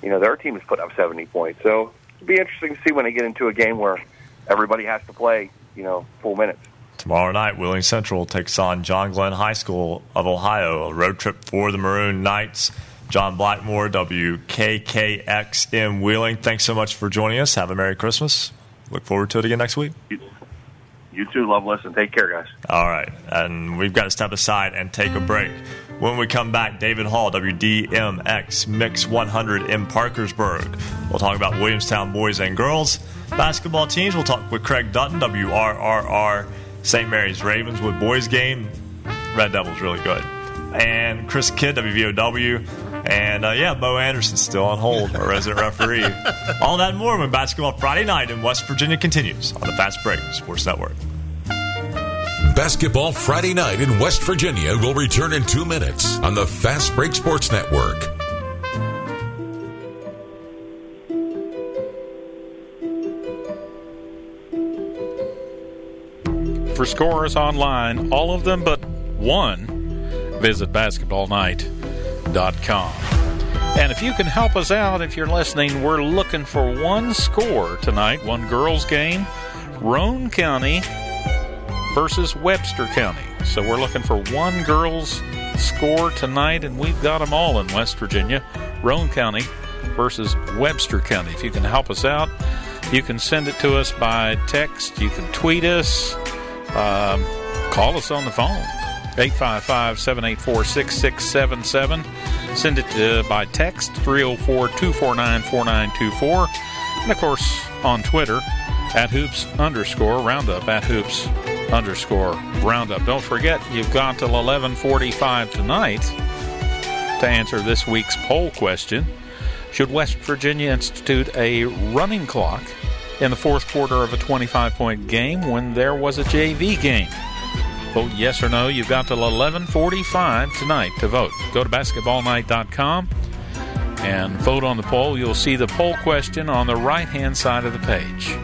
you know, their team has put up 70 points. So it'll be interesting to see when they get into a game where everybody has to play, you know, full minutes. Tomorrow night, Wheeling Central takes on John Glenn High School of Ohio, a road trip for the Maroon Knights. John Blackmore, WKKX in Wheeling, thanks so much for joining us. Have a Merry Christmas. Look forward to it again next week. You too, Loveless, and take care, guys. All right, and we've got to step aside and take a break. When we come back, David Hall, WDMX Mix 100 in Parkersburg. We'll talk about Williamstown boys and girls basketball teams. We'll talk with Craig Dutton, WRRR, St. Mary's Ravenswood boys game. Red Devils really good. And Chris Kidd, WVOW. And, yeah, Bo Anderson still on hold, our resident referee. All that and more when Basketball Friday Night in West Virginia continues on the Fast Break Sports Network. Basketball Friday Night in West Virginia will return in 2 minutes on the Fast Break Sports Network. for scores online, all of them but one, visit basketballnight.com. And if you can help us out, if you're listening, we're looking for one score tonight, one girls game, Roane County versus Webster County. So we're looking for one girls score tonight, and we've got them all in West Virginia, Roane County versus Webster County. If you can help us out, you can send it to us by text, you can tweet us, call us on the phone, 855-784-6677. Send it by text, 304-249-4924. And, of course, on Twitter, @hoops_roundup, @hoops_roundup. Don't forget, you've got till 11:45 tonight to answer this week's poll question. Should West Virginia institute a running clock in the fourth quarter of a 25-point game when there was a JV game? Vote yes or no. You've got till 11:45 tonight to vote. Go to basketballnight.com and vote on the poll. You'll see the poll question on the right-hand side of the page.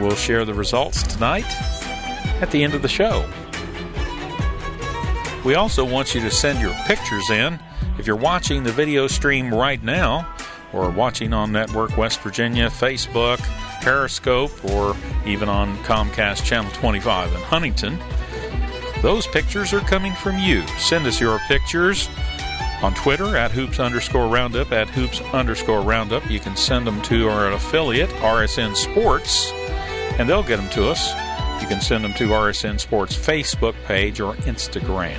We'll share the results tonight at the end of the show. We also want you to send your pictures in. If you're watching the video stream right now or watching on Network West Virginia, Facebook, Periscope, or even on Comcast Channel 25 in Huntington, those pictures are coming from you. Send us your pictures on Twitter, @hoops_roundup, @hoops_roundup. You can send them to our affiliate, RSN Sports, and they'll get them to us. You can send them to RSN Sports Facebook page or Instagram.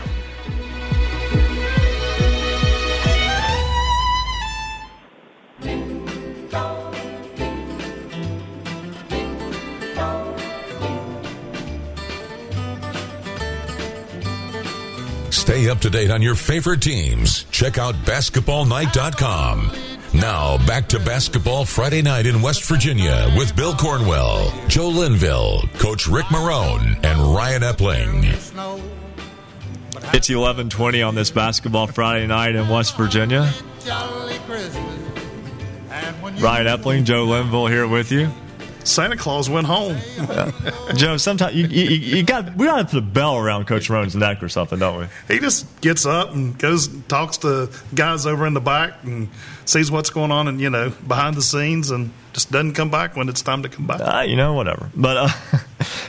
Stay up to date on your favorite teams. Check out basketballnight.com. Now, back to Basketball Friday Night in West Virginia with Bill Cornwell, Joe Linville, Coach Rick Marone, and Ryan Epling. It's 11:20 on this Basketball Friday Night in West Virginia. Ryan Epling, Joe Linville here with you. Santa Claus went home. Joe, sometimes you we gotta put a bell around Coach Marone's neck or something, don't we? He just gets up and goes and talks to guys over in the back and sees what's going on and, you know, behind the scenes, and just doesn't come back when it's time to come back. Whatever. But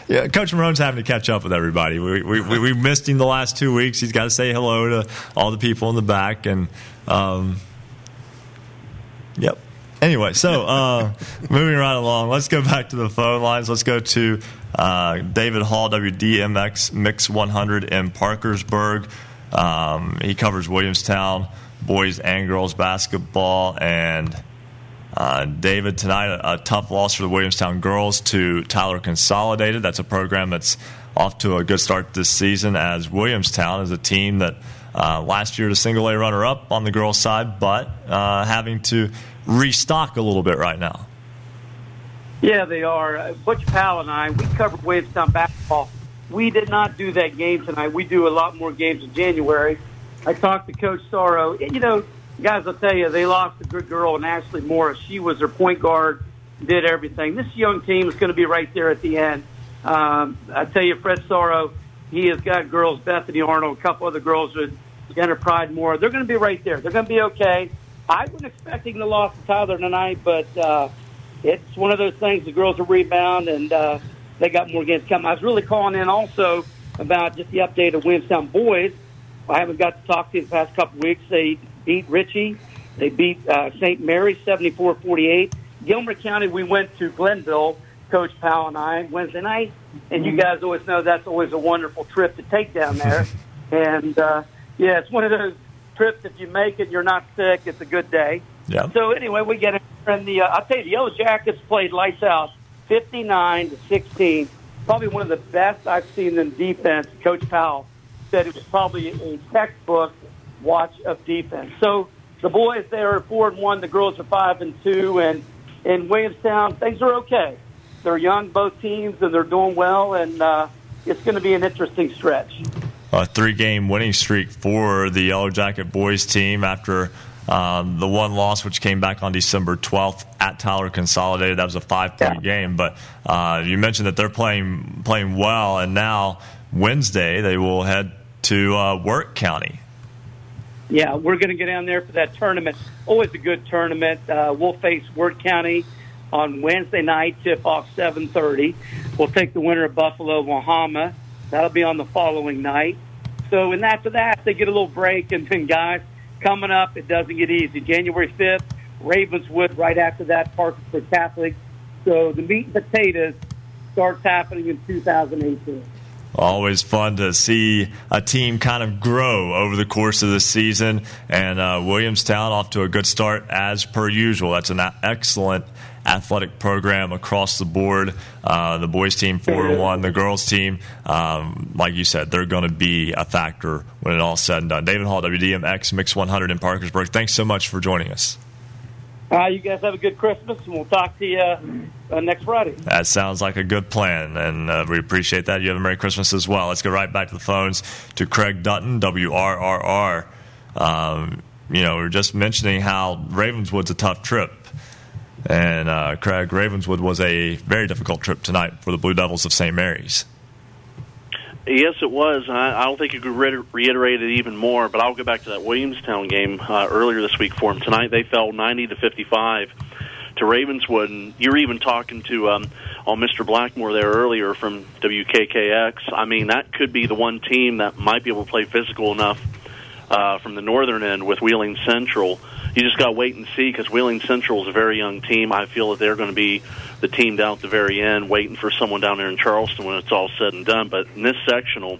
yeah, Coach Marone's having to catch up with everybody. We missed him the last 2 weeks. He's got to say hello to all the people in the back, and yep. Anyway, so moving right along, let's go back to the phone lines. Let's go to David Hall, WDMX Mix 100 in Parkersburg. He covers Williamstown boys and girls basketball. And David, tonight a tough loss for the Williamstown girls to Tyler Consolidated. That's a program that's off to a good start this season, as Williamstown is a team that last year was a single-A runner-up on the girls' side, but having to restock a little bit right now. Yeah, they are. Butch Powell and I, we covered Williamstown basketball. We did not do that game tonight. We do a lot more games in January. I talked to Coach Sorrow. You know, guys, I'll tell you, they lost a good girl in Ashley Morris. She was their point guard, did everything. This young team is going to be right there at the end. I tell you, Fred Sorrow, he has got girls, Bethany Arnold, a couple other girls with Jenna Pride Moore. They're going to be right there. They're going to be okay. I was expecting the loss to Tyler tonight, but it's one of those things. The girls will rebound, and they got more games coming. I was really calling in also about just the update of Williamstown boys. I haven't got to talk to you the past couple weeks. They beat Ritchie. They beat St. Mary's 74-48. Gilmer County, we went to Glenville, Coach Powell and I, Wednesday night, and you guys always know that's always a wonderful trip to take down there. And, yeah, it's one of those trips, if you make it, you're not sick, it's a good day. Yeah. So anyway, we get in, and the I'll tell you, the Yellow Jackets played lights out, 59-16. Probably one of the best I've seen in defense. Coach Powell said it was probably a textbook watch of defense. So the boys there are 4-1, the girls are 5-2, and in Williamstown things are okay. They're young, both teams, and they're doing well, and it's going to be an interesting stretch. A three-game winning streak for the Yellow Jacket boys team after The one loss, which came back on December 12th at Tyler Consolidated, that was a 5-point game. But you mentioned that they're playing well, and now Wednesday they will head to Work County. Yeah, we're going to get down there for that tournament. Always a good tournament. We'll face Worth County on Wednesday night, tip-off 7:30. We'll take the winner of Buffalo, Wahama. That'll be on the following night. So, and after that, they get a little break. And then, guys, coming up, it doesn't get easy. January 5th, Ravenswood. Right after that, Parkersburg Catholic. So the meat and potatoes starts happening in 2018. Always fun to see a team kind of grow over the course of the season. And Williamstown off to a good start as per usual. That's an excellent athletic program across the board. The boys team 4-1. The girls team, like you said, they're going to be a factor when it all is said and done. David Hall, WDMX Mix 100 in Parkersburg. Thanks so much for joining us. You guys have a good Christmas, and we'll talk to you next Friday. That sounds like a good plan, and we appreciate that. You have a Merry Christmas as well. Let's go right back to the phones to Craig Dutton, WRRR. We were just mentioning how Ravenswood's a tough trip. And, Craig, Ravenswood was a very difficult trip tonight for the Blue Devils of St. Mary's. Yes, it was. I don't think you could reiterate it even more, but I'll go back to that Williamstown game earlier this week for them. Tonight they fell 90-55 to Ravenswood. And you were even talking to Mr. Blackmore there earlier from WKKX. I mean, that could be the one team that might be able to play physical enough from the northern end with Wheeling Central. You just got to wait and see, because Wheeling Central is a very young team. I feel that they're going to be the team down at the very end, waiting for someone down there in Charleston when it's all said and done. But in this sectional,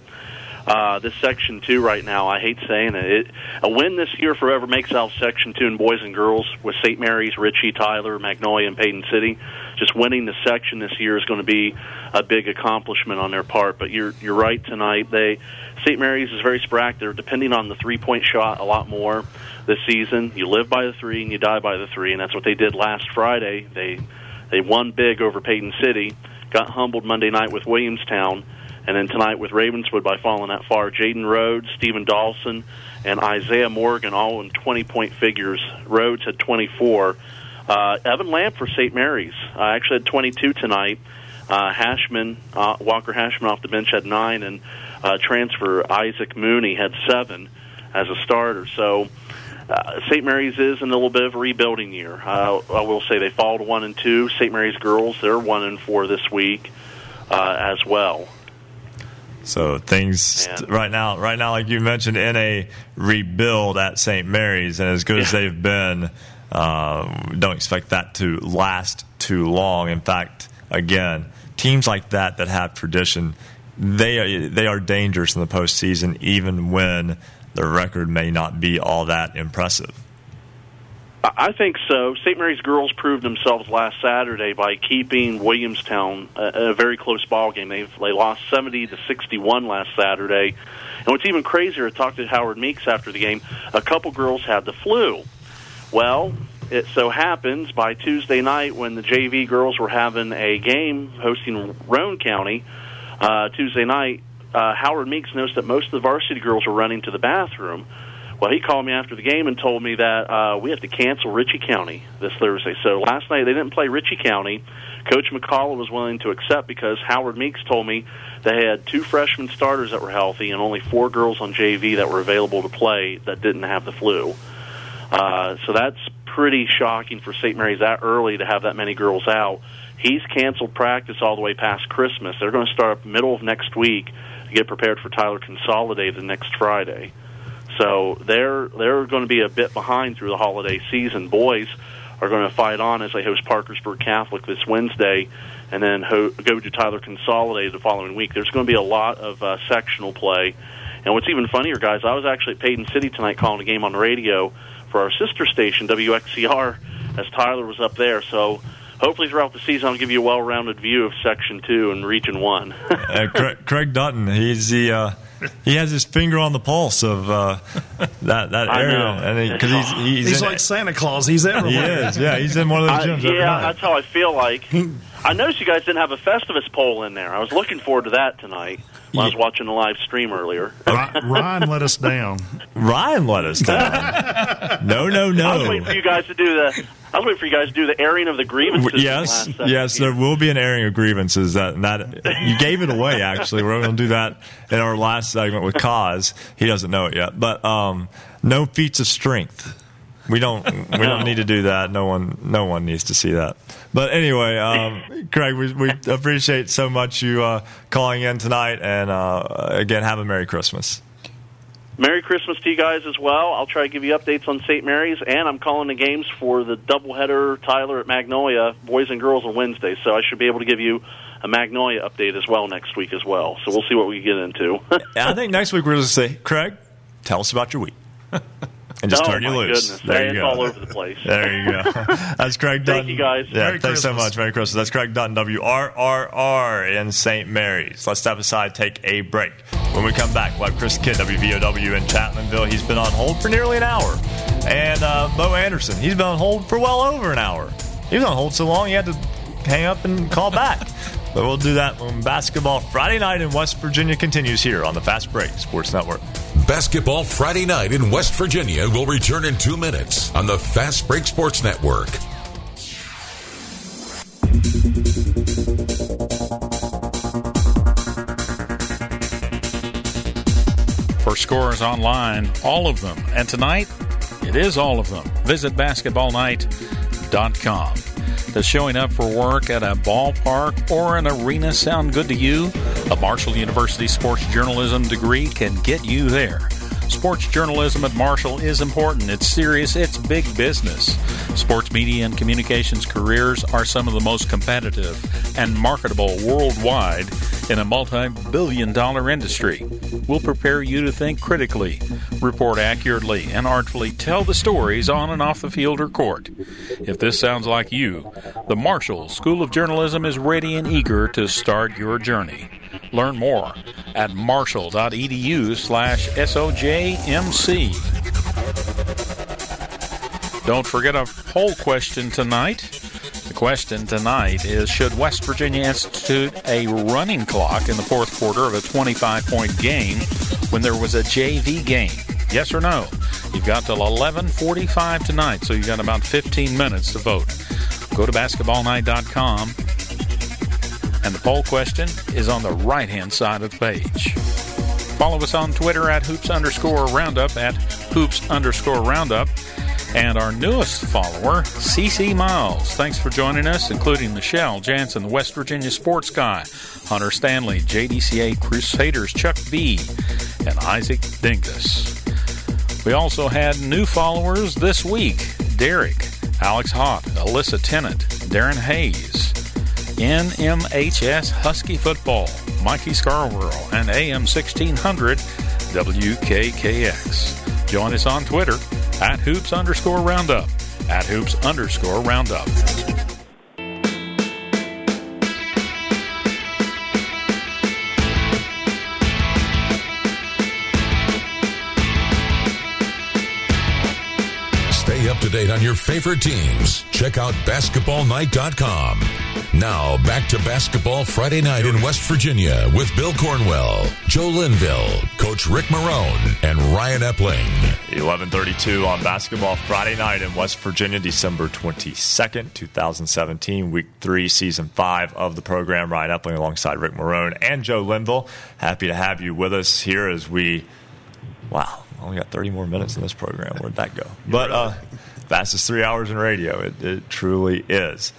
this Section 2 right now, I hate saying it, a win this year forever makes out Section 2 in boys and girls with St. Mary's, Ritchie, Tyler, Magnolia, and Payton City. Just winning the section this year is going to be a big accomplishment on their part. But you're right tonight. St. Mary's is very sporadic. They're depending on the three-point shot a lot more this season. You live by the three and you die by the three, and that's what they did last Friday. They won big over Payton City, got humbled Monday night with Williamstown, and then tonight with Ravenswood by falling that far. Jaden Rhodes, Stephen Dawson, and Isaiah Morgan all in 20-point figures. Rhodes had 24. Evan Lamp for St. Mary's actually had 22 tonight. Walker Hashman off the bench had 9, and transfer Isaac Mooney had 7 as a starter. So St. Mary's is in a little bit of a rebuilding year. I will say they fall to 1-2. St. Mary's girls, they're 1-4 this week as well. So things right now, like you mentioned, in a rebuild at St. Mary's, and as good as they've been, don't expect that to last too long. In fact, again, teams like that have tradition, they are dangerous in the postseason, even when the record may not be all that impressive. I think so. St. Mary's girls proved themselves last Saturday by keeping Williamstown a very close ball game. They lost 70-61 last Saturday. And what's even crazier, I talked to Howard Meeks after the game, a couple girls had the flu. Well, it so happens by Tuesday night when the JV girls were having a game hosting Roane County, Tuesday night, Howard Meeks noticed that most of the varsity girls were running to the bathroom. Well, he called me after the game and told me that we have to cancel Ritchie County this Thursday. So last night they didn't play Ritchie County. Coach McCullough was willing to accept because Howard Meeks told me they had 2 freshman starters that were healthy and only 4 girls on JV that were available to play that didn't have the flu. So that's pretty shocking for St. Mary's that early to have that many girls out. He's canceled practice all the way past Christmas. They're going to start up middle of next week to get prepared for Tyler Consolidated next Friday. So they're going to be a bit behind through the holiday season. Boys are going to fight on as they host Parkersburg Catholic this Wednesday and then go to Tyler Consolidated the following week. There's going to be a lot of sectional play. And what's even funnier, guys, I was actually at Payton City tonight calling a game on the radio for our sister station, WXCR, as Tyler was up there. So hopefully throughout the season I'll give you a well-rounded view of Section 2 and Region 1. Craig Dutton, he's the... He has his finger on the pulse of that area because he's like Santa Claus. He's everywhere. He is. Yeah, he's in one of those gyms. That's how I feel like. I noticed you guys didn't have a Festivus poll in there. I was looking forward to that tonight when I was watching the live stream earlier. Ryan let us down. Ryan let us down. No. I was waiting for you guys to do the. I was waiting for you guys to do the airing of the grievances. Yes, there will be an airing of grievances. That you gave it away. Actually, we're going to do that in our last segment with Kaz. He doesn't know it yet, but no feats of strength. We don't need to do that. No one needs to see that. But anyway, Craig, we appreciate so much you calling in tonight, and again, have a Merry Christmas. Merry Christmas to you guys as well. I'll try to give you updates on St. Mary's, and I'm calling the games for the doubleheader, Tyler at Magnolia, boys and girls on Wednesday, so I should be able to give you a Magnolia update as well next week as well. So we'll see what we get into. I think next week we're going to say, Craig, tell us about your week. And just turn you loose. Goodness. There you go. All over the place. There you go. That's Craig Dunn. Thank you, guys. Yeah, thanks so much. Merry Christmas. That's Craig Dunn, WRRR in St. Mary's. Let's step aside, take a break. When we come back, we'll have Chris Kidd, WVOW in Chapmanville. He's been on hold for nearly an hour. And Bo Anderson, he's been on hold for well over an hour. He was on hold so long he had to hang up and call back. But we'll do that when Basketball Friday Night in West Virginia continues here on the Fast Break Sports Network. Basketball Friday Night in West Virginia will return in 2 minutes on the Fast Break Sports Network. For scores online, all of them. And tonight, it is all of them. Visit basketballnight.com. Does showing up for work at a ballpark or an arena sound good to you? A Marshall University sports journalism degree can get you there. Sports journalism at Marshall is important. It's serious. It's big business. Sports media and communications careers are some of the most competitive and marketable worldwide in a multi-billion-dollar industry. We'll prepare you to think critically, report accurately, and artfully tell the stories on and off the field or court. If this sounds like you, the Marshall School of Journalism is ready and eager to start your journey. Learn more at marshall.edu/SOJMC. Don't forget a poll question tonight. The question tonight is, should West Virginia institute a running clock in the fourth quarter of a 25-point game when there was a JV game? Yes or no? You've got till 11:45 tonight, so you've got about 15 minutes to vote. Go to basketballnight.com, and the poll question is on the right-hand side of the page. Follow us on Twitter at hoops_roundup, and our newest follower, CC Miles. Thanks for joining us, including Michelle Jansen, the West Virginia Sports Guy, Hunter Stanley, JDCA Crusaders, Chuck B., and Isaac Dinkus. We also had new followers this week: Derek, Alex Hott, Alyssa Tennant, Darren Hayes, NMHS Husky Football, Mikey Scarborough, and AM 1600 WKKX. Join us on Twitter at hoops_roundup, Stay up to date on your favorite teams. Check out basketballnight.com. Now, back to Basketball Friday Night in West Virginia with Bill Cornwell, Joe Linville, Coach Rick Marone, and Ryan Epling. 11:32 on Basketball Friday Night in West Virginia, December 22nd, 2017, Week 3, Season 5 of the program. Ryan Epling alongside Rick Marone and Joe Linville. Happy to have you with us here as we, wow, only got 30 more minutes in this program. Where'd that go? But fastest 3 hours in radio. It truly is.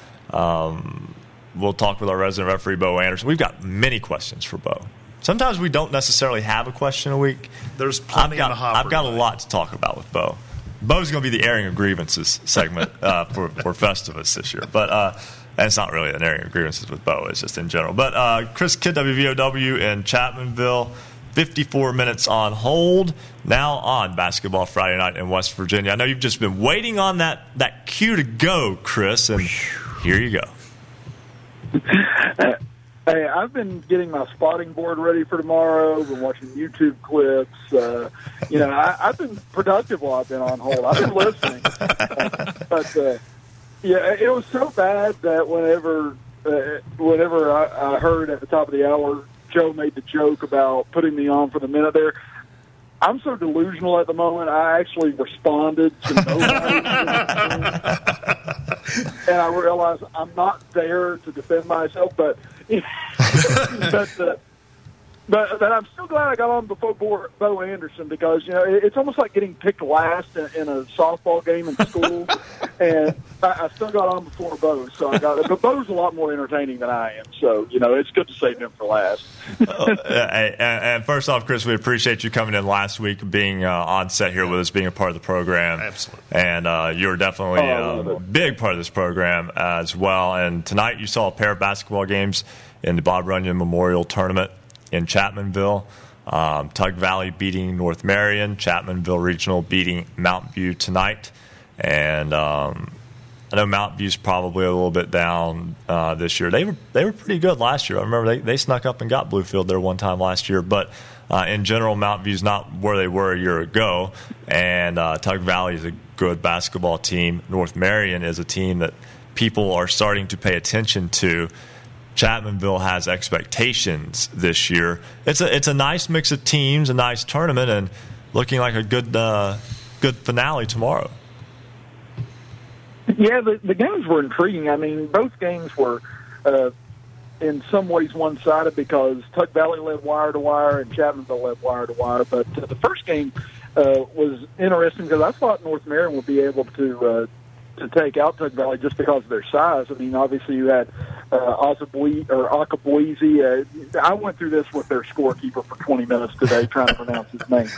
We'll talk with our resident referee, Bo Anderson. We've got many questions for Bo. Sometimes we don't necessarily have a question a week. There's plenty in the hopper. I've got a lot to talk about with Bo. Bo's going to be the airing of grievances segment for Festivus this year. But and it's not really an airing of grievances with Bo. It's just in general. But Chris Kidd, WVOW in Chapmanville, 54 minutes on hold. Now on Basketball Friday Night in West Virginia. I know you've just been waiting on that cue to go, Chris. And here you go. Hey, I've been getting my spotting board ready for tomorrow. Been watching YouTube clips. I've been productive while I've been on hold. I've been listening. But it was so bad that whenever I heard at the top of the hour, Joe made the joke about putting me on for the minute there. I'm so delusional at the moment, I actually responded to nobody. And I realized I'm not there to defend myself, but but I'm still glad I got on before Bo Anderson, because you know it's almost like getting picked last in a softball game in school. And I still got on before Bo, so I got. But Bo's a lot more entertaining than I am, so you know it's good to save him for last. And first off, Chris, we appreciate you coming in last week, being on set here with us, being a part of the program. Absolutely. And you're definitely a big part of this program as well. And tonight you saw a pair of basketball games in the Bob Runyon Memorial Tournament in Chapmanville. Tug Valley beating North Marion, Chapmanville Regional beating Mount View tonight. And I know Mount View's probably a little bit down this year. They were pretty good last year. I remember they snuck up and got Bluefield there one time last year. But in general, Mount View's not where they were a year ago. And Tug Valley is a good basketball team. North Marion is a team that people are starting to pay attention to. Chapmanville has expectations this year. It's a nice mix of teams, a nice tournament, and looking like a good finale tomorrow. Yeah, the games were intriguing. I mean, both games were in some ways one-sided because Tug Valley led wire-to-wire and Chapmanville led wire-to-wire. But the first game was interesting because I thought North Marion would be able to take out Tug Valley just because of their size. I mean, obviously you had Akabwezi. I went through this with their scorekeeper for 20 minutes today trying to pronounce his name.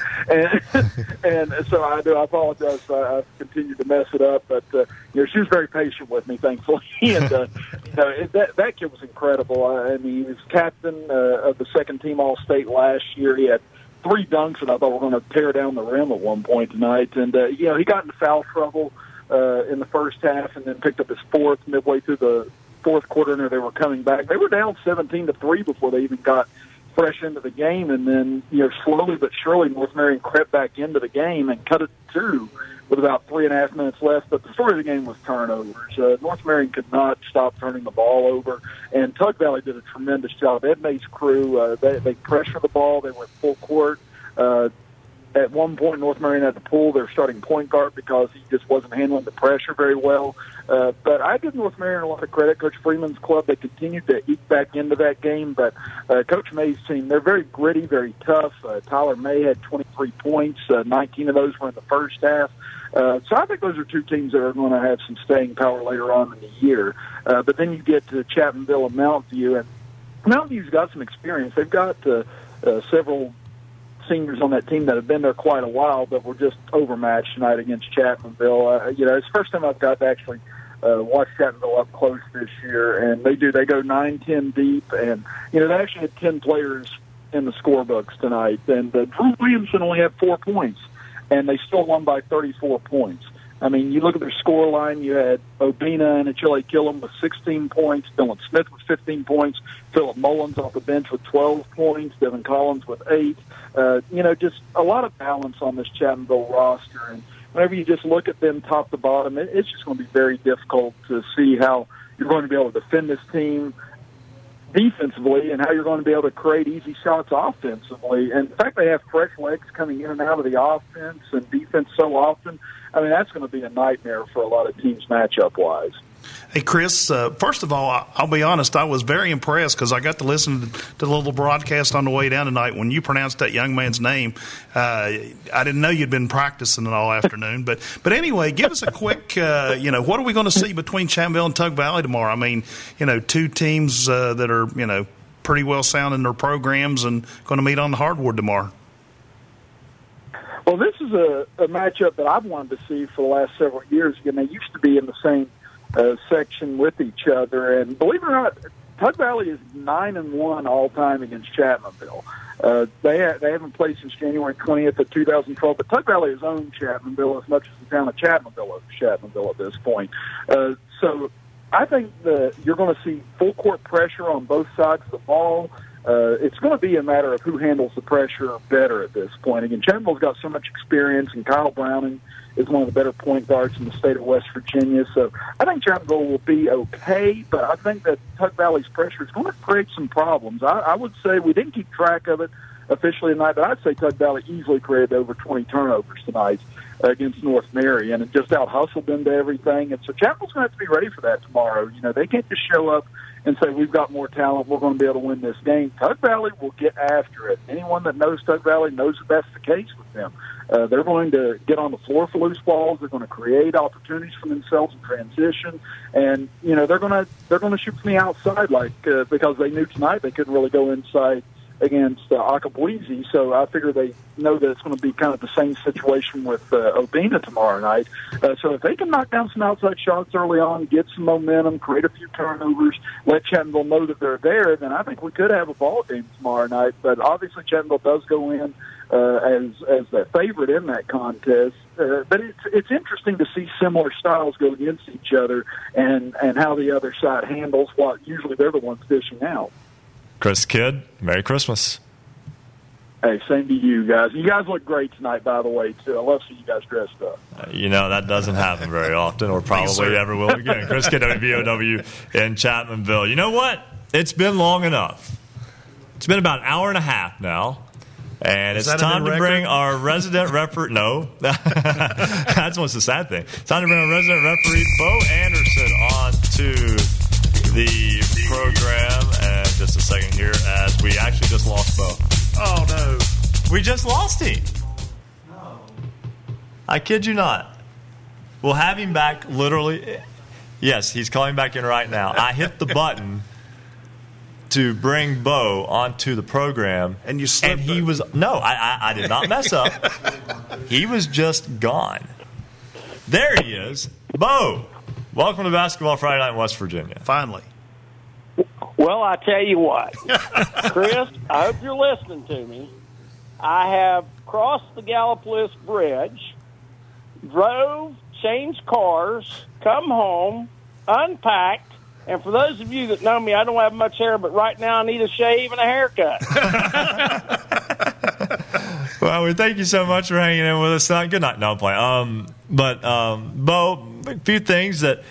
And so I do. I apologize. I continued to mess it up. But you know, she was very patient with me, thankfully. And you know, that kid was incredible. I mean, he was captain of the second-team All-State last year. He had 3 dunks that I thought were going to tear down the rim at one point tonight. And, you know, he got into foul trouble in the first half and then picked up his fourth midway through the fourth quarter, and they were coming back. They were down 17-3 before they even got fresh into the game, and then you know slowly but surely North Marion crept back into the game and cut it to 2 with about 3.5 minutes left. But the story of the game was turnovers. North Marion could not stop turning the ball over, and Tug Valley did a tremendous job. Ed May's crew, they pressured the ball. They went full court. At one point, North Marion had to pull their starting point guard because he just wasn't handling the pressure very well. But I give North Marion a lot of credit. Coach Freeman's club, they continued to eke back into that game. But Coach May's team, they're very gritty, very tough. Tyler May had 23 points. 19 of those were in the first half. So I think those are two teams that are going to have some staying power later on in the year. But then you get to Chapmanville and Mount View. And Mount View's got some experience. They've got several seniors on that team that have been there quite a while, but were just overmatched tonight against Chapmanville. You know, it's the first time I've got to actually watch Chapmanville up close this year, and they go 9-10 deep, and you know they actually had 10 players in the scorebooks tonight, and Drew Williamson only had 4 points, and they still won by 34 points. I mean, you look at their score line, you had Obina and Achille Killam with 16 points, Dylan Smith with 15 points, Philip Mullins off the bench with 12 points, Devin Collins with 8. You know, just a lot of balance on this Chapmanville roster. And whenever you just look at them top to bottom, it's just going to be very difficult to see how you're going to be able to defend this team defensively and how you're going to be able to create easy shots offensively. And in fact, they have fresh legs coming in and out of the offense and defense so often. I mean, that's going to be a nightmare for a lot of teams matchup-wise. Hey, Chris, first of all, I'll be honest, I was very impressed because I got to listen to the little broadcast on the way down tonight. When you pronounced that young man's name, I didn't know you'd been practicing it all afternoon. But anyway, give us a quick, what are we going to see between Chapmanville and Tug Valley tomorrow? I mean, you know, two teams that are, you know, pretty well sound in their programs and going to meet on the hardwood tomorrow. Well, this is a matchup that I've wanted to see for the last several years. Again, they used to be in the same section with each other, and believe it or not, Tug Valley is 9-1 all time against Chapmanville. They haven't played since January 20th of 2012, but Tug Valley has owned Chapmanville as much as the town of Chapmanville owns Chapmanville at this point. So I think you're going to see full court pressure on both sides of the ball. It's going to be a matter of who handles the pressure better at this point. Again, Chapmanville's got so much experience, and Kyle Browning is one of the better point guards in the state of West Virginia. So I think Chapmanville will be okay, but I think that Tug Valley's pressure is going to create some problems. I would say we didn't keep track of it officially tonight, but I'd say Tug Valley easily created over 20 turnovers tonight against North Mary, and it just out-hustled them to everything. And so Chapel's going to have to be ready for that tomorrow. You know, they can't just show up and say, we've got more talent, we're going to be able to win this game. Tug Valley will get after it. Anyone that knows Tug Valley knows that that's the case with them. They're going to get on the floor for loose balls. They're going to create opportunities for themselves in transition. And, you know, they're going to shoot from the outside because they knew tonight they couldn't really go inside against Akabweezy, so I figure they know that it's going to be kind of the same situation with Obina tomorrow night. So if they can knock down some outside shots early on, get some momentum, create a few turnovers, let Chattanooga know that they're there, then I think we could have a ball game tomorrow night. But obviously Chattanooga does go in as the favorite in that contest. But it's interesting to see similar styles go against each other and how the other side handles what usually they're the ones dishing out. Chris Kidd, Merry Christmas. Hey, same to you guys. You guys look great tonight, by the way, too. I love seeing you guys dressed up. You know, that doesn't happen very often or probably ever will again. Chris Kidd, WBOW in Chapmanville. You know what? It's been long enough. It's been about an hour and a half now. And it's time to bring our resident referee. No. That's what's the sad thing. It's time to bring our resident referee, Bo Anderson, on to the program, and just a second here, as we actually just lost Bo. Oh, no. We just lost him. No. I kid you not. We'll have him back literally. Yes, he's calling back in right now. I hit the button to bring Bo onto the program. And you slipped. And he was, no, I did not mess up. He was just gone. There he is. Bo. Welcome to Basketball Friday Night in West Virginia. Finally. Well, I tell you what. Chris, I hope you're listening to me. I have crossed the Gallipolis Bridge, drove, changed cars, come home, unpacked, and for those of you that know me, I don't have much hair, but right now I need a shave and a haircut. Well, we thank you so much for hanging in with us tonight. Good night. No, I'm playing. Bo, a few things that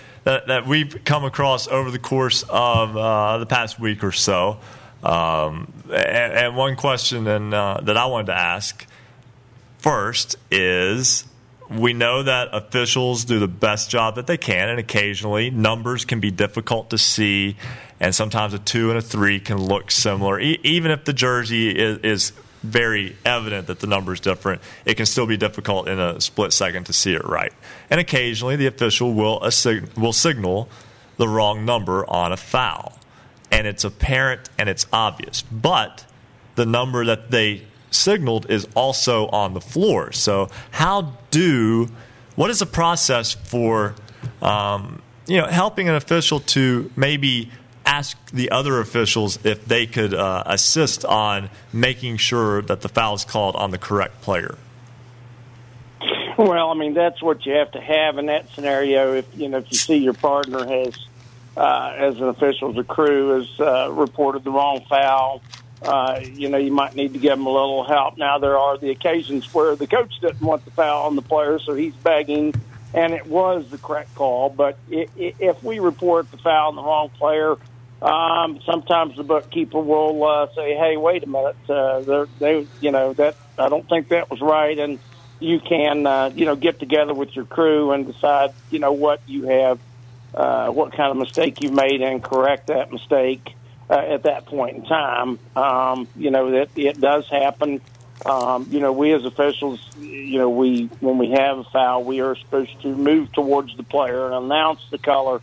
we've come across over the course of the past week or so. And one question that I wanted to ask first is, we know that officials do the best job that they can, and occasionally numbers can be difficult to see, and sometimes a 2 and a 3 can look similar. Even if the jersey is very evident that the number is different, it can still be difficult in a split second to see it right. And occasionally the official will signal the wrong number on a foul. And it's apparent and it's obvious. But the number that they signaled is also on the floor. So what is the process for helping an official to maybe ask the other officials if they could assist on making sure that the foul is called on the correct player? Well, I mean, that's what you have to have in that scenario. If you see your partner has, as an official, the crew has reported the wrong foul, you might need to give them a little help. Now, there are the occasions where the coach doesn't want the foul on the player, so he's begging, and it was the correct call. But if we report the foul on the wrong player, sometimes the bookkeeper will say, "Hey, wait a minute! That I don't think that was right." And you can, get together with your crew and decide, what you have, what kind of mistake you made, and correct that mistake at that point in time. That it does happen. We as officials, when we have a foul, we are supposed to move towards the player and announce the color.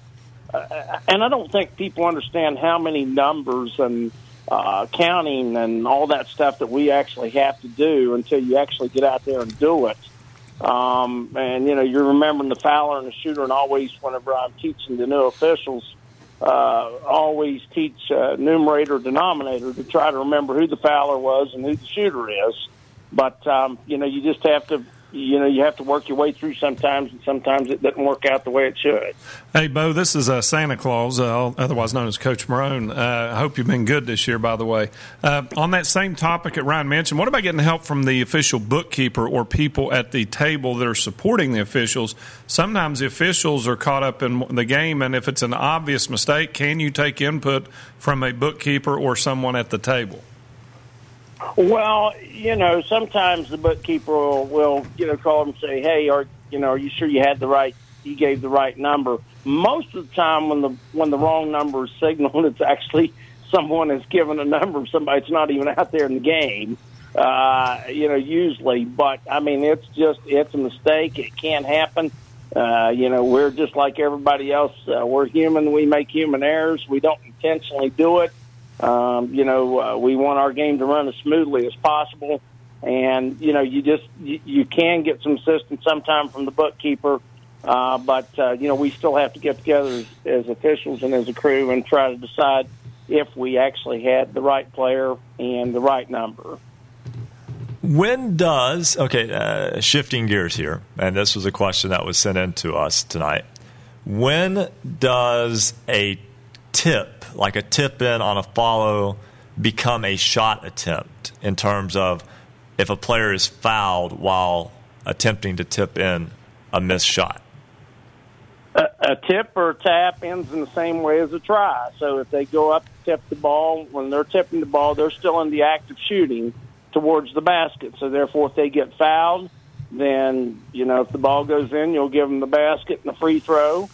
And I don't think people understand how many numbers and counting and all that stuff that we actually have to do until you actually get out there and do it. You're remembering the fouler and the shooter, and always, whenever I'm teaching the new officials, always teach numerator, denominator, to try to remember who the fouler was and who the shooter is. But, you just have to... you have to work your way through sometimes, and sometimes it doesn't work out the way it should. Hey, Bo, this is Santa Claus, otherwise known as Coach Marone. I hope you've been good this year, by the way. On that same topic that Ryan mentioned, what about getting help from the official bookkeeper or people at the table that are supporting the officials? Sometimes the officials are caught up in the game, and if it's an obvious mistake, can you take input from a bookkeeper or someone at the table? Well, you know, sometimes the bookkeeper will, you know, call and say, hey, are you sure you had the right, you gave the right number? Most of the time when the wrong number is signaled, it's actually someone has given a number of somebody that's not even out there in the game, you know, usually. But, I mean, it's a mistake. It can't happen. You know, we're just like everybody else. We're human. We make human errors. We don't intentionally do it. You know, we want our game to run as smoothly as possible. And, you know, you can get some assistance sometime from the bookkeeper. But, you know, we still have to get together as officials and as a crew and try to decide if we actually had the right player and the right number. Shifting gears here, and this was a question that was sent in to us tonight. When does a tip, like a tip in on a follow, become a shot attempt in terms of if a player is fouled while attempting to tip in a missed shot? A tip or tap ends in the same way as a try. So if they go up to tip the ball, when they're tipping the ball, they're still in the act of shooting towards the basket. So therefore, if they get fouled, then, you know, if the ball goes in, you'll give them the basket and the free throw.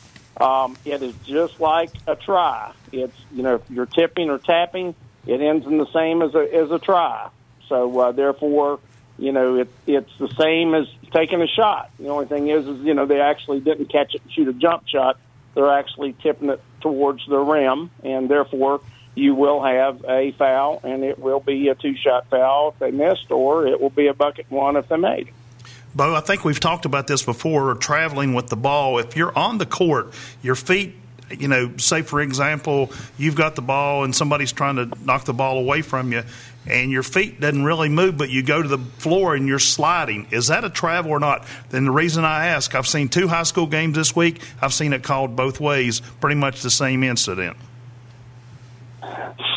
It is just like a try. It's, you know, if you're tipping or tapping, it ends in the same as a try. So therefore, you know, it's the same as taking a shot. The only thing is, you know, they actually didn't catch it and shoot a jump shot. They're actually tipping it towards the rim, and therefore you will have a foul, and it will be a two-shot foul if they missed, or it will be a bucket one if they made it. Bo, I think we've talked about this before, traveling with the ball. If you're on the court, your feet, you know, say, for example, you've got the ball and somebody's trying to knock the ball away from you, and your feet doesn't really move, but you go to the floor and you're sliding. Is that a travel or not? Then the reason I ask, I've seen two high school games this week. I've seen it called both ways, pretty much the same incident.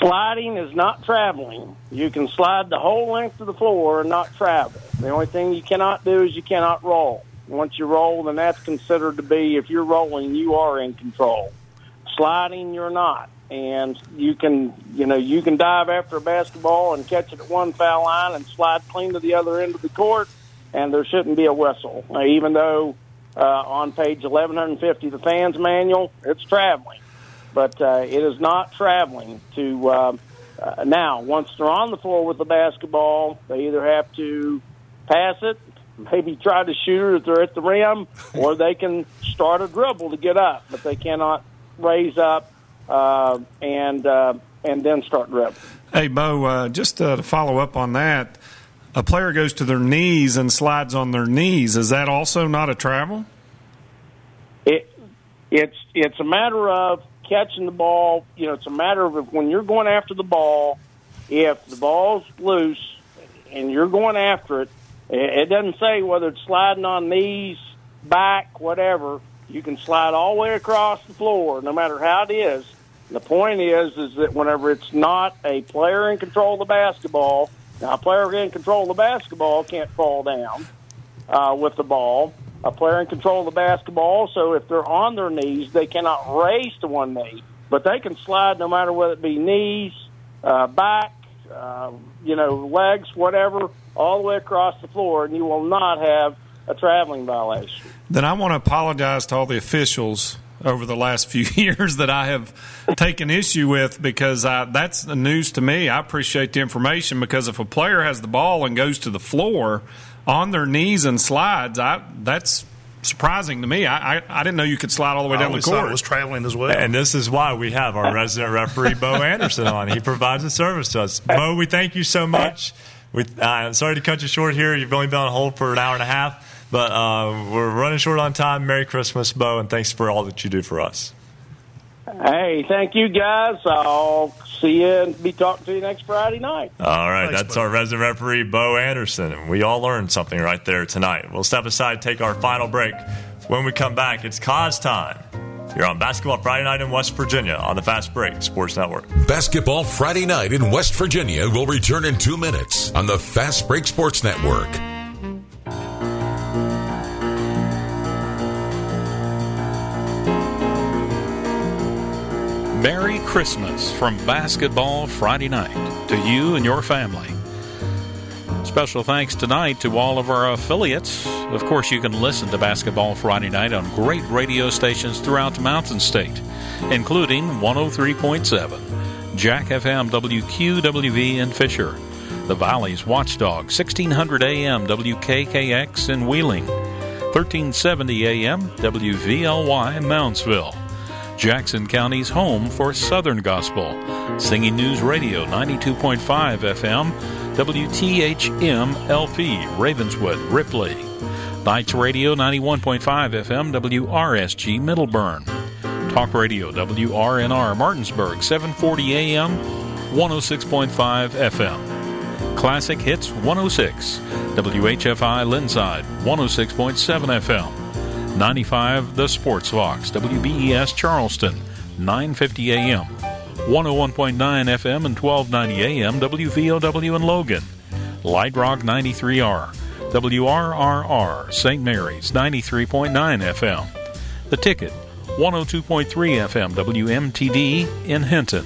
Sliding is not traveling. You can slide the whole length of the floor and not travel. The only thing you cannot do is you cannot roll. Once you roll, then that's considered to be, if you're rolling, you are in control. Sliding, you're not. And you can dive after a basketball and catch it at one foul line and slide clean to the other end of the court, and there shouldn't be a whistle. Even though on page 1150 of the fans manual, it's traveling. But it is not traveling to now. Once they're on the floor with the basketball, they either have to pass it, maybe try to shoot it if they're at the rim, or they can start a dribble to get up. But they cannot raise up and then start dribbling. Hey, Bo, just to follow up on that, a player goes to their knees and slides on their knees. Is that also not a travel? It's a matter of catching the ball. You know, it's a matter of if, when you're going after the ball, if the ball's loose and you're going after it, it doesn't say whether it's sliding on knees, back, whatever. You can slide all the way across the floor, no matter how it is. The point is that whenever it's not a player in control of the basketball, now a player in control of the basketball can't fall down with the ball. A player in control of the basketball, so if they're on their knees, they cannot raise to one knee, but they can slide no matter whether it be knees, back, you know, legs, whatever, all the way across the floor, and you will not have a traveling violation. Then I want to apologize to all the officials over the last few years that I have taken issue with, because that's the news to me. I appreciate the information, because if a player has the ball and goes to the floor on their knees and slides, that's surprising to me. I didn't know you could slide all the way down the court. I thought it was traveling as well. And this is why we have our resident referee, Bo Anderson, on. He provides a service to us. Bo, we thank you so much. I'm sorry to cut you short here. You've only been on hold for an hour and a half. But we're running short on time. Merry Christmas, Bo, and thanks for all that you do for us. Hey, thank you, guys. I'll see you and be talking to you next Friday night. All right, thanks, that's Bo. Our resident referee, Bo Anderson. And we all learned something right there tonight. We'll step aside, take our final break. When we come back, it's cause time. You're on Basketball Friday Night in West Virginia on the Fast Break Sports Network. Basketball Friday Night in West Virginia will return in 2 minutes on the Fast Break Sports Network. Merry Christmas from Basketball Friday Night to you and your family. Special thanks tonight to all of our affiliates. Of course, you can listen to basketball Friday night on great radio stations throughout Mountain State, including 103.7, Jack FM, WQWV in Fisher, the Valley's Watchdog, 1600 AM WKKX in Wheeling, 1370 AM WVLY in Moundsville, Jackson County's home for Southern Gospel, Singing News Radio, 92.5 FM, WTHM LP, Ravenswood, Ripley, Knights Radio, 91.5 FM, WRSG, Middleburn, Talk Radio, WRNR, Martinsburg, 740 AM, 106.5 FM, Classic Hits, 106, WHFI, Linside, 106.7 FM, 95 The Sports Fox, WBES Charleston, 950 AM, 101.9 FM and 1290 AM, WVOW in Logan, Light Rock 93R, WRRR, St. Mary's, 93.9 FM, The Ticket, 102.3 FM, WMTD in Hinton,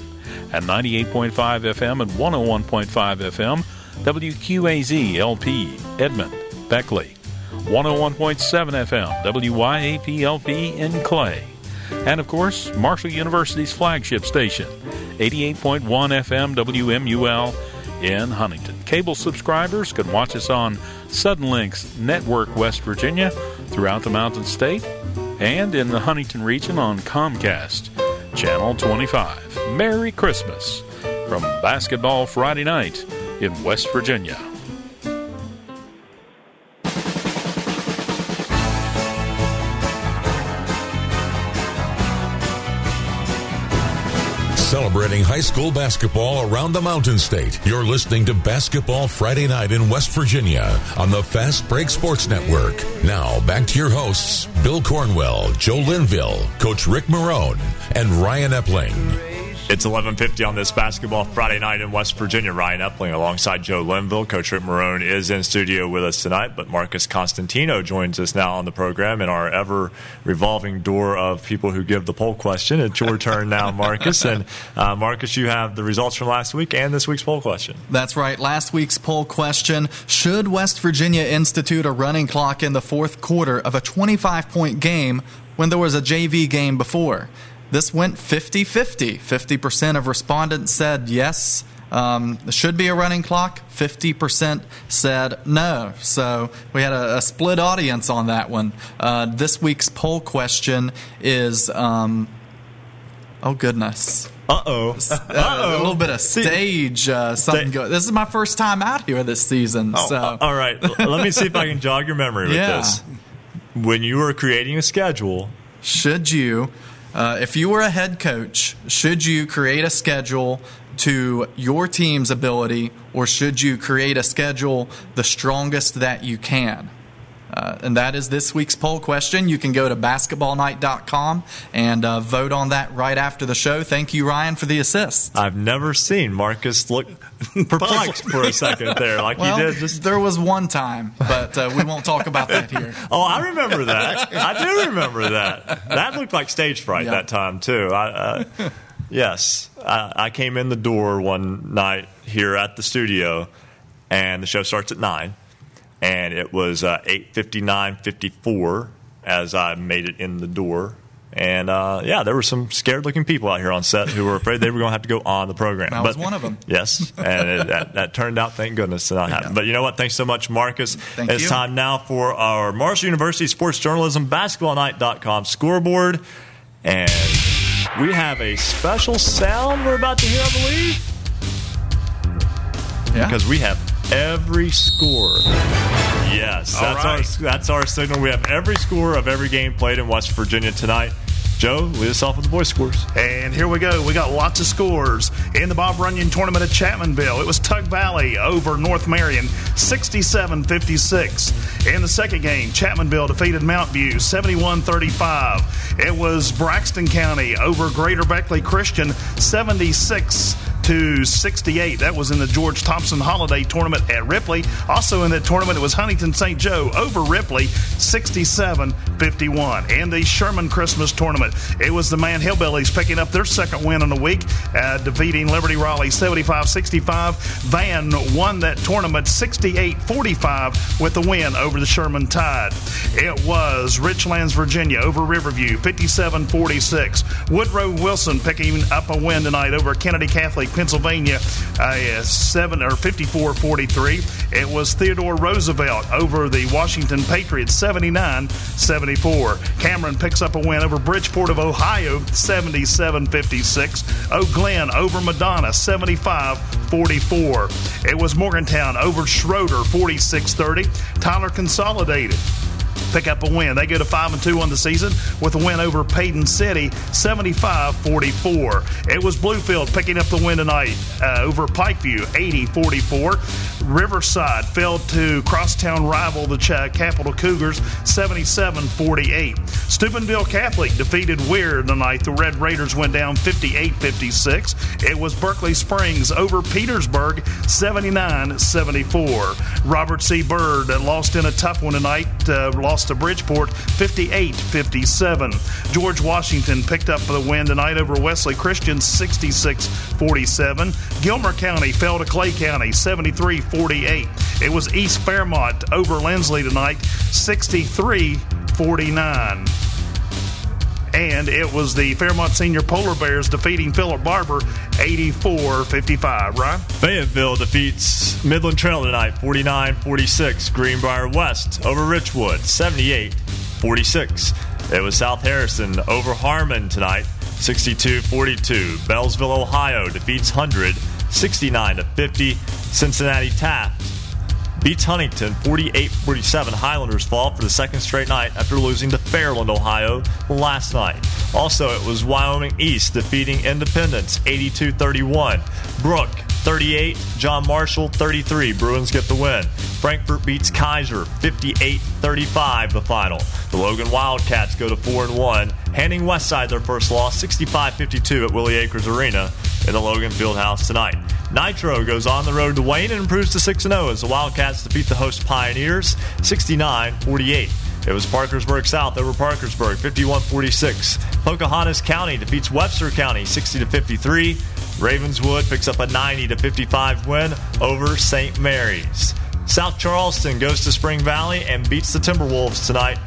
and 98.5 FM and 101.5 FM, WQAZ LP, Edmond, Beckley, 101.7 FM, WYAPLP in Clay. And, of course, Marshall University's flagship station, 88.1 FM, WMUL in Huntington. Cable subscribers can watch us on Suddenlink's Network West Virginia, throughout the Mountain State, and in the Huntington region on Comcast, Channel 25. Merry Christmas from Basketball Friday Night in West Virginia. Celebrating high school basketball around the Mountain State. You're listening to Basketball Friday Night in West Virginia on the Fast Break Sports Network. Now, back to your hosts, Bill Cornwell, Joe Linville, Coach Rick Marone, and Ryan Epling. It's 11:50 on this Basketball Friday Night in West Virginia. Ryan Epling alongside Joe Linville. Coach Rick Marone is in studio with us tonight, but Marcus Constantino joins us now on the program in our ever-revolving door of people who give the poll question. It's your turn now, Marcus. And, Marcus, you have the results from last week and this week's poll question. That's right. Last week's poll question, should West Virginia institute a running clock in the fourth quarter of a 25-point game when there was a JV game before? This went 50-50. 50% of respondents said yes, there should be a running clock. 50% said no. So we had a split audience on that one. This week's poll question is, oh, goodness. A little bit of stage something going. This is my first time out here this season. Oh, so. All right. Let me see if I can jog your memory with this. When you were creating a schedule. Should you... if you were a head coach, should you create a schedule to your team's ability, or should you create a schedule the strongest that you can? And that is this week's poll question. You can go to basketballnight.com and vote on that right after the show. Thank you, Ryan, for the assist. I've never seen Marcus look perplexed for a second there, like well, he did. There was one time, but we won't talk about that here. Oh, I remember that. I do remember that. That looked like stage fright that time, too. I came in the door one night here at the studio, and the show starts at 9. And it was 8:59:54 as I made it in the door. And, there were some scared-looking people out here on set who were afraid they were going to have to go on the program. I was one of them. Yes, and that turned out, thank goodness, to not happen. But you know what? Thanks so much, Marcus. It's time now for our Marshall University Sports Journalism BasketballNight.com scoreboard. And we have a special sound we're about to hear, I believe. Yeah. Because we have... every score. Yes, that's our signal. We have every score of every game played in West Virginia tonight. Joe, lead us off with the boys' scores. And here we go. We got lots of scores. In the Bob Runyon Tournament at Chapmanville, it was Tug Valley over North Marion, 67-56. In the second game, Chapmanville defeated Mount View, 71-35. It was Braxton County over Greater Beckley Christian, 76-56. 62-68. That was in the George Thompson Holiday Tournament at Ripley. Also in that tournament, it was Huntington St. Joe over Ripley, 67-51. And the Sherman Christmas Tournament, it was the Man Hillbillies picking up their second win in a week, defeating Liberty Raleigh 75-65. Van won that tournament 68-45 with the win over the Sherman Tide. It was Richlands, Virginia over Riverview, 57-46. Woodrow Wilson picking up a win tonight over Kennedy Catholic, Pennsylvania, 54-43. It was Theodore Roosevelt over the Washington Patriots, 79-74. Cameron picks up a win over Bridgeport of Ohio, 77-56. Oak Glen over Madonna, 75-44. It was Morgantown over Schroeder, 46-30. Tyler Consolidated pick up a win. They go to 5-2 on the season with a win over Payton City, 75-44. It was Bluefield picking up the win tonight over Pikeview, 80-44. Riverside fell to crosstown rival the Capital Cougars, 77-48. Steubenville Catholic defeated Weir tonight. The Red Raiders went down 58-56. It was Berkeley Springs over Petersburg, 79-74. Robert C. Byrd lost in a tough one tonight, lost to Bridgeport, 58-57. George Washington picked up the win tonight over Wesley Christian, 66-47. Gilmer County fell to Clay County, 73-48. It was East Fairmont over Lindsley tonight, 63-49. And it was the Fairmont Senior Polar Bears defeating Philip Barber, 84-55. Right? Fayetteville defeats Midland Trail tonight, 49-46. Greenbrier West over Richwood, 78-46. It was South Harrison over Harmon tonight, 62-42. Bellsville, Ohio defeats Hundred, 69-50. Cincinnati Taft beats Huntington, 48-47. Highlanders fall for the second straight night after losing to Fairland, Ohio last night. Also, it was Wyoming East defeating Independence, 82-31. Brooke, 38. John Marshall, 33. Bruins get the win. Frankfort beats Kaiser, 58-35 the final. The Logan Wildcats go to 4-1, handing Westside their first loss, 65-52 at Willie Acres Arena in the Logan Fieldhouse tonight. Nitro goes on the road to Wayne and improves to 6-0 as the Wildcats defeat the host Pioneers, 69-48. It was Parkersburg South over Parkersburg, 51-46. Pocahontas County defeats Webster County, 60-53. Ravenswood picks up a 90-55 win over St. Mary's. South Charleston goes to Spring Valley and beats the Timberwolves tonight.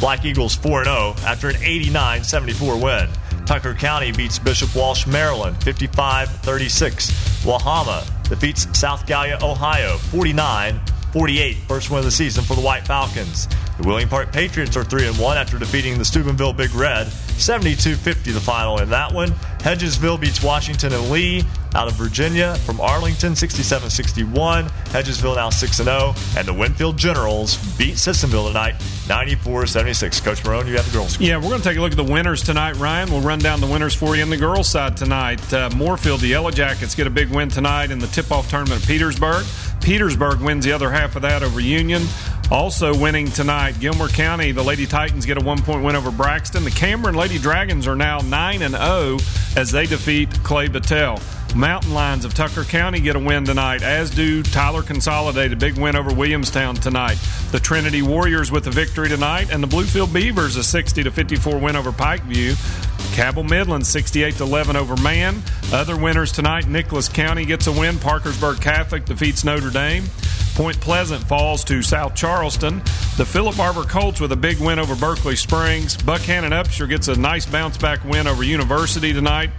Black Eagles 4-0 after an 89-74 win. Tucker County beats Bishop Walsh, Maryland, 55-36. Wahama defeats South Gallia, Ohio, 49-48. First win of the season for the White Falcons. The Wheeling Park Patriots are 3-1 after defeating the Steubenville Big Red, 72-50 the final in that one. Hedgesville beats Washington and Lee out of Virginia from Arlington, 67-61. Hedgesville now 6-0. And the Winfield Generals beat Sissonville tonight, 94-76. Coach Marone, you have the girls' score. Yeah, we're going to take a look at the winners tonight, Ryan. We'll run down the winners for you on the girls' side tonight. Moorfield, the Yellow Jackets, get a big win tonight in the tip-off tournament at Petersburg. Petersburg wins the other half of that over Union. Also winning tonight, Gilmer County, the Lady Titans get a one-point win over Braxton. The Cameron Lady Dragons are now 9-0 as they defeat Clay Battelle. Mountain Lions of Tucker County get a win tonight, as do Tyler Consolidated. Big win over Williamstown tonight. The Trinity Warriors with a victory tonight, and the Bluefield Beavers a 60-54 win over Pikeview. Cabell Midland 68-11 over Mann. Other winners tonight, Nicholas County gets a win. Parkersburg Catholic defeats Notre Dame. Point Pleasant falls to South Charleston. The Philip Barber Colts with a big win over Berkeley Springs. Buckhannon Upshur gets a nice bounce-back win over University tonight.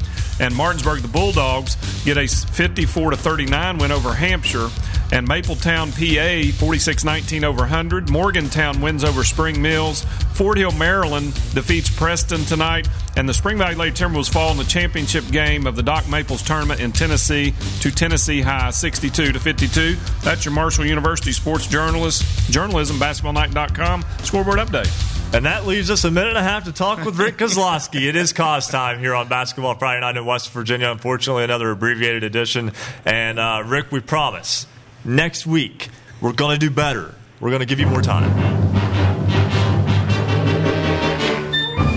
And Martinsburg, the Bulldogs, get a 54-39 win over Hampshire. And Mapletown, PA, 46-19 over 100. Morgantown wins over Spring Mills. Fort Hill, Maryland defeats Preston tonight. And the Spring Valley Lady Timberwolves fall in the championship game of the Doc Maples tournament in Tennessee to Tennessee High, 62-52. That's your Marshall University Sports Journalism, BasketballNight.com scoreboard update. And that leaves us a minute and a half to talk with Rick Kozlowski. It is cause time here on Basketball Friday Night in West Virginia. Unfortunately, another abbreviated edition. And, Rick, we promise, next week we're going to do better. We're going to give you more time.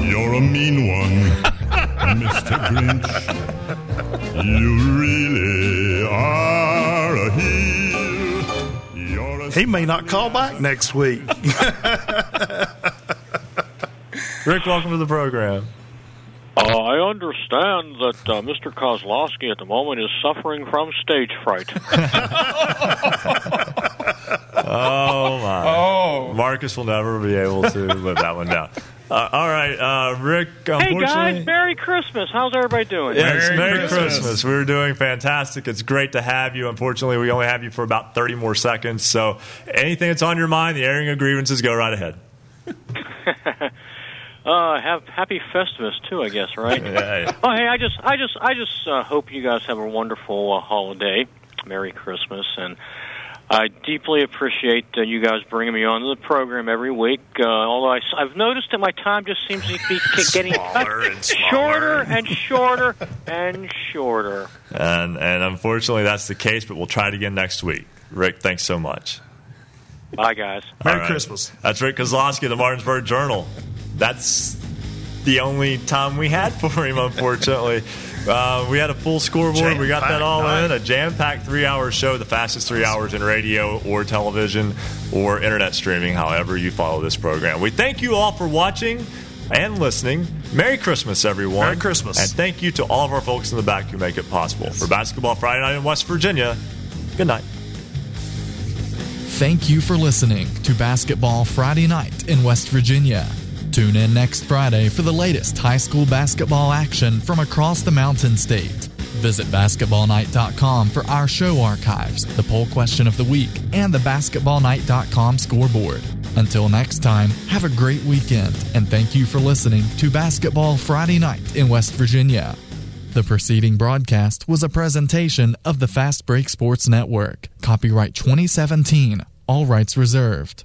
You're a mean one, Mr. Grinch. You really are a heel. He may not call back next week. Rick, welcome to the program. I understand that Mr. Kozlowski at the moment is suffering from stage fright. Oh, my. Oh. Marcus will never be able to live that one down. All right, Rick, unfortunately... Hey, guys, Merry Christmas. How's everybody doing? Yes, Merry Christmas. We're doing fantastic. It's great to have you. Unfortunately, we only have you for about 30 more seconds. So anything that's on your mind, the airing of grievances, go right ahead. Have happy Festivus too, I guess, right? Yeah, yeah. Oh, hey, I just hope you guys have a wonderful holiday. Merry Christmas, and I deeply appreciate you guys bringing me on to the program every week. Although I've noticed that my time just seems to be getting shorter and shorter and shorter. And unfortunately, that's the case. But we'll try it again next week. Rick, thanks so much. Bye, guys. Merry Christmas. That's Rick Kozlowski of the Martinsburg Journal. That's the only time we had for him, unfortunately. We had a full scoreboard. We got that all in. A jam-packed three-hour show, the fastest 3 hours in radio or television or internet streaming, however you follow this program. We thank you all for watching and listening. Merry Christmas, everyone. Merry Christmas. And thank you to all of our folks in the back who make it possible. For Basketball Friday Night in West Virginia, good night. Thank you for listening to Basketball Friday Night in West Virginia. Tune in next Friday for the latest high school basketball action from across the Mountain State. Visit basketballnight.com for our show archives, the poll question of the week, and the basketballnight.com scoreboard. Until next time, have a great weekend, and thank you for listening to Basketball Friday Night in West Virginia. The preceding broadcast was a presentation of the Fast Break Sports Network. Copyright 2017. All rights reserved.